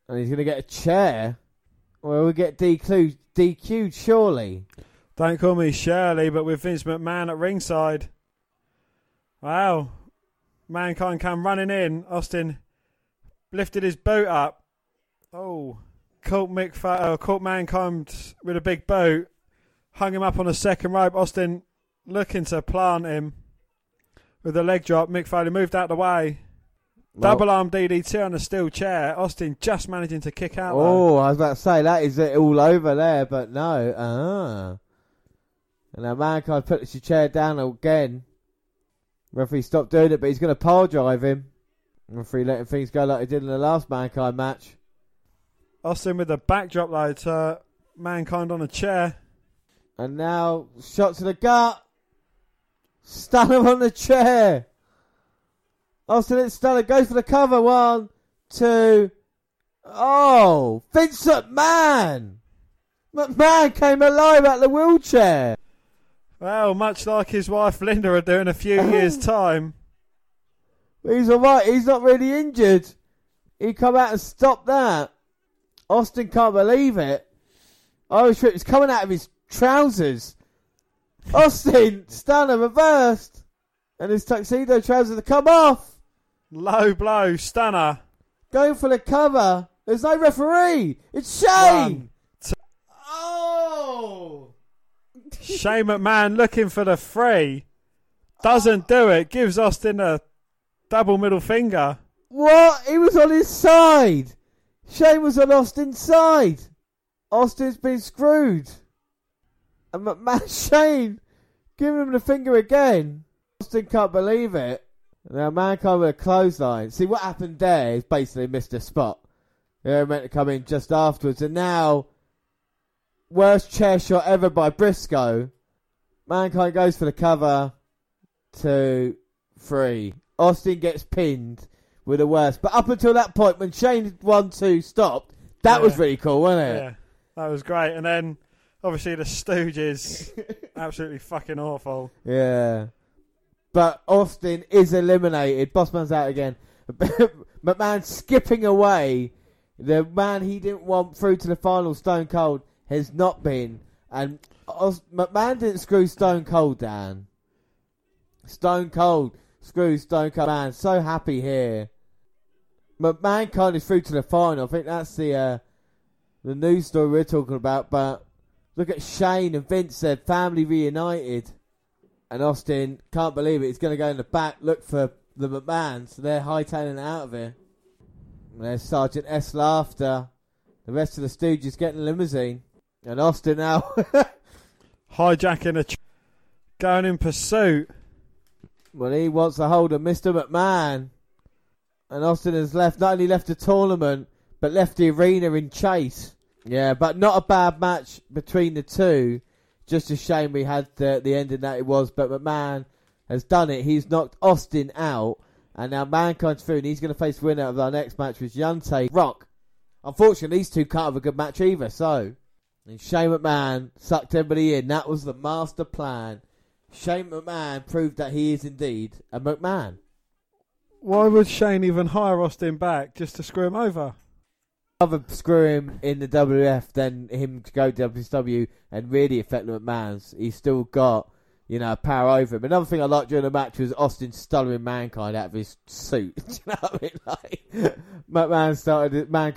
And he's going to get a chair. Well, we'll get DQ'd surely. Don't call me Shirley, but with Vince McMahon at ringside. Wow. Mankind come running in. Austin lifted his boot up. Oh. Caught Mankind with a big boot. Hung him up on a second rope. Austin looking to plant him with a leg drop. Mick Foley moved out of the way. Well, double arm DDT on a steel chair. Austin just managing to kick out. Oh, though. I was about to say, that is it all over there, but no. And now Mankind puts the chair down again. Referee stopped doing it, but he's going to pile drive him. Referee letting things go like he did in the last Mankind match. Austin with a backdrop though to Mankind on a chair. And now shot to the gut. Stunner on the chair. Austin and Stunner goes for the cover. 1, 2. Oh, Vince McMahon. McMahon came alive out of the wheelchair. Well, much like his wife Linda will do in a few years' time. He's alright, he's not really injured. He come out and stopped that. Austin can't believe it. Irish Whip is coming out of his trousers. Austin, Stunner reversed. And his tuxedo trousers have come off. Low blow, Stunner. Going for the cover. There's no referee. It's Shane. 1, 2. Oh! Shane McMahon looking for the free. Doesn't do it. Gives Austin a double middle finger. What? He was on his side. Shane was on Austin's side. Austin's been screwed. And McMahon, Shane, giving him the finger again. Austin can't believe it. Now Mankind with a clothesline. See, what happened there is basically missed a spot. They were meant to come in just afterwards. And now... worst chair shot ever by Briscoe. Mankind goes for the cover. 2, 3. Austin gets pinned with the worst. But up until that point, when Shane 1, 2 stopped, that was really cool, wasn't it? Yeah, that was great. And then, obviously, the Stooges, absolutely fucking awful. Yeah. But Austin is eliminated. Bossman's out again. McMahon skipping away. The man he didn't want through to the final, Stone Cold, has not been, and McMahon didn't screw Stone Cold down. Stone Cold screws Stone Cold. Man, so happy here. McMahon kind of through to the final. I think that's the news story we're talking about. But look at Shane and Vince, their family reunited, and Austin can't believe it. He's going to go in the back, look for the McMahon. So they're hightailing it out of here. And there's Sergeant S laughter. The rest of the Stooges getting a limousine. And Austin now hijacking a going in pursuit. Well, he wants a hold of Mr. McMahon, and Austin has left. Not only left the tournament, but left the arena in chase. Yeah, but not a bad match between the two. Just a shame we had the ending that it was. But McMahon has done it. He's knocked Austin out, and now Mankind's through, and he's going to face the winner of our next match, which is Yante Rock. Unfortunately, these two can't have a good match either, so... And Shane McMahon sucked everybody in. That was the master plan. Shane McMahon proved that he is indeed a McMahon. Why would Shane even hire Austin back just to screw him over? Rather screw him in the WF than him to go to WCW and really affect the McMahons. He's still got, you know, power over him. Another thing I liked during the match was Austin stuttering Mankind out of his suit. Do you know what I mean? Like, Mankind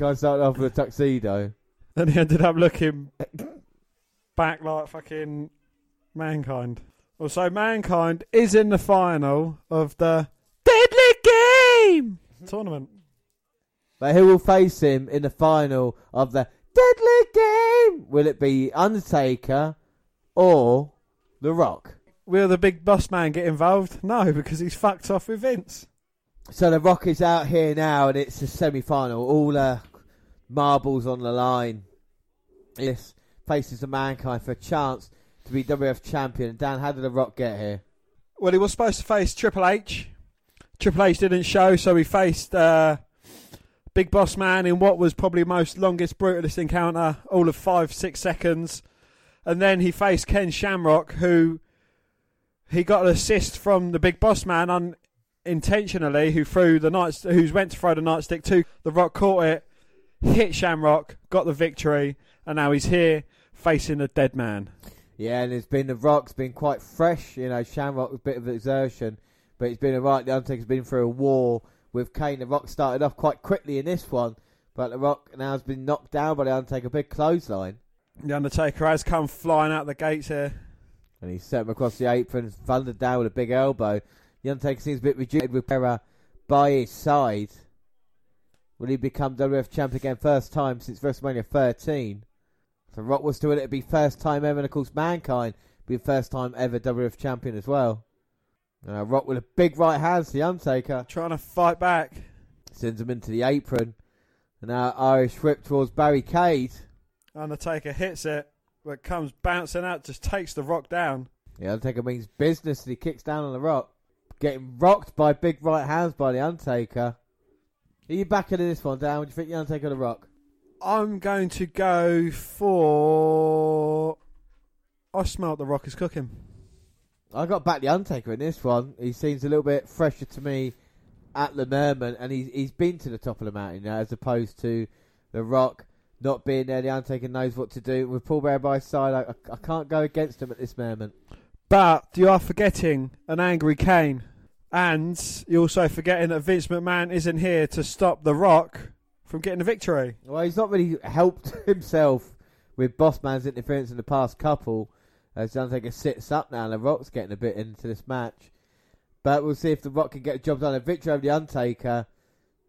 started off with a tuxedo. Then he ended up looking back like fucking Mankind. Also, Mankind is in the final of the Deadly Game tournament. But who will face him in the final of the Deadly Game? Will it be Undertaker or The Rock? Will the big boss man get involved? No, because he's fucked off with Vince. So The Rock is out here now, and it's the semi-final. All the marbles on the line. This faces the Mankind for a chance to be WF champion. Dan, how did The Rock get here? Well, he was supposed to face Triple H. Triple H didn't show, so he faced Big Boss Man in what was probably most longest, brutalist encounter, all of 5-6 seconds. And then he faced Ken Shamrock, who he got an assist from the Big Boss Man unintentionally, who went to throw the nightstick to The Rock, caught it, hit Shamrock, got the victory, and now he's here facing a dead man. Yeah, and it's been The Rock's been quite fresh, you know. Shamrock was a bit of exertion, but he's been alright. The Undertaker's been through a war with Kane. The Rock started off quite quickly in this one, but The Rock now has been knocked down by the Undertaker. Big clothesline. The Undertaker has come flying out the gates here, and he set him across the apron, thundered down with a big elbow. The Undertaker seems a bit rejuvenated with Pera by his side. Will he become WF champ again? First time since WrestleMania 13. The Rock was doing it. It'd be first time ever, and of course Mankind be first time ever WF champion as well. Rock with a big right hand to the Undertaker, trying to fight back. Sends him into the apron, and now Irish whip towards barricade. Undertaker hits it, but comes bouncing out, just takes The Rock down. The Undertaker means business, and he kicks down on The Rock, getting rocked by big right hands by the Undertaker. Are you backing in this one, Dan? What do you think, the Undertaker or The Rock? I'm going to go for... I smell The Rock is cooking. I got back the Undertaker in this one. He seems a little bit fresher to me at the moment, and he's been to the top of the mountain now, as opposed to The Rock not being there. The Undertaker knows what to do. With Paul Bearer by his side, I can't go against him at this moment. But you are forgetting an angry Kane. And you're also forgetting that Vince McMahon isn't here to stop The Rock from getting a victory. Well, he's not really helped himself with Bossman's interference in the past couple. As the Undertaker sits up now, and The Rock's getting a bit into this match. But we'll see if The Rock can get a job done. A victory over the Undertaker,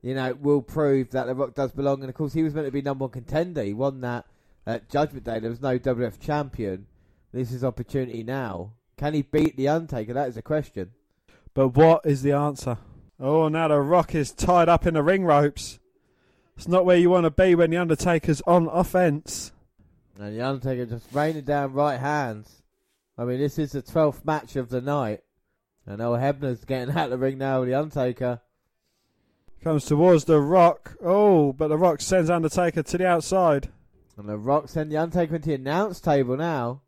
you know, will prove that The Rock does belong. And of course, he was meant to be number one contender. He won that at Judgment Day. There was no WF champion. This is opportunity now. Can he beat the Undertaker? That is a question. But what is the answer? Oh, now The Rock is tied up in the ring ropes. It's not where you want to be when the Undertaker's on offence. And the Undertaker just raining down right hands. I mean, this is the 12th match of the night. And old Hebner's getting out of the ring now with the Undertaker. Comes towards The Rock. Oh, but The Rock sends Undertaker to the outside. And The Rock sends the Undertaker into the announce table now.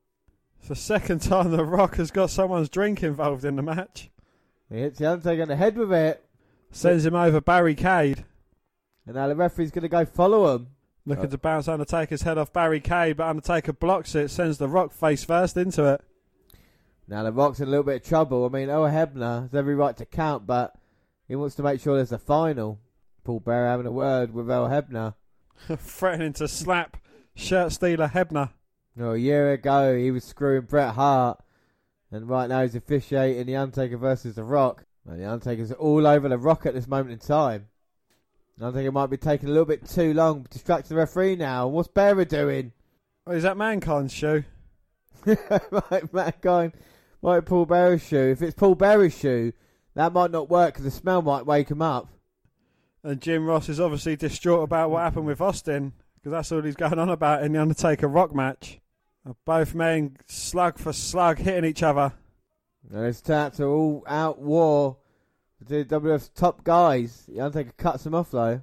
It's the second time The Rock has got someone's drink involved in the match. He hits the Undertaker in the head with it. Sends him over barricade. And now the referee's going to go follow him. Looking to bounce Undertaker's head off barricade, but Undertaker blocks it, sends The Rock face first into it. Now The Rock's in a little bit of trouble. I mean, Hebner has every right to count, but he wants to make sure there's a final. Paul Bearer having a word with Hebner. Threatening to slap shirt stealer Hebner. A year ago, he was screwing Bret Hart. And right now he's officiating the Undertaker versus The Rock. And the Undertaker's all over The Rock at this moment in time. The Undertaker might be taking a little bit too long. Distracting the referee now. What's Bearer doing? Oh, is that Mankind's shoe? Right, Mankind. Might Paul Bearer's shoe. If it's Paul Bearer's shoe, that might not work because the smell might wake him up. And Jim Ross is obviously distraught about what happened with Austin, because that's all he's going on about in the Undertaker Rock match. Both men, slug for slug, hitting each other. And his taps are all out war to WF's top guys. The Undertaker cuts him off though.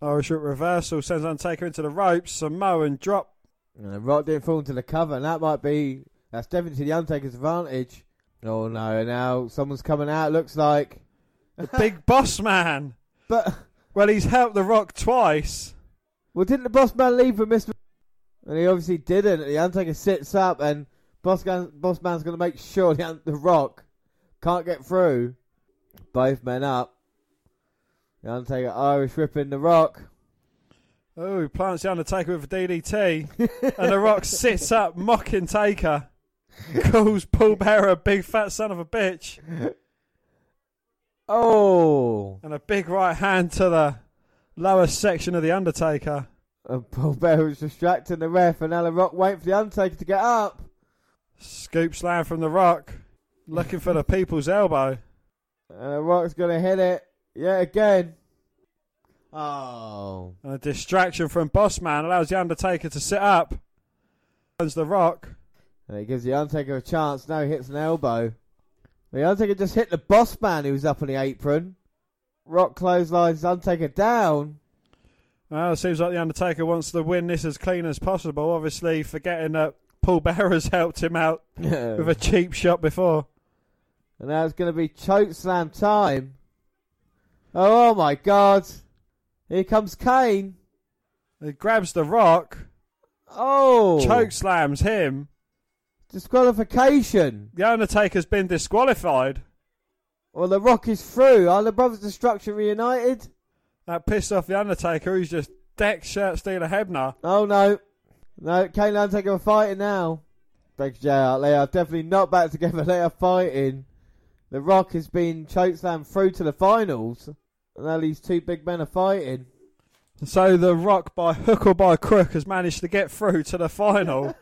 Irish Whip reversal sends Undertaker into the ropes. Samoan drop. And the Rock didn't fall into the cover, and that's definitely the Undertaker's advantage. Oh no, now someone's coming out, looks like. The Big Boss Man! But well, he's helped the Rock twice. Well, didn't the Boss Man leave with Mr. And he obviously didn't. The Undertaker sits up, and Boss Man's going to make sure the Rock can't get through. Both men up. The Undertaker Irish whipping the Rock. Oh, he plants the Undertaker with a DDT. And the Rock sits up, mocking Taker. Calls Paul Bearer a big fat son of a bitch. Oh. And a big right hand to the lower section of the Undertaker. And Paul Bearer was distracting the ref, and now the Rock waiting for the Undertaker to get up. Scoop slam from the Rock. Looking for the people's elbow. And the Rock's going to hit it. Yeah, again. Oh. And a distraction from Boss Man allows the Undertaker to sit up. Turns the Rock. And it gives the Undertaker a chance. Now he hits an elbow. The Undertaker just hit the Boss Man who was up on the apron. Rock clotheslines Undertaker down. Well, it seems like the Undertaker wants to win this as clean as possible. Obviously, forgetting that Paul Bearer's helped him out with a cheap shot before. And now it's going to be chokeslam time. Oh my God. Here comes Kane. He grabs the Rock. Oh. Choke slams him. Disqualification. The Undertaker's been disqualified. Well, the Rock is through. Are the Brothers Destruction reunited? That pissed off the Undertaker, who's just decked shirt stealer Hebner. Oh, no. No, Kane and Undertaker are fighting now. Thanks, JR. They are definitely not back together. They are fighting. The Rock has been chokeslammed through to the finals. And now these two big men are fighting. So the Rock, by hook or by crook, has managed to get through to the final.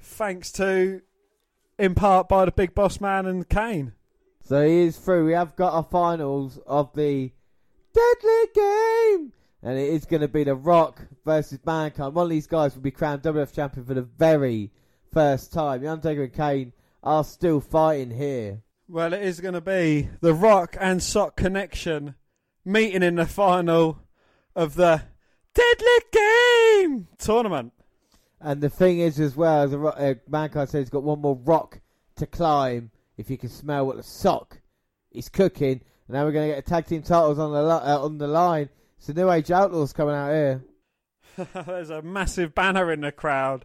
Thanks to, in part, by the Big Boss Man and Kane. So he is through. We have got our finals of the Deadly Game. And it is going to be the Rock versus Mankind. One of these guys will be crowned WWF champion for the very first time. The Undertaker and Kane are still fighting here. Well, it is going to be the Rock and Sock Connection meeting in the final of the Deadly Game tournament. And the thing is, as well, as Mankind says, he's got one more rock to climb if you can smell what the sock is cooking. And now we're going to get a tag team titles on the line. It's the New Age Outlaws coming out here. There's a massive banner in the crowd.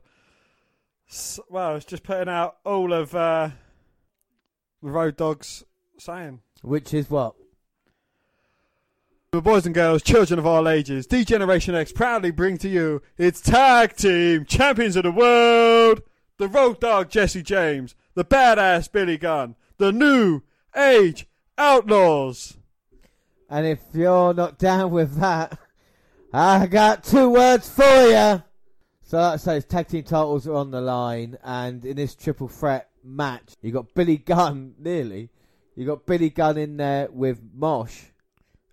Well, it's just putting out all of the Road Dogg's saying. Which is what? The boys and girls, children of all ages, D-Generation X proudly bring to you its tag team champions of the world, the Road Dogg Jesse James, the Badass Billy Gunn, the New Age Outlaws. And if you're not down with that, I got two words for you. So that says tag team titles are on the line, and in this triple threat match, you got Billy Gunn, nearly. You got Billy Gunn in there with Mosh.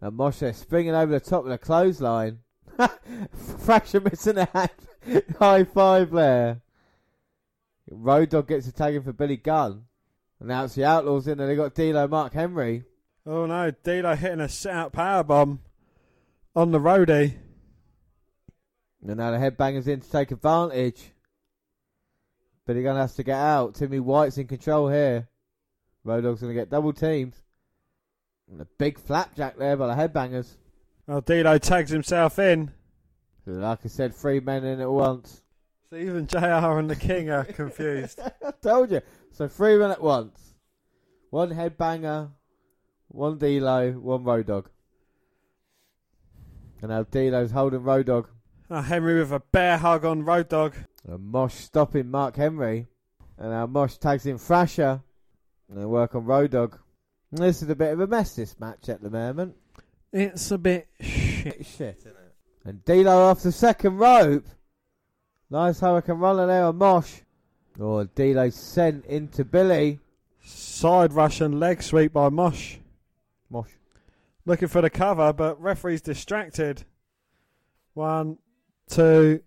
And Mosh there springing over the top of the clothesline. Fracture missing a hand. High five there. Road Dogg gets a tag in for Billy Gunn. And now it's the Outlaws in there. They got D-Lo, Mark Henry. Oh no, D-Lo hitting a sit-out powerbomb on the roadie. And now the headbangers in to take advantage. Billy Gunn has to get out. Timmy White's in control here. Road Dogg's going to get double teamed. And a big flapjack there by the headbangers. Well, D-Lo tags himself in. Like I said, three men in at once. So even JR and the King are confused. I told you. So three men at once. One headbanger, one D-Lo, one Road Dogg. And now D-Lo's holding Road Dogg. Now Henry with a bear hug on Road Dogg. And Mosh stopping Mark Henry. And now Mosh tags in Thrasher. And they work on Road Dogg. This is a bit of a mess, this match at the moment. It's a bit shit, isn't it? And D-Lo off the second rope. Nice hurricane roller there on Mosh. Oh, D-Lo sent into Billy. Side rush and leg sweep by Mosh. Mosh. Looking for the cover, but referee's distracted. 1, 2.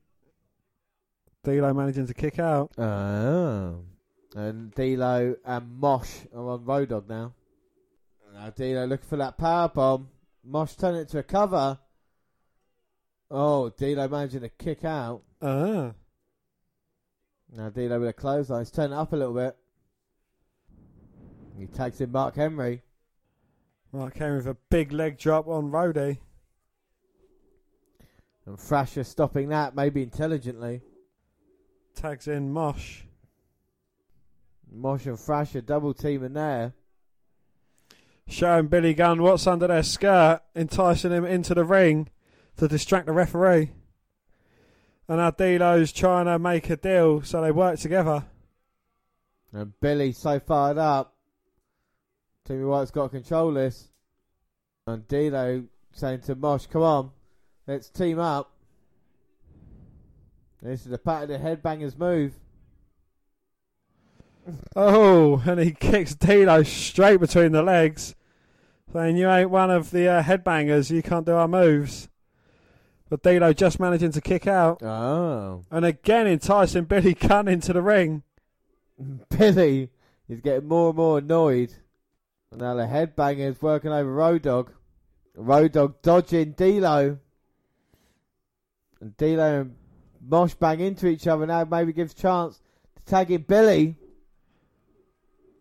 D-Lo managing to kick out. Oh. And D'Lo and Mosh are on Road Dogg now. Now D'Lo looking for that power bomb. Mosh turning it to a cover. Oh, D'Lo managing to kick out. Now D'Lo with a clothesline. He's turning it up a little bit. He tags in Mark Henry. Mark Henry with a big leg drop on Roddy. And Thrasher stopping that, maybe intelligently. Tags in Mosh. Mosh and Thrasher double teaming there. Showing Billy Gunn what's under their skirt, enticing him into the ring to distract the referee. And now D'Lo's trying to make a deal, so they work together. And Billy's so fired up. Timmy White's got to control this. And D'Lo saying to Mosh, come on, let's team up. And this is a pat of the headbangers move. Oh, and he kicks D'Lo straight between the legs, saying you ain't one of the headbangers, you can't do our moves. But D'Lo just managing to kick out. Oh. And again enticing Billy Gunn into the ring. Billy is getting more and more annoyed. And now the headbangers working over Road Dogg. Road Dogg dodging D'Lo. And D'Lo and Mosh bang into each other now, maybe gives chance to tag in Billy.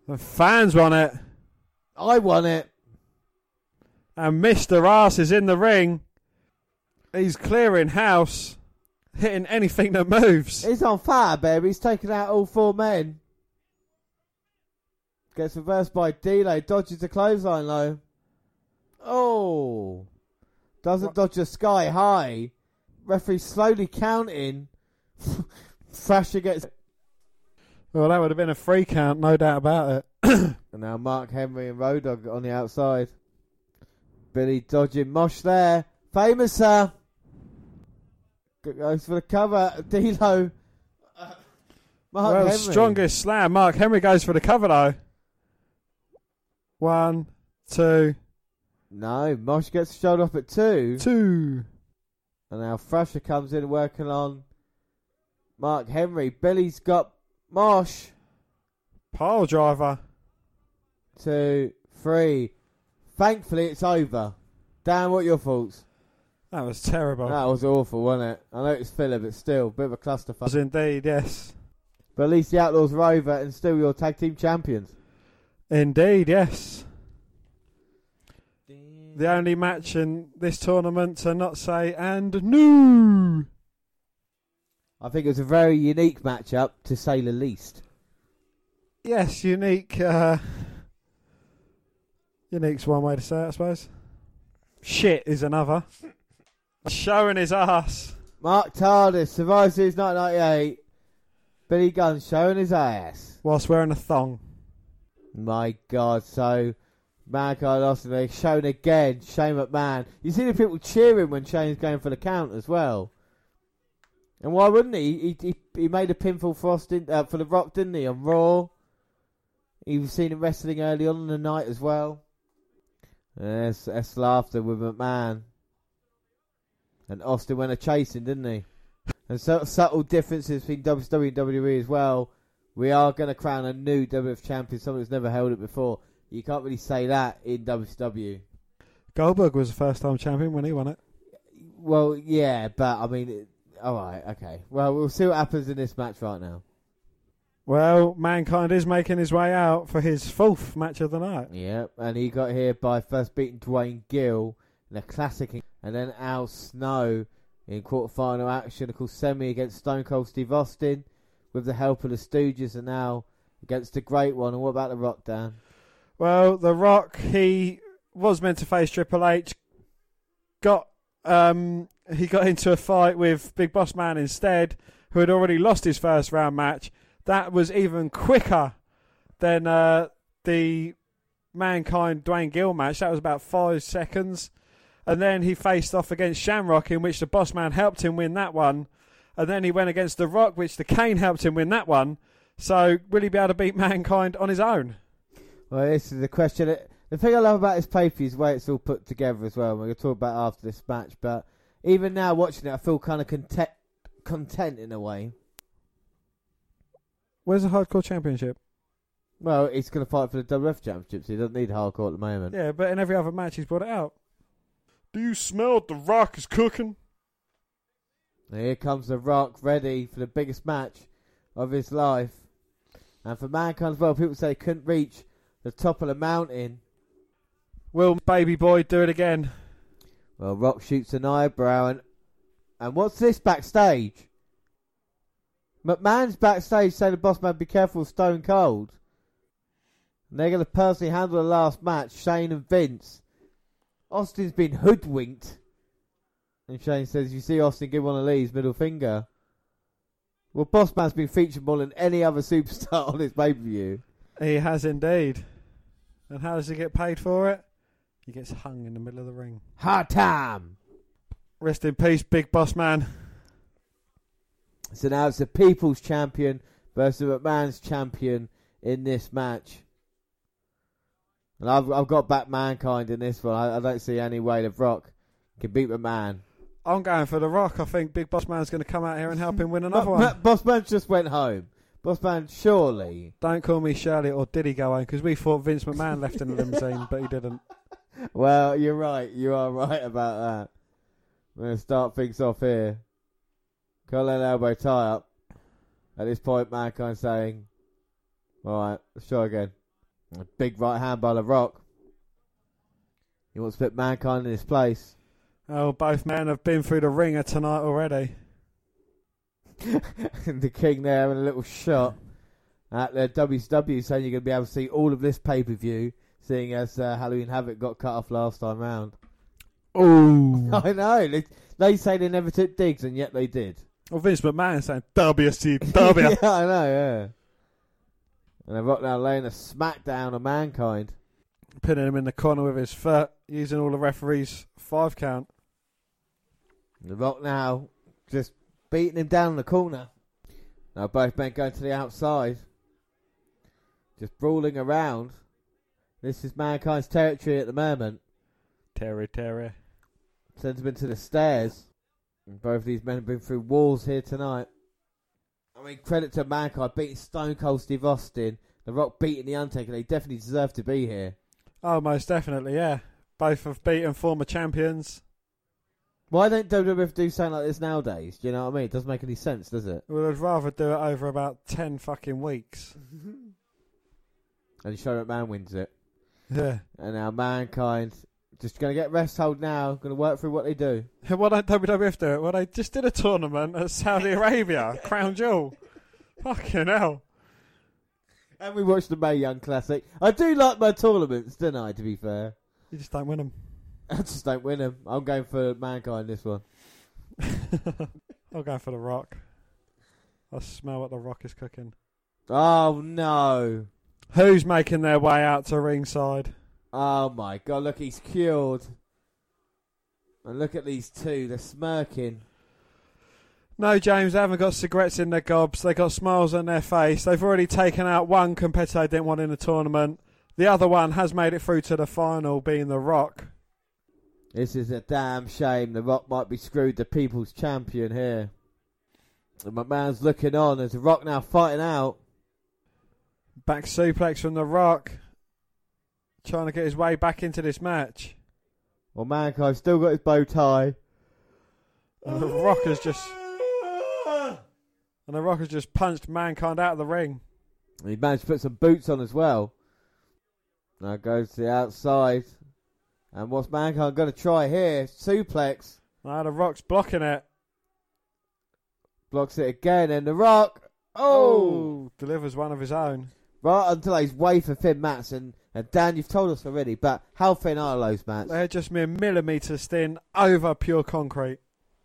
The fans want it. I want it. And Mr. Ass is in the ring. He's clearing house, hitting anything that moves. He's on fire, baby. He's taking out all four men. Gets reversed by D'Lo. Dodges the clothesline low. Oh. Doesn't dodge a sky high. Referee slowly counting. Thrasher gets... Well, that would have been a free count, no doubt about it. And now Mark Henry and Road Dogg on the outside. Billy dodging Mosh there. Famous, sir. Goes for the cover. D'Lo. Mark Henry. Strongest slam. Mark Henry goes for the cover, though. One, two. No, Mosh gets showed off at two. Two. And now Thrasher comes in working on Mark Henry. Billy's got... Mosh. Pile driver. 2, 3. Thankfully, it's over. Dan, what are your thoughts? That was terrible. That was awful, wasn't it? I know it's filler, but still, bit of a clusterfuck. It was indeed, yes. But at least the Outlaws are over and still your tag team champions. Indeed, yes. The only match in this tournament to not say, and no. I think it was a very unique matchup, to say the least. Yes, unique. Unique's one way to say it, I suppose. Shit is another. Showing his ass. Mark Tardis survives his 1998. Billy Gunn showing his ass. Whilst wearing a thong. My God, so Mankind Austin, they're shown again. Shane McMahon. You see the people cheering when Shane's going for the count as well. And why wouldn't he? He made a pinfall for Austin, for The Rock, didn't he, on Raw? You've seen him wrestling early on in the night as well. Yes, that's laughter with McMahon. And Austin went a-chasing, didn't he? And so, subtle differences between WWE and WWE as well. We are going to crown a new WWF champion, someone who's never held it before. You can't really say that in WCW. Goldberg was a first-time champion when he won it. Well, yeah, but, I mean... Alright, okay. Well, we'll see what happens in this match right now. Well, Mankind is making his way out for his fourth match of the night. Yeah, and he got here by first beating Dwayne Gill in a classic, and then Al Snow in quarterfinal action. Of course, semi against Stone Cold Steve Austin with the help of the Stooges, and now against the Great One. And what about The Rock, Dan? Well, The Rock, he was meant to face Triple H, he got into a fight with Big Boss Man instead, who had already lost his first round match. That was even quicker than the Mankind Dwayne Gill match. That was about 5 seconds. And then he faced off against Shamrock, in which the Boss Man helped him win that one. And then he went against The Rock, which the Kane helped him win that one. So will he be able to beat Mankind on his own? Well, this is the question. The thing I love about this pay-per-view is the way it's all put together as well. We're going to talk about it after this match, but even now watching it, I feel kind of content in a way. Where's the Hardcore Championship? Well, he's going to fight for the WF Championship, so he doesn't need hardcore at the moment. Yeah, but in every other match he's brought it out. Do you smell what The Rock is cooking? Here comes The Rock, ready for the biggest match of his life. And for Mankind as well, people say he couldn't reach the top of the mountain. Will Baby Boy do it again? Well, Rock shoots an eyebrow, and what's this backstage? McMahon's backstage saying the boss man, be careful, Stone Cold. And they're going to personally handle the last match, Shane and Vince. Austin's been hoodwinked. And Shane says, you see Austin give one of Lee's middle finger. Well, Bossman's been featured more than any other superstar on this pay-per-view. He has indeed. And how does he get paid for it? He gets hung in the middle of the ring. Hard time! Rest in peace, Big Boss Man. So now it's the People's Champion versus McMahon's Champion in this match. And I've got back Mankind in this one. I don't see any way The Rock can beat McMahon. I'm going for The Rock. I think Big Boss Man's going to come out here and help him win another one. Boss Man just went home. Boss Man, surely. Don't call me Shirley, or did he go home? Because we thought Vince McMahon left in the limousine, but he didn't. Well, you're right. You are right about that. We're going to start things off here. Colin elbow tie up. At this point, Mankind saying, all right, let's try again. A big right hand by The Rock. He wants to put Mankind in his place. Oh, both men have been through the ringer tonight already. The King there having a little shot at the WCW, saying you're going to be able to see all of this pay-per-view, seeing as Halloween Havoc got cut off last time round. Oh, I know. They say they never took digs, and yet they did. Well, Vince McMahon saying WCW. Yeah, I know, yeah. And The Rock now laying a smackdown on Mankind. Pinning him in the corner with his foot, using all the referees' 5 count. The Rock now just beating him down in the corner. Now both men going to the outside, just brawling around. This is Mankind's territory at the moment. Terry. Sends him into the stairs. And both of these men have been through walls here tonight. I mean, credit to Mankind beating Stone Cold Steve Austin. The Rock beating The Undertaker. They definitely deserve to be here. Oh, most definitely, yeah. Both have beaten former champions. Why don't WWF do something like this nowadays? Do you know what I mean? It doesn't make any sense, does it? Well, I'd rather do it over about 10 fucking weeks. And Shane McMahon wins it. Yeah. And now Mankind just going to get rest hold now. Going to work through what they do. Why don't WWF do it? Well, they just did a tournament at Saudi Arabia. Crown Jewel. Fucking hell. And we watched the Mae Young Classic. I do like my tournaments, don't I, to be fair? You just don't win them. I just don't win them. I'm going for Mankind this one. I'm going for The Rock. I smell what The Rock is cooking. Oh, no. Who's making their way out to ringside? Oh, my God. Look, he's cured. And look at these two. They're smirking. No, James, they haven't got cigarettes in their gobs. They got smiles on their face. They've already taken out one competitor they didn't want in the tournament. The other one has made it through to the final, being The Rock. This is a damn shame. The Rock might be screwed, the People's Champion here. And McMahon's looking on as The Rock now fighting out. Back suplex from The Rock. Trying to get his way back into this match. Well, Mankind's still got his bow tie. And The Rock has just... And The Rock has just punched Mankind out of the ring. He managed to put some boots on as well. Now goes to the outside. And what's Mankind going to try here? Suplex. Now The Rock's blocking it. Blocks it again. And The Rock, oh! Delivers one of his own. Right until he's way for thin mats. And Dan, you've told us already, but how thin are those mats? They're just mere millimetres thin over pure concrete.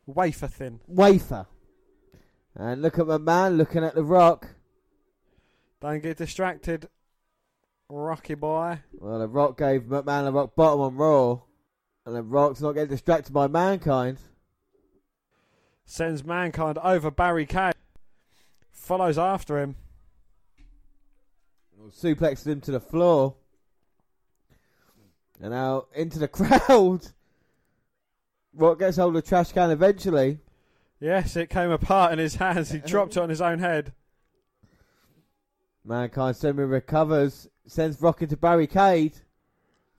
Wafer thin. Wafer. And look at my man, looking at The Rock. Don't get distracted, Rocky boy. Well, The Rock gave McMahon The Rock bottom on Raw. And The Rock's not getting distracted by Mankind. Sends Mankind over Barry Cage. Follows after him. Well, suplexes him to the floor. And now into the crowd. Rock gets hold of the trash can eventually. Yes, it came apart in his hands. He dropped it on his own head. Mankind semi recovers, sends Rock into Barricade.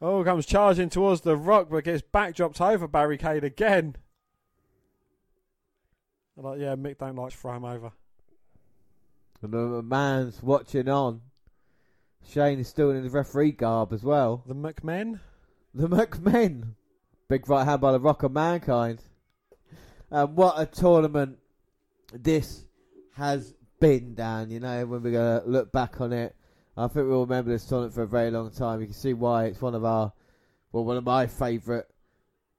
Oh, comes charging towards the Rock, but gets backdropped over Barricade again. Like, yeah, Mick don't like to throw him over. And the man's watching on. Shane is still in his referee garb as well. The McMen. The McMen. Big right hand by the Rock of Mankind. And what a tournament this has been, Dan. You know, when we're going to look back on it, I think we'll remember this tournament for a very long time. You can see why it's one of my favourite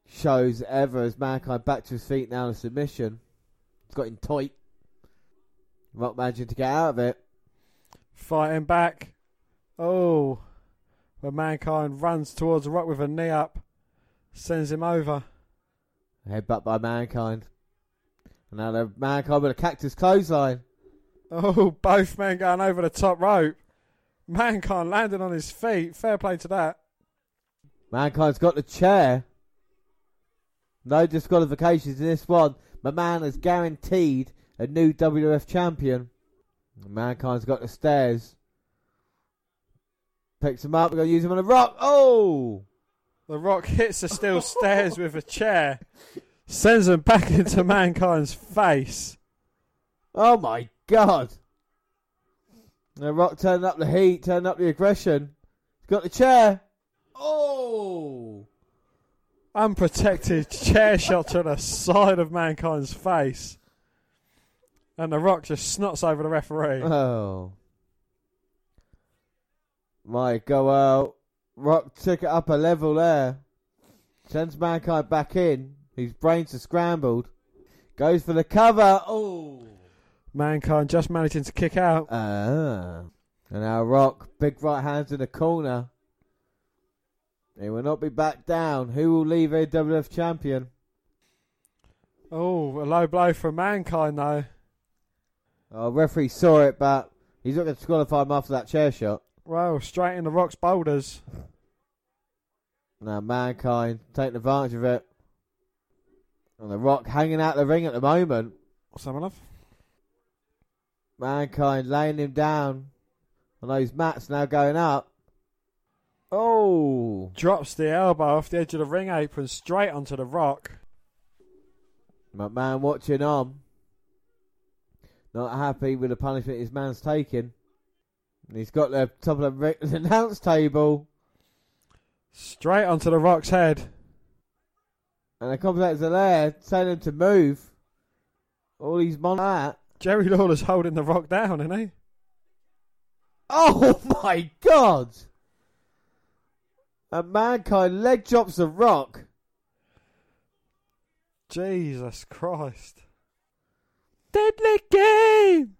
shows ever, as Mankind back to his feet now in submission. It's got him tight. Rock managing to get out of it. Fighting back. Oh. But Mankind runs towards Rock with a knee up. Sends him over. Headbutt by Mankind. And now the Mankind with a cactus clothesline. Oh, both men going over the top rope. Mankind landing on his feet. Fair play to that. Mankind's got the chair. No disqualifications in this one. My man is guaranteed a new WWF champion. Mankind's got the stairs. Picks him up. We're going to use him on a Rock. Oh! The Rock hits the steel stairs with a chair. Sends him back into Mankind's face. Oh, my God. The Rock turning up the heat, turning up the aggression. He's got the chair. Oh! Unprotected chair shot to the side of Mankind's face. And the Rock just snots over the referee. Oh. Might go out. Rock took it up a level there. Sends Mankind back in. His brains are scrambled. Goes for the cover. Oh. Mankind just managing to kick out. And now Rock, big right hands in the corner. He will not be backed down. Who will leave a WWF champion? Oh, a low blow for Mankind, though. Oh, referee saw it, but he's not going to disqualify him after that chair shot. Well, straight in the Rock's boulders. Now, Mankind taking advantage of it. And the Rock hanging out the ring at the moment. What's that, my love? Mankind laying him down. And those mats now going up. Oh! Drops the elbow off the edge of the ring apron straight onto the Rock. McMahon watching on. Not happy with the punishment his man's taking. And he's got the top of the announce table. Straight onto the Rock's head. And the commentators are there, telling him to move. All he's on that. Jerry Lawler's holding the Rock down, isn't he? Oh my God! And Mankind leg drops the Rock. Jesus Christ. Deadly game!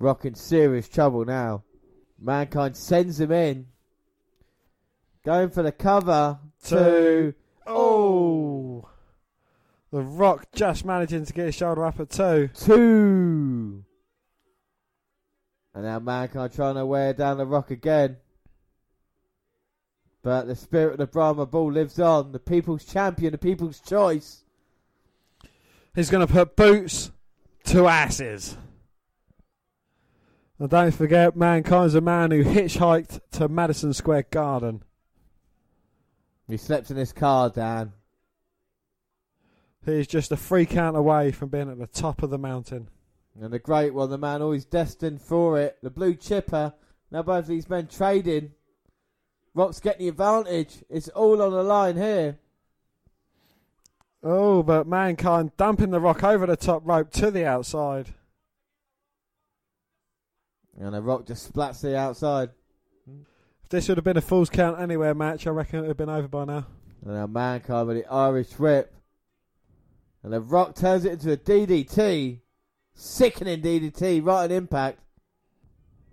Rock in serious trouble now. Mankind sends him in. Going for the cover. Two. Oh! The Rock just managing to get his shoulder up at two. Two! And now Mankind trying to wear down the Rock again. But the spirit of the Brahma Bull lives on. The people's champion, the people's choice. He's going to put boots to asses. And don't forget, Mankind's a man who hitchhiked to Madison Square Garden. He slept in his car, Dan. He's just a free count away from being at the top of the mountain. And the great one, the man always destined for it. The blue chipper. Now both of these men trading. Rock's getting the advantage. It's all on the line here. Oh, but Mankind dumping the Rock over the top rope to the outside. And the Rock just splats to the outside. If this would have been a Falls Count Anywhere match, I reckon it would have been over by now. And now Mankind with the Irish whip. And the Rock turns it into a DDT. Sickening DDT, right on impact.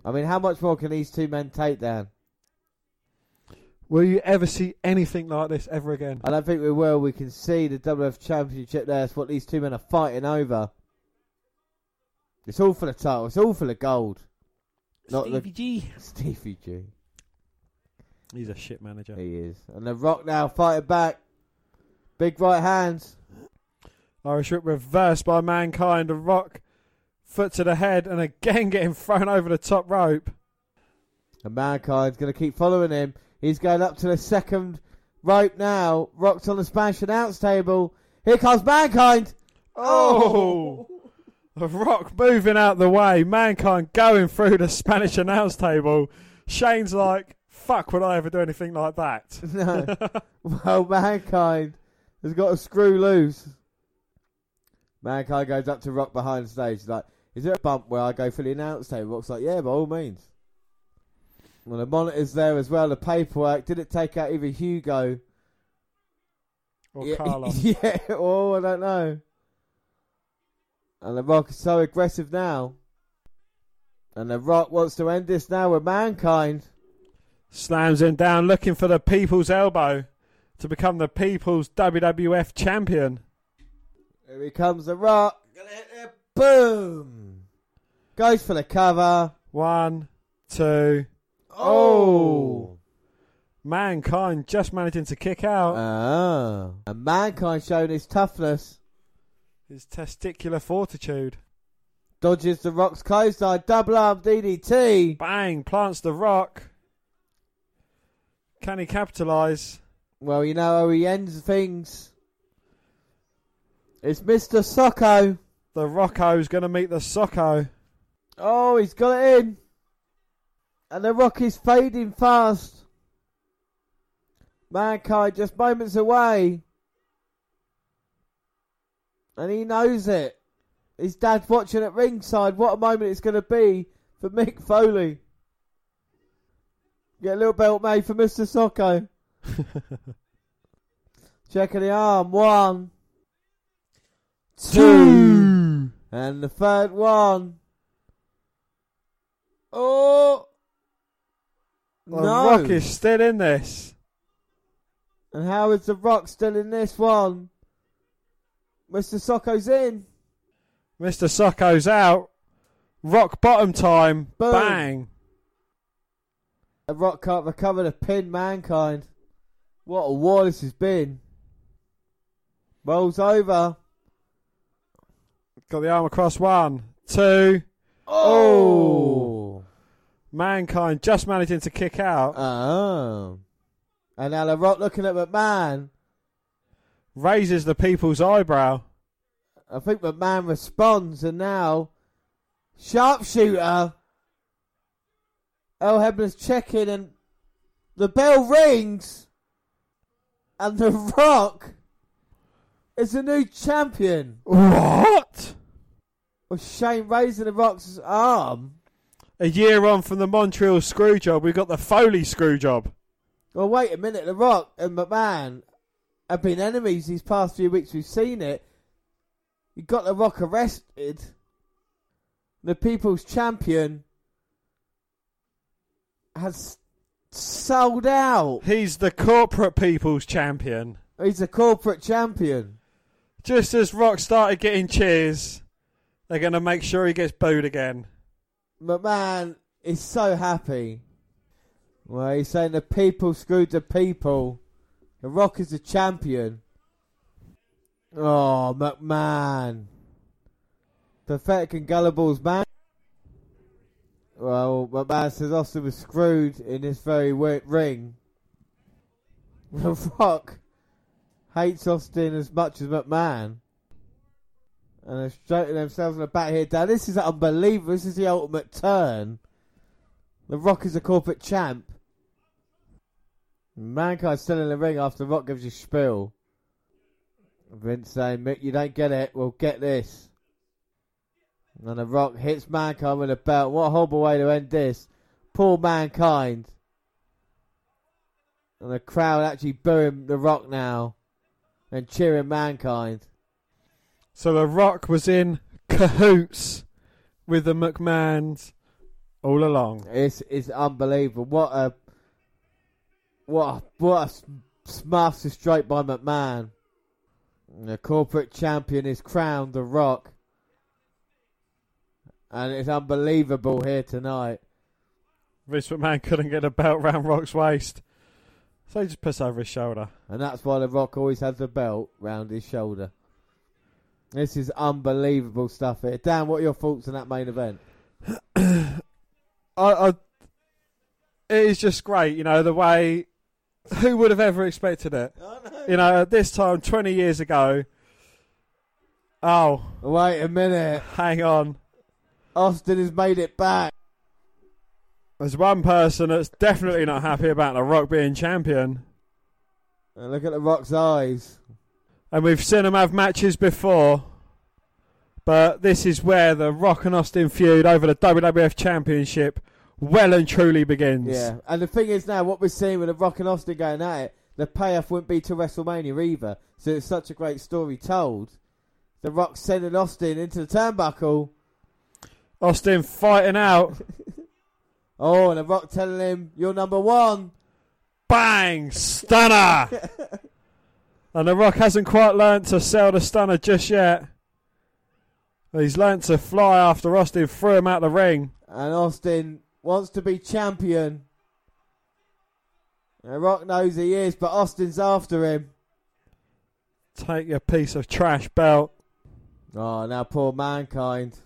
I mean, how much more can these two men take, Dan? Will you ever see anything like this ever again? I don't think we will. We can see the WWF Championship there. It's what these two men are fighting over. It's all for the title. It's all for the gold. Stevie G. He's a shit manager. He is. And the Rock now fighting back. Big right hands. Irish whip reversed by Mankind. The Rock Foot to the head and again getting thrown over the top rope. And Mankind's going to keep following him. He's going up to the second rope now. Rocked on the smash announce table. Here comes Mankind. Oh! The Rock moving out the way. Mankind going through the Spanish announce table. Shane's like, fuck, would I ever do anything like that? No. Well, Mankind has got a screw loose. Mankind goes up to Rock behind the stage. He's like, is there a bump where I go for the announce table? Rock's like, yeah, by all means. Well, the monitor's there as well. The paperwork. Did it take out either Hugo or Carlos? Yeah. Oh, I don't know. And The Rock is so aggressive now. And The Rock wants to end this now with Mankind. Slams him down, looking for the People's Elbow to become the People's WWF Champion. Here he comes, The Rock. Boom! Goes for the cover. 1, 2... Oh! Mankind just managing to kick out. Oh. And Mankind showing his toughness. His testicular fortitude. Dodges The Rock's clothesline. Double arm DDT. Bang! Plants The Rock. Can he capitalise? Well, you know how he ends things. It's Mr. Socko. The Rocco's going to meet the Socko. Oh, he's got it in. And The Rock is fading fast. Mankind just moments away. And he knows it. His dad's watching at ringside. What a moment it's going to be for Mick Foley. Get a little belt made for Mr. Socko. Check of the arm. 1, 2. And the third one. Oh. The Rock is still in this. And how is The Rock still in this one? Mr. Socko's in. Mr. Socko's out. Rock bottom time. Boom. Bang. The Rock can't recover the pin, Mankind. What a war this has been. Rolls over. Got the arm across. 1, 2. Oh! Mankind just managing to kick out. Oh. And now The Rock looking at McMahon. Raises the people's eyebrow. I think McMahon responds, and now sharpshooter. El Hebner's checking, and the bell rings. And The Rock is the new champion. What? Well, Shane raising The Rock's arm. A year on from the Montreal Screwjob, we've got the Foley Screwjob. Well, wait a minute. The Rock and McMahon have been enemies these past few weeks. We've seen it. You got The Rock arrested. The People's Champion has sold out. He's the corporate People's Champion. He's the corporate champion. Just as Rock started getting cheers, they're going to make sure he gets booed again. McMahon is so happy. Well, he's saying the people screwed the people. The Rock is the champion. Oh, McMahon. Pathetic and gullible's man. Well, McMahon says Austin was screwed in this very ring. The Rock hates Austin as much as McMahon. And they're stroking themselves in the back here. Now, this is unbelievable. This is the ultimate turn. The Rock is a corporate champ. Mankind's still in the ring after The Rock gives you spiel. Vince saying, Mick, you don't get it. Well, get this. And The Rock hits Mankind with a belt. What a horrible way to end this. Poor Mankind. And the crowd actually booing The Rock now. And cheering Mankind. So The Rock was in cahoots with the McMahons all along. It's unbelievable. What a master stroke by McMahon. And the corporate champion is crowned, The Rock. And it's unbelievable here tonight. Vince McMahon couldn't get a belt round Rock's waist. So he just puts over his shoulder. And that's why The Rock always has the belt round his shoulder. This is unbelievable stuff here. Dan, what are your thoughts on that main event? It is just great, you know, the way... Who would have ever expected it? Oh, no. You know, at this time, 20 years ago... Oh. Wait a minute. Hang on. Austin has made it back. There's one person that's definitely not happy about The Rock being champion. And look at The Rock's eyes. And we've seen them have matches before. But this is where the Rock and Austin feud over the WWF Championship well and truly begins. Yeah, and the thing is now, what we're seeing with the Rock and Austin going at it, the payoff wouldn't be to WrestleMania either. So it's such a great story told. The Rock sending Austin into the turnbuckle. Austin fighting out. Oh, and The Rock telling him, you're number one. Bang! Stunner! And The Rock hasn't quite learnt to sell the stunner just yet. He's learnt to fly after Austin threw him out the ring. And Austin wants to be champion. And The Rock knows he is, but Austin's after him. Take your piece of trash belt. Oh, now poor Mankind.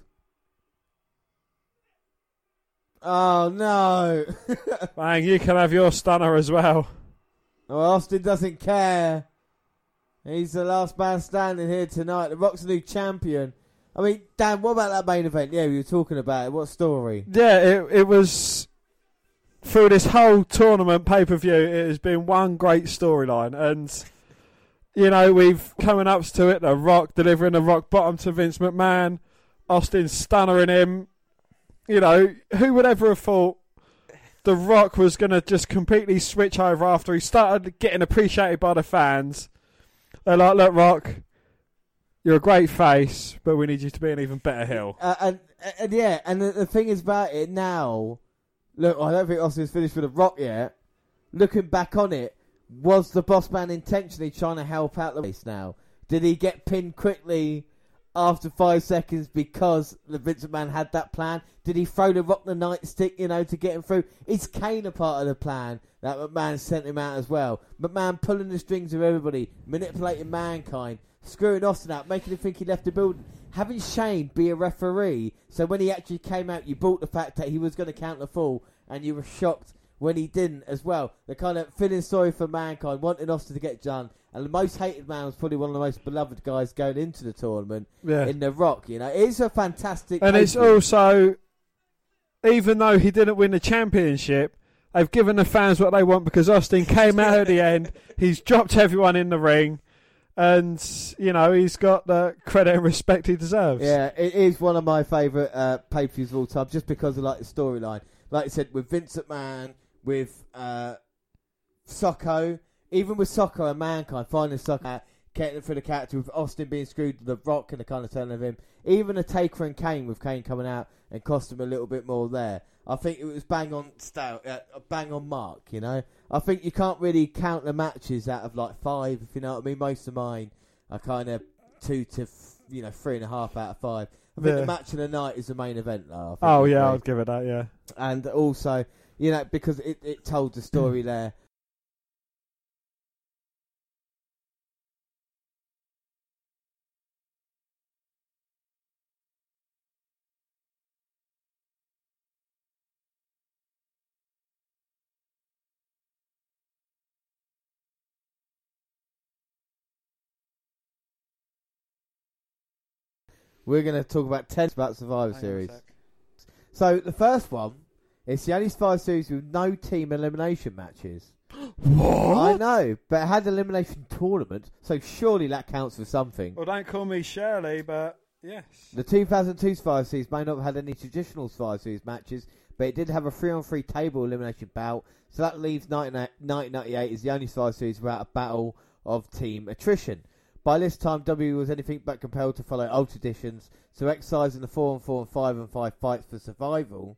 Oh, no. Bang, you can have your stunner as well. Oh, Austin doesn't care. He's the last man standing here tonight. The Rock's a new champion. I mean, Dan, what about that main event? Yeah, we were talking about it. What story? Yeah, it was... Through this whole tournament pay-per-view, it has been one great storyline. And, you know, we've coming up to it. The Rock delivering the Rock Bottom to Vince McMahon. Austin stunnering him. You know, who would ever have thought The Rock was going to just completely switch over after he started getting appreciated by the fans? They're like, look, Rock, you're a great face, but we need you to be an even better heel. And the thing is about it now, look, I don't think Austin's finished with The Rock yet. Looking back on it, was the boss man intentionally trying to help out the race now? Did he get pinned quickly... After 5 seconds, because the Vince McMahon had that plan, did he throw the Rock the nightstick, you know, to get him through? Is Kane a part of the plan that McMahon sent him out as well? McMahon pulling the strings of everybody, manipulating Mankind, screwing Austin up, making him think he left the building, having Shane be a referee. So when he actually came out, you bought the fact that he was going to count the fall, and you were shocked when he didn't as well. The kind of feeling sorry for Mankind, wanting Austin to get done. And the most hated man was probably one of the most beloved guys going into the tournament in The Rock. You know, it is a fantastic... And it's also, even though he didn't win the championship, they've given the fans what they want because Austin came out at the end, he's dropped everyone in the ring, and, you know, he's got the credit and respect he deserves. Yeah, it is one of my favourite pay-per-views of all time, just because of, like, the storyline. Like I said, with Vince McMahon, with Socko... Even with Soccer and Mankind, finding Soccer out, getting it through the character, with Austin being screwed, The Rock and the kind of turn of him. Even a Taker and Kane, with Kane coming out and cost him a little bit more there. I think it was bang on mark, you know. I think you can't really count the matches out of like five, if you know what I mean. Most of mine are kind of 2 to 3.5 out of 5. I think the match of the night is the main event, though. Oh, yeah, I'd give it that, yeah. And also, you know, because it told the story there. We're going to talk about 10 about Survivor Series. So, the first one is the only Survivor Series with no team elimination matches. What? I know, but it had an elimination tournament, so surely that counts for something. Well, don't call me Shirley, but yes. The 2002 Survivor Series may not have had any traditional Survivor Series matches, but it did have a 3-on-3 table elimination bout, so that leaves 1998 as the only Survivor Series without a battle of team attrition. By this time, WWE was anything but compelled to follow old traditions, so excising the 4-on-4 and 5-on-5 fights for survival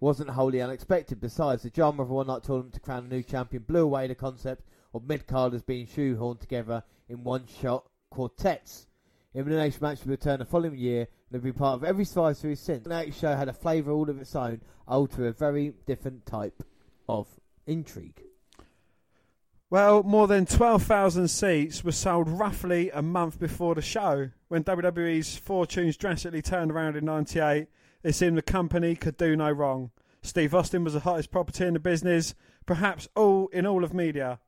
wasn't wholly unexpected. Besides, the drama of a one-night tournament to crown a new champion blew away the concept of mid-carders being shoehorned together in one-shot quartets. Elimination matches returned the following year, and they've been part of every Survivor Series since. The show had a flavour all of its own, owed to a very different type of intrigue. Well, more than 12,000 seats were sold roughly a month before the show. When WWE's fortunes drastically turned around in 98, it seemed the company could do no wrong. Steve Austin was the hottest property in the business, perhaps all of media.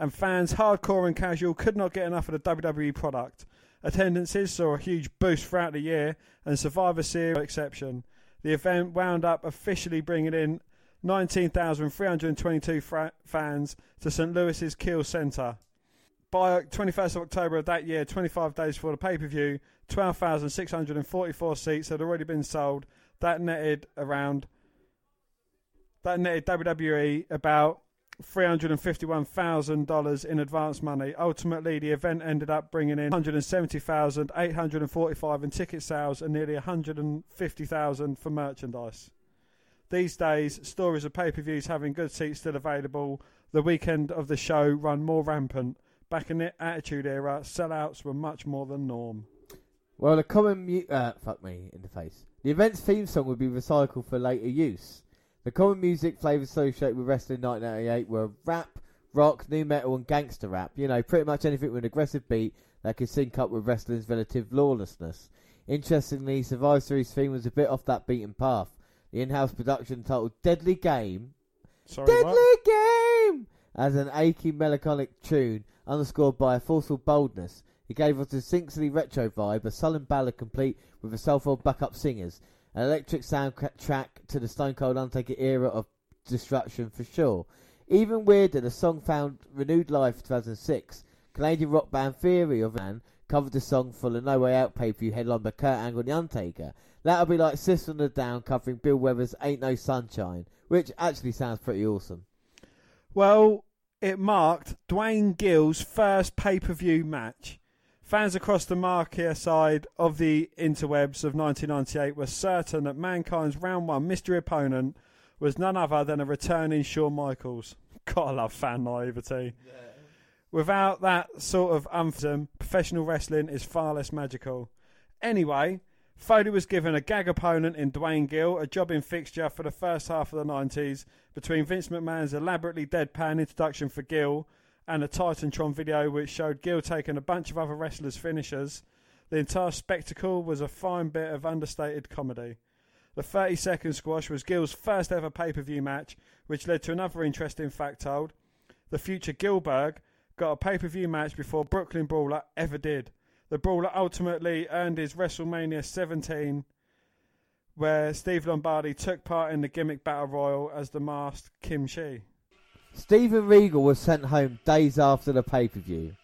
And fans, hardcore and casual, could not get enough of the WWE product. Attendances saw a huge boost throughout the year, and Survivor Series no exception. The event wound up officially bringing in 19,322 fans to St. Louis's Kiel Center. By 21st of October of that year, 25 days before the pay-per-view, 12,644 seats had already been sold. That netted WWE about $351,000 in advance money. Ultimately, the event ended up bringing in $170,845 in ticket sales and nearly $150,000 for merchandise. These days, stories of pay-per-views having good seats still available, the weekend of the show run more rampant. Back in the Attitude Era, sellouts were much more than norm. Well, the common The event's theme song would be recycled for later use. The common music flavours associated with wrestling in 1998 were rap, rock, new metal and gangster rap. You know, pretty much anything with an aggressive beat that could sync up with wrestling's relative lawlessness. Interestingly, Survivor Series theme was a bit off that beaten path. The in-house production titled Deadly Game. Game! As an achy, melancholic tune underscored by a forceful boldness. It gave us a distinctly retro vibe, a sullen ballad complete with a soulful backup singers. An electric soundtrack to the Stone Cold Undertaker era of destruction for sure. Even weirder, the song found renewed life in 2006. Canadian rock band Theory of Man covered the song for the No Way Out pay-per-view headlined by Kurt Angle and The Undertaker. That'll be like System of the Down covering Bill Weber's Ain't No Sunshine, which actually sounds pretty awesome. Well, it marked Dwayne Gill's first pay-per-view match. Fans across the marquee side of the interwebs of 1998 were certain that Mankind's round one mystery opponent was none other than a returning Shawn Michaels. Gotta love fan naivety. Yeah. Without that sort of umphism, professional wrestling is far less magical. Anyway, Foley was given a gag opponent in Dwayne Gill, a jobbing fixture for the first half of the 90s between Vince McMahon's elaborately deadpan introduction for Gill and a Titantron video which showed Gill taking a bunch of other wrestlers' finishers. The entire spectacle was a fine bit of understated comedy. The 30-second squash was Gill's first ever pay-per-view match, which led to another interesting fact told. The future Gillberg got a pay-per-view match before Brooklyn Brawler ever did. The Brawler ultimately earned his WrestleMania 17, where Steve Lombardi took part in the gimmick battle royal as the masked Kim Shi. Steven Regal was sent home days after the pay-per-view.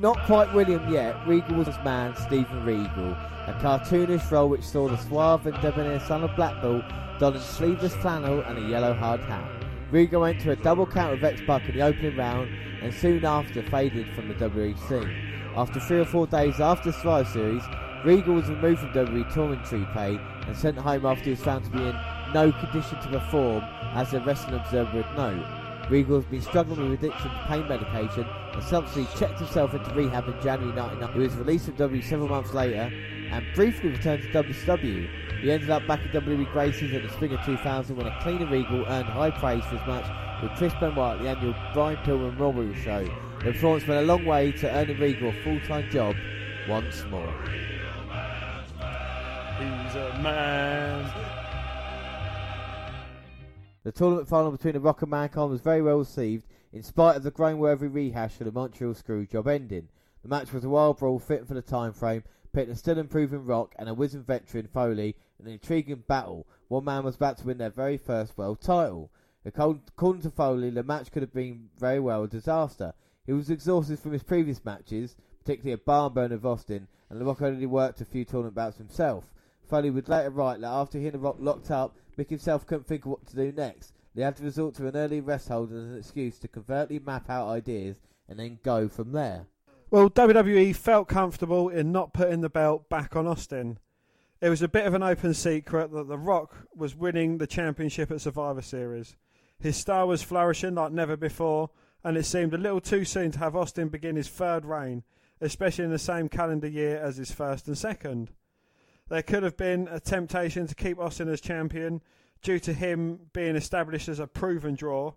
Not quite William yet, Regal was his man, Steven Regal, a cartoonish role which saw the suave and debonair son of Black Belt donning sleeveless flannel and a yellow hard hat. Regal went to a double count with X-Buck in the opening round and soon after faded from the WWE scene. After 3 or 4 days after Survivor Series, Regal was removed from WWE tormentary pay and sent home after he was found to be in no condition to perform, as the Wrestling Observer would note. Regal has been struggling with addiction to pain medication and subsequently checked himself into rehab in January 1999. He was released from WWE several months later and briefly returned to WCW. He ended up back in WWE Graces in the spring of 2000 when a cleaner Regal earned high praise for his match with Chris Benoit at the annual Brian Pillman Memorial Show. The performance went a long way to earning Regal a full-time job once more. He's a man. The tournament final between The Rock and Mankind was very well received, in spite of the groan-worthy rehash of the Montreal Screwjob ending. The match was a wild brawl fitting for the time frame, pitting a still improving Rock and a wizened veteran Foley in an intriguing battle. One man was about to win their very first world title. According to Foley, the match could have been very well a disaster. He was exhausted from his previous matches, particularly a barn burner of Austin, and The Rock only worked a few tournament bouts himself. Foley would later write that after he and The Rock locked up, Mick himself couldn't think of what to do next. They had to resort to an early rest hold as an excuse to covertly map out ideas and then go from there. Well, WWE felt comfortable in not putting the belt back on Austin. It was a bit of an open secret that The Rock was winning the championship at Survivor Series. His star was flourishing like never before, and it seemed a little too soon to have Austin begin his third reign, especially in the same calendar year as his first and second. There could have been a temptation to keep Austin as champion due to him being established as a proven draw.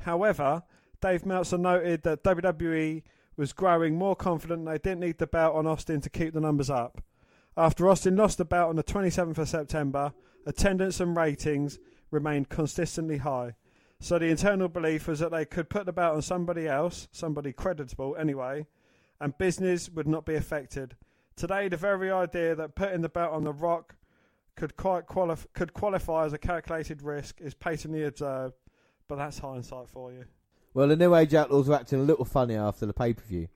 However, Dave Meltzer noted that WWE was growing more confident they didn't need the belt on Austin to keep the numbers up. After Austin lost the belt on the 27th of September, attendance and ratings remained consistently high. So the internal belief was that they could put the belt on somebody else, somebody creditable anyway, and business would not be affected. Today, the very idea that putting the belt on The Rock could qualify as a calculated risk is patently observed, but that's hindsight for you. Well, the New Age Outlaws were acting a little funny after the pay-per-view.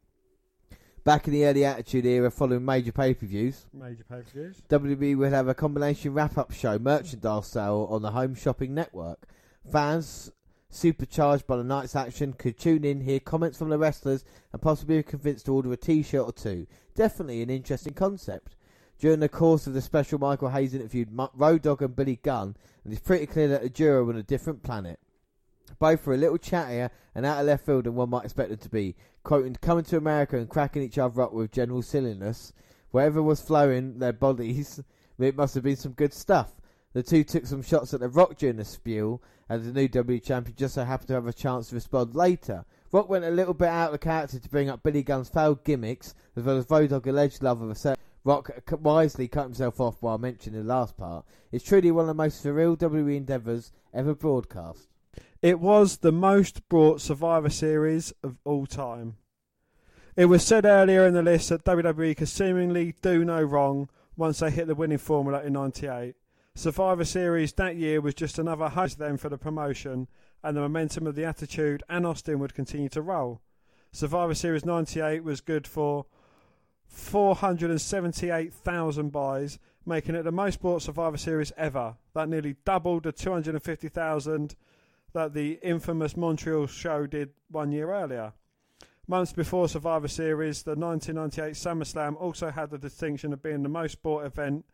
Back in the early Attitude Era, following major pay-per-views, WWE would have a combination wrap-up show merchandise sale on the Home Shopping Network. Fans, supercharged by the night's action, could tune in, hear comments from the wrestlers, and possibly be convinced to order a t-shirt or two. Definitely an interesting concept. During the course of the special, Michael Hayes interviewed Road Dogg and Billy Gunn, and it's pretty clear that the duo were on a different planet. Both were a little chattier and out of left field than one might expect them to be, quoting Coming to America and cracking each other up with general silliness. Whatever was flowing their bodies, it must have been some good stuff. The two took some shots at The Rock during the spiel, and the new WWE champion just so happened to have a chance to respond later. Rock went a little bit out of character to bring up Billy Gunn's failed gimmicks, as well as Road Dogg's alleged love of a certain... Rock wisely cut himself off while mentioning the last part. It's truly one of the most surreal WWE endeavours ever broadcast. It was the most bought Survivor Series of all time. It was said earlier in the list that WWE could seemingly do no wrong once they hit the winning formula in 98. Survivor Series that year was just another host then for the promotion, and the momentum of the Attitude and Austin would continue to roll. Survivor Series 98 was good for 478,000 buys, making it the most bought Survivor Series ever. That nearly doubled the 250,000 that the infamous Montreal show did 1 year earlier. Months before Survivor Series, the 1998 SummerSlam also had the distinction of being the most bought event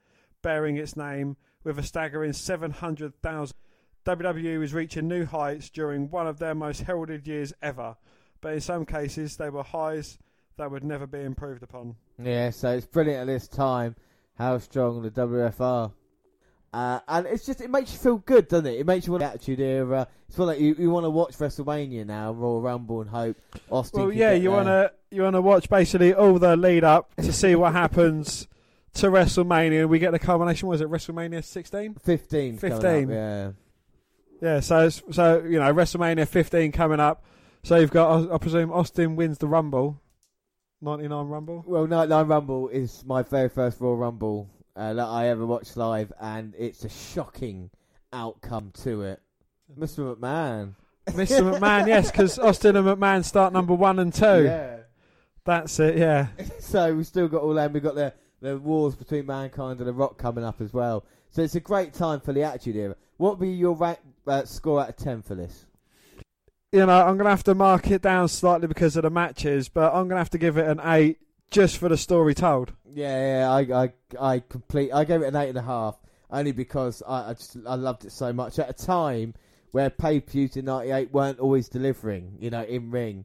bearing its name, with a staggering 700,000. WWE was reaching new heights during one of their most heralded years ever, but in some cases they were highs that would never be improved upon. Yeah, so it's brilliant at this time how strong the WWF are. And it's just, it makes you feel good, doesn't it? It makes you want the Attitude Era. It's more like you want to watch WrestleMania now, Royal Rumble and Hope, Austin. Well, yeah, you want to watch basically all the lead up to see what happens to WrestleMania. We get the culmination. Was it WrestleMania 16? 15. 15. Yeah. Yeah. So you know, WrestleMania 15 coming up. So you've got, I presume, Austin wins the Rumble. 99 Rumble? Well, 99 Rumble is my very first Royal Rumble that I ever watched live, and it's a shocking outcome to it. Mr. McMahon. Mr. McMahon, yes, because Austin and McMahon start number 1 and 2. Yeah. That's it, yeah. So we've still got all that, and we've got the wars between Mankind and The Rock coming up as well. So it's a great time for the Attitude Era. What would be your score out of 10 for this? You know, I'm going to have to mark it down slightly because of the matches, but I'm going to have to give it an 8 just for the story told. Yeah, I gave it an 8.5 only because I loved it so much at a time where pay-per-views in 98 weren't always delivering, you know, in ring.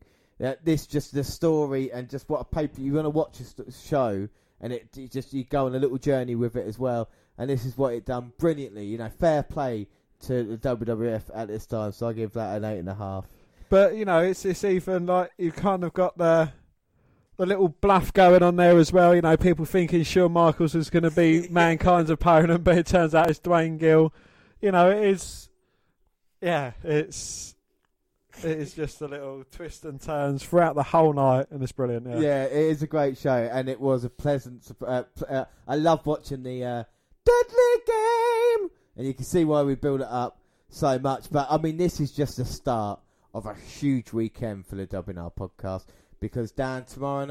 This just the story and just what a pay-per-view, you want to watch a show and it just, you go on a little journey with it as well. And this is what it done brilliantly, you know, fair play to the WWF at this time. So I give that an 8.5. But, you know, it's even like you've kind of got the little bluff going on there as well. You know, people thinking Shawn Michaels was going to be Mankind's opponent, but it turns out it's Dwayne Gill. You know, it is... Yeah, it is just a little twist and turns throughout the whole night, and it's brilliant. Yeah, it is a great show, and it was a pleasant... I love watching the Deadly Game! And you can see why we build it up so much. But, I mean, this is just the start of a huge weekend for the WNR podcast. Because, Dan, tomorrow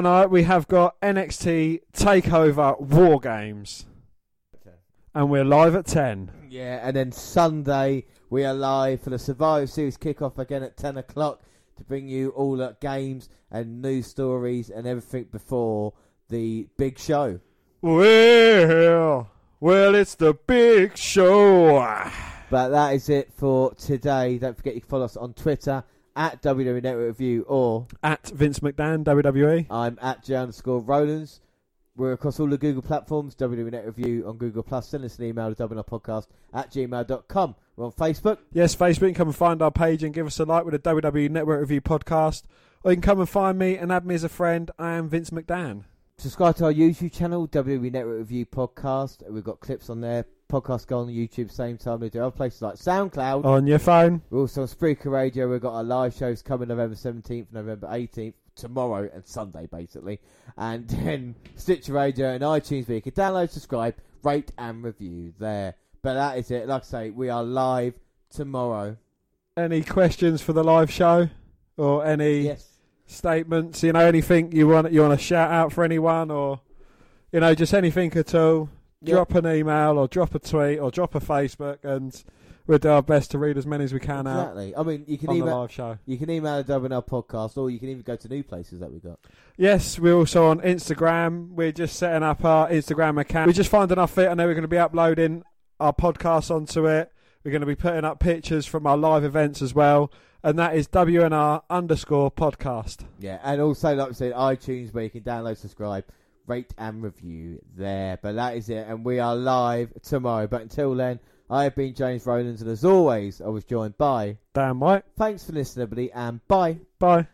night we have got NXT TakeOver War Games. Okay. And we're live at 10. Yeah, and then Sunday we are live for the Survivor Series kickoff again at 10 o'clock to bring you all the games and news stories and everything before the big show. Well, it's the big show. But that is it for today. Don't forget you can follow us on Twitter at WWE Network Review or at Vince McMahon WWE. I'm at J_Rowlands. We're across all the Google platforms, WWE Net Review on Google+. Send us an email to wwpodcast@gmail.com. We're on Facebook. Yes, Facebook. You can come and find our page and give us a like with a WWE Network Review podcast. Or you can come and find me and add me as a friend. I am Vince McDan. Subscribe to our YouTube channel, WWE Network Review Podcast. We've got clips on there. Podcasts go on YouTube same time we do other places like SoundCloud. On your phone. We're also on Spreaker Radio. We've got our live shows coming November 17th, November 18th, tomorrow and Sunday basically. And then Stitcher Radio and iTunes, where you can download, subscribe, rate and review there. But that is it. Like I say, we are live tomorrow. Any questions for the live show? Or any... Yes. Statements, you know, anything you want to shout out for anyone, or you know, just anything at all. Yep. Drop an email or drop a tweet or drop a Facebook, and we'll do our best to read as many as we can exactly. out. I mean, you can email the live show. You can email the WNL podcast, or you can even go to new places that we got. Yes, we're also on Instagram. We're just setting up our Instagram account. We're just finding our feet. I know we're going to be uploading our podcast onto it. We're going to be putting up pictures from our live events as well. And that is WNR_podcast. Yeah, and also, like I said, iTunes, where you can download, subscribe, rate and review there. But that is it, and we are live tomorrow. But until then, I have been James Rowlands, and as always, I was joined by... Dan White. Thanks for listening, everybody, and bye. Bye.